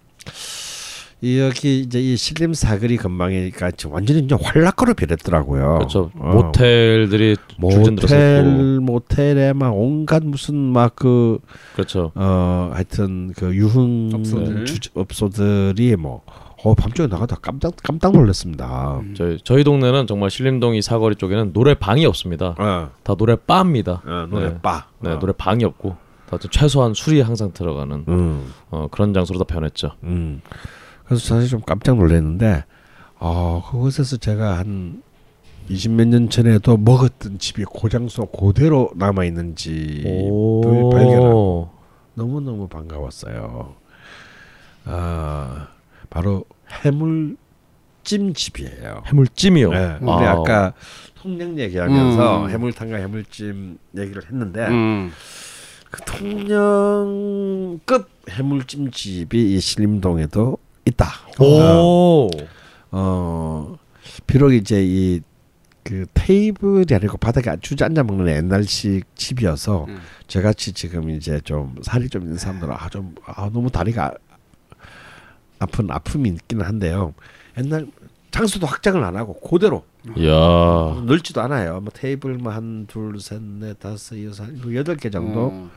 여기 이제 이 신림 사거리 근방이니까 완전히 이제 활락거로 변했더라고요. 그렇죠. 어. 모텔들이 모텔 모텔에 막 온갖 무슨 막 그 그렇죠. 어 하여튼 그 유흥 업소들. 주제, 업소들이 뭐 어, 밤중에 나가다 깜짝 깜짝 놀랐습니다. 음. 저희 저희 동네는 정말 신림동이 사거리 쪽에는 노래 방이 없습니다. 어. 다 노래 바입니다. 어, 노래 네. 바. 네, 어. 노래 방이 없고 다 최소한 술이 항상 들어가는 음. 어, 그런 장소로 다 변했죠. 음. 그래서 사실 좀 깜짝 놀랐는데 어, 그곳에서 제가 한 이십몇 년 전에도 먹었던 집이 그 장소 그대로 남아있는 집을 발견하고 너무너무 반가웠어요. 어, 바로 해물찜집이에요. 해물찜이요? 네, 우리 아. 아까 통영 얘기하면서 음. 해물탕과 해물찜 얘기를 했는데 음. 그 통영급 해물찜집이 이 신림동에도 있다. 오. 어, 비록 이제 이 그 테이블이 아니고 바닥에 주저앉아 먹는 옛날식 집이어서 음. 저같이 지금 이제 좀 살이 좀 있는 사람들은 아 좀 아 너무 다리가 아픈 아픔이 있기는 한데요. 옛날 장소도 확장을 안 하고 그대로. 야. 넓지도 않아요. 뭐 테이블 뭐 한 둘 셋 넷 다섯 여섯 일곱 여덟 개 정도. 음.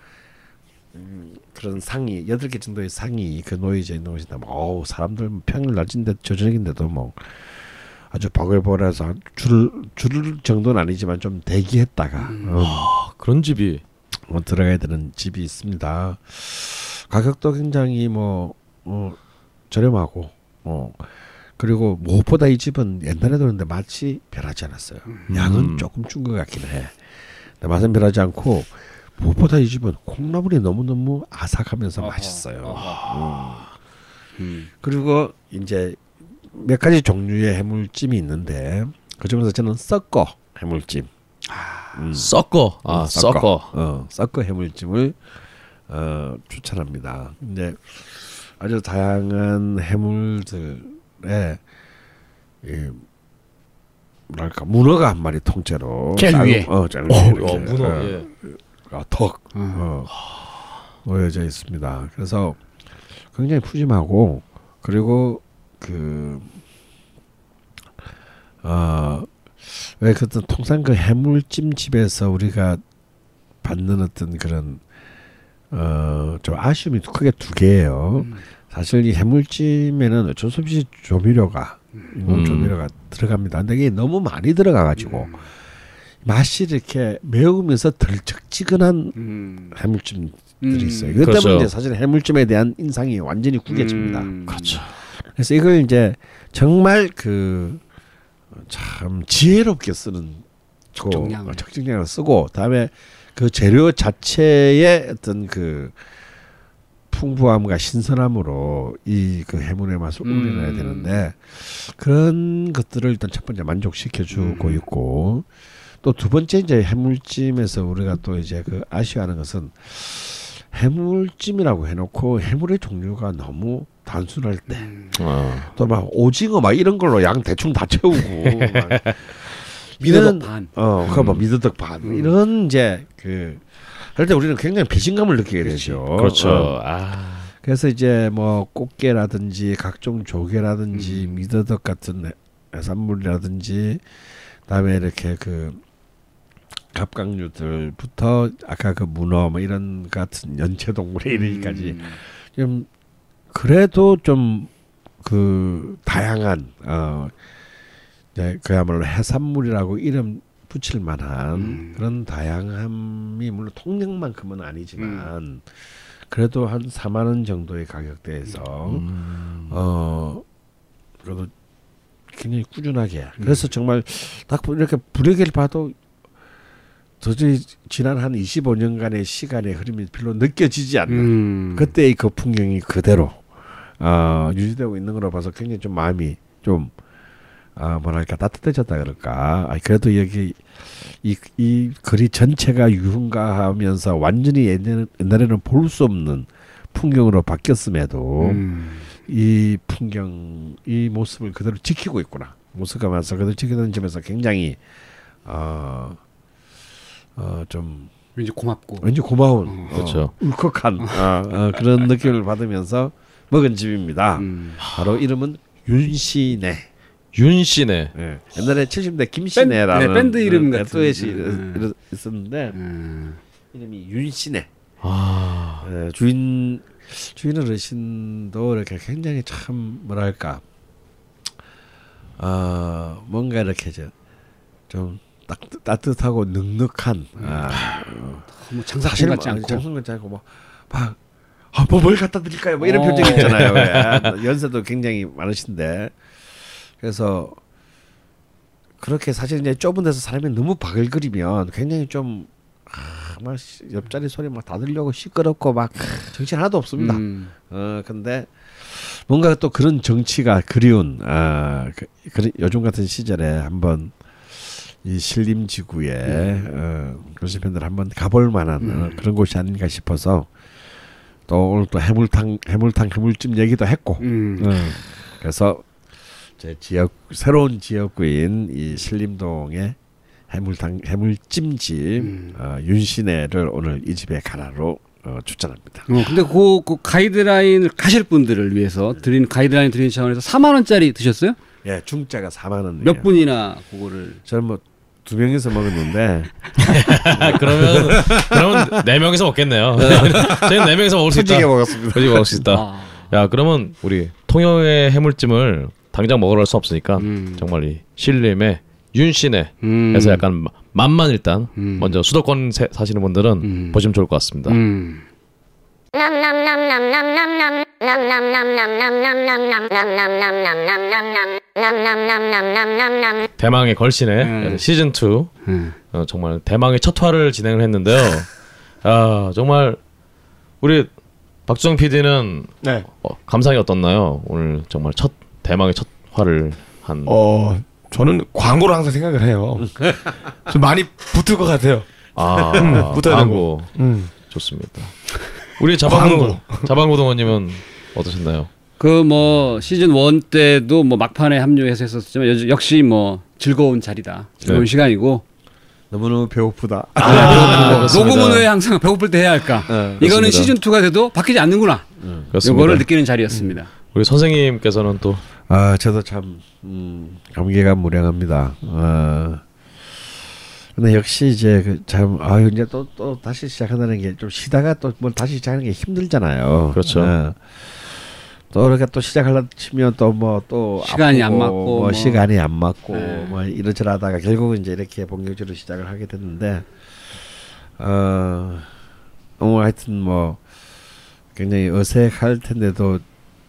음, 그런 상이 여덟 개 정도의 상이 그 노이즈에 놓으신다. 어우 사람들 평일 낮인데 저녁인데도 뭐 아주 버글버글해서 줄 줄 정도는 아니지만 좀 대기했다가 음. 음, 와, 그런 집이 뭐 들어가야 되는 집이 있습니다. 가격도 굉장히 뭐, 뭐 저렴하고 뭐 그리고 무엇보다 이 집은 옛날에 들었는데 맛이 변하지 않았어요. 양은 조금 준 것 같긴 해. 근데 맛은 변하지 않고 무엇보다 이 집은 콩나물이 너무너무 아삭하면서 어허, 맛있어요. 어허. 음. 음. 그리고 이제 몇 가지 종류의 해물찜이 있는데 그 중에서 저는 섞어 해물찜. 음. 섞어, 아, 음, 섞어, 섞어. 어, 섞어 해물찜을 어, 추천합니다. 이제 아주 다양한 해물들에 이, 뭐랄까 문어가 한 마리 통째로 제일 위에, 어, 제일 위에, 어, 문어, 어, 예. 어, 턱, 음. 어, 놓여져 있습니다. 그래서 굉장히 푸짐하고 그리고 그 어. 왜 그때 통상 그 해물찜 집에서 우리가 받는 어떤 그런 어 좀 아쉬움이 크게 두 개예요. 음. 사실 이 해물찜에는 어쩔 수 없이 조미료가 음. 조미료가 들어갑니다. 근데 이게 너무 많이 들어가가지고 음. 맛이 이렇게 매우면서 덜쩍지근한 음. 해물찜들이 음. 있어요. 그것 때문에 그렇죠. 사실 해물찜에 대한 인상이 완전히 구겨집니다. 음. 그렇죠. 그래서 이걸 이제 정말 그 참 지혜롭게 쓰는 적정량 적정량을 쓰고 다음에 그 재료 자체의 어떤 그 풍부함과 신선함으로 이 그 해물의 맛을 음. 올려놔야 되는데 그런 것들을 일단 첫 번째 만족시켜주고 음. 있고 또 두 번째 이제 해물찜에서 우리가 또 이제 그 아쉬워하는 것은 해물찜이라고 해놓고 해물의 종류가 너무 단순할 때, 어. 또 막 오징어 막 이런 걸로 양 대충 다 채우고 미더덕 반, 어, 음. 그뭐 미더덕 반 음. 이런 이제 그 할 때 우리는 굉장히 배신감을 느끼게 되죠. 그렇죠. 어. 아. 그래서 이제 뭐 꽃게라든지 각종 조개라든지 음. 미더덕 같은 해산물이라든지 그다음에 이렇게 그 갑각류들부터 아까 그 문어 뭐 이런 같은 연체동물의 이름까지 음. 좀 그래도 좀 그 다양한 어 이제 그야말로 해산물이라고 이름 붙일 만한 음. 그런 다양함이 물론 통영만큼은 아니지만 음. 그래도 한 사만 원 정도의 가격대에서 음. 어 그래도 굉장히 꾸준하게 음. 그래서 정말 딱 이렇게 부력을 봐도 도저히 지난 한 이십오 년간의 시간의 흐름이 별로 느껴지지 않는 음. 그때의 그 풍경이 그대로 어, 유지되고 있는 걸로 봐서 굉장히 좀 마음이 좀 아, 뭐랄까 따뜻해졌다 그럴까. 아, 그래도 여기 이, 이 거리 전체가 유흥가하면서 완전히 옛날, 옛날에는 볼 수 없는 풍경으로 바뀌었음에도 음. 이 풍경 이 모습을 그대로 지키고 있구나. 모습가면서 그대로 지키는 점에서 굉장히 어, 어, 좀 왠지 고맙고 왠지 고마운 어, 그렇죠. 어, 울컥한 어, 어, 그런 느낌을 받으면서 먹은 집입니다. 음. 바로 이름은 윤시네. 윤시네. 네. 옛날에 칠십 년대 김시네라는 밴드, 네, 밴드 이름 같은 에투엣이 음. 있었는데 음. 이름이 윤시네. 아. 네, 주인 주인 어르신도 이렇게 굉장히 참 뭐랄까 어, 뭔가 이렇게 좀 따뜻, 따뜻하고 넉넉한 음. 아, 어. 뭐 장사꾼 같지 않고 장사꾼 같지 않고 막 막 아, 뭐 뭘 갖다 드릴까요? 뭐 이런 표정 있잖아요. 예. 연세도 굉장히 많으신데 그래서 그렇게 사실 이제 좁은 데서 사람이 너무 바글거리면 굉장히 좀 아, 막 옆자리 소리 막 다 들려고 시끄럽고 막 정신 하나도 없습니다. 음. 어 근데 뭔가 또 그런 정치가 그리운 아 그, 그, 요즘 같은 시절에 한번 이 신림지구에 음. 어, 도시팬들 한번 가볼 만한 음. 어, 그런 곳이 아닌가 싶어서 또 오늘 또 해물탕 해물탕 해물찜 얘기도 했고 음. 어, 그래서 제 지역 새로운 지역구인 이 신림동의 해물탕 해물찜집 음. 어, 윤시네를 오늘 이 집의 가라로 어, 추천합니다. 어, 근데 그, 그 가이드라인을 가실 분들을 위해서 드린 가이드라인 드린 차원에서 사만 원짜리 드셨어요? 예, 중짜가 사만 원이에요. 몇 분이나 그거를 저는 뭐 두 명이서 먹었는데 그러면 그러면 네 명이서 먹겠네요. 저희는 네 명이서 먹을 수 있다. 솔직히 먹었습니다. 솔직히 먹을 수 있다. 아. 야, 그러면 우리 통영의 해물찜을 당장 먹으러 갈 수 없으니까 음. 정말 이 신림의 윤씨네 음. 해서 약간 맛만 일단 음. 먼저 수도권 사시는 분들은 음. 보시면 좋을 것 같습니다. 음. 대망의 걸신의 음. 시즌 투 음. 어, 정말 대망의 첫 화를 진행을 했는데요. 아 정말 우리 박주정 피디는 네. 어, 감상이 어떻나요? 오늘 정말 첫 대망의 첫 화를 한 어, 저는 광고를 항상 생각을 해요. 좀 많이 붙을 것 같아요. 아, 음, 붙어야 광고. 되고 음. 좋습니다. 우리 자반고등어, 자반고등어님은 어떠셨나요? 그 뭐 시즌 원 때도 뭐 막판에 합류해서 했었지만 역시 뭐 즐거운 자리다. 즐거운 네. 시간이고 너무너무 배고프다. 아, 아, 배고프다. 녹음은 왜 항상 배고플 때 해야 할까? 네, 이거는 시즌 투가 돼도 바뀌지 않는구나. 음, 이거를 느끼는 자리였습니다. 우리 선생님께서는 또 아, 저도 참 음, 감개가 무량합니다. 아, 근데 역시 이제 그 참 아 이제 또 또 다시 시작한다는 게 좀 쉬다가 또 뭐 다시 시작하는 게 힘들잖아요. 그렇죠. 아, 또 그러니까 또 시작하려 치면 또 뭐 또 시간이 안 맞고 뭐 뭐. 시간이 안 맞고 네. 뭐 이러저러하다가 결국은 이제 이렇게 본격적으로 시작을 하게 됐는데 어, 어 하여튼 뭐 굉장히 어색할 텐데도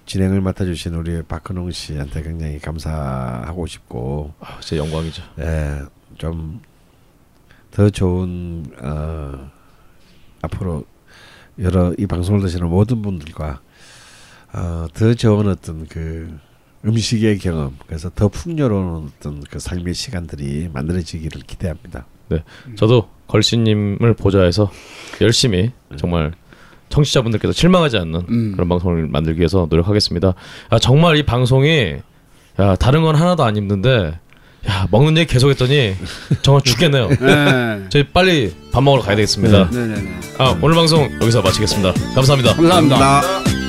진행을 맡아주신 우리 박근홍 씨한테 굉장히 감사하고 싶고 아, 제 영광이죠. 예, 좀 더 좋은 어, 앞으로 여러 이 방송을 드시는 모든 분들과 어, 더 좋은 어떤 그 음식의 경험, 그래서 더 풍요로운 어떤 그 삶의 시간들이 만들어지기를 기대합니다. 네, 저도 걸씨님을 보좌해서 열심히 정말 청취자분들께서 실망하지 않는 음. 그런 방송을 만들기 위해서 노력하겠습니다. 야, 정말 이 방송이 야, 다른 건 하나도 안 힘든데 야, 먹는 얘기 계속했더니 정말 죽겠네요. 네. 저희 빨리 밥 먹으러 가야 되겠습니다. 네. 네, 네, 네. 아, 오늘 방송 여기서 마치겠습니다. 감사합니다. 감사합니다. 감사합니다.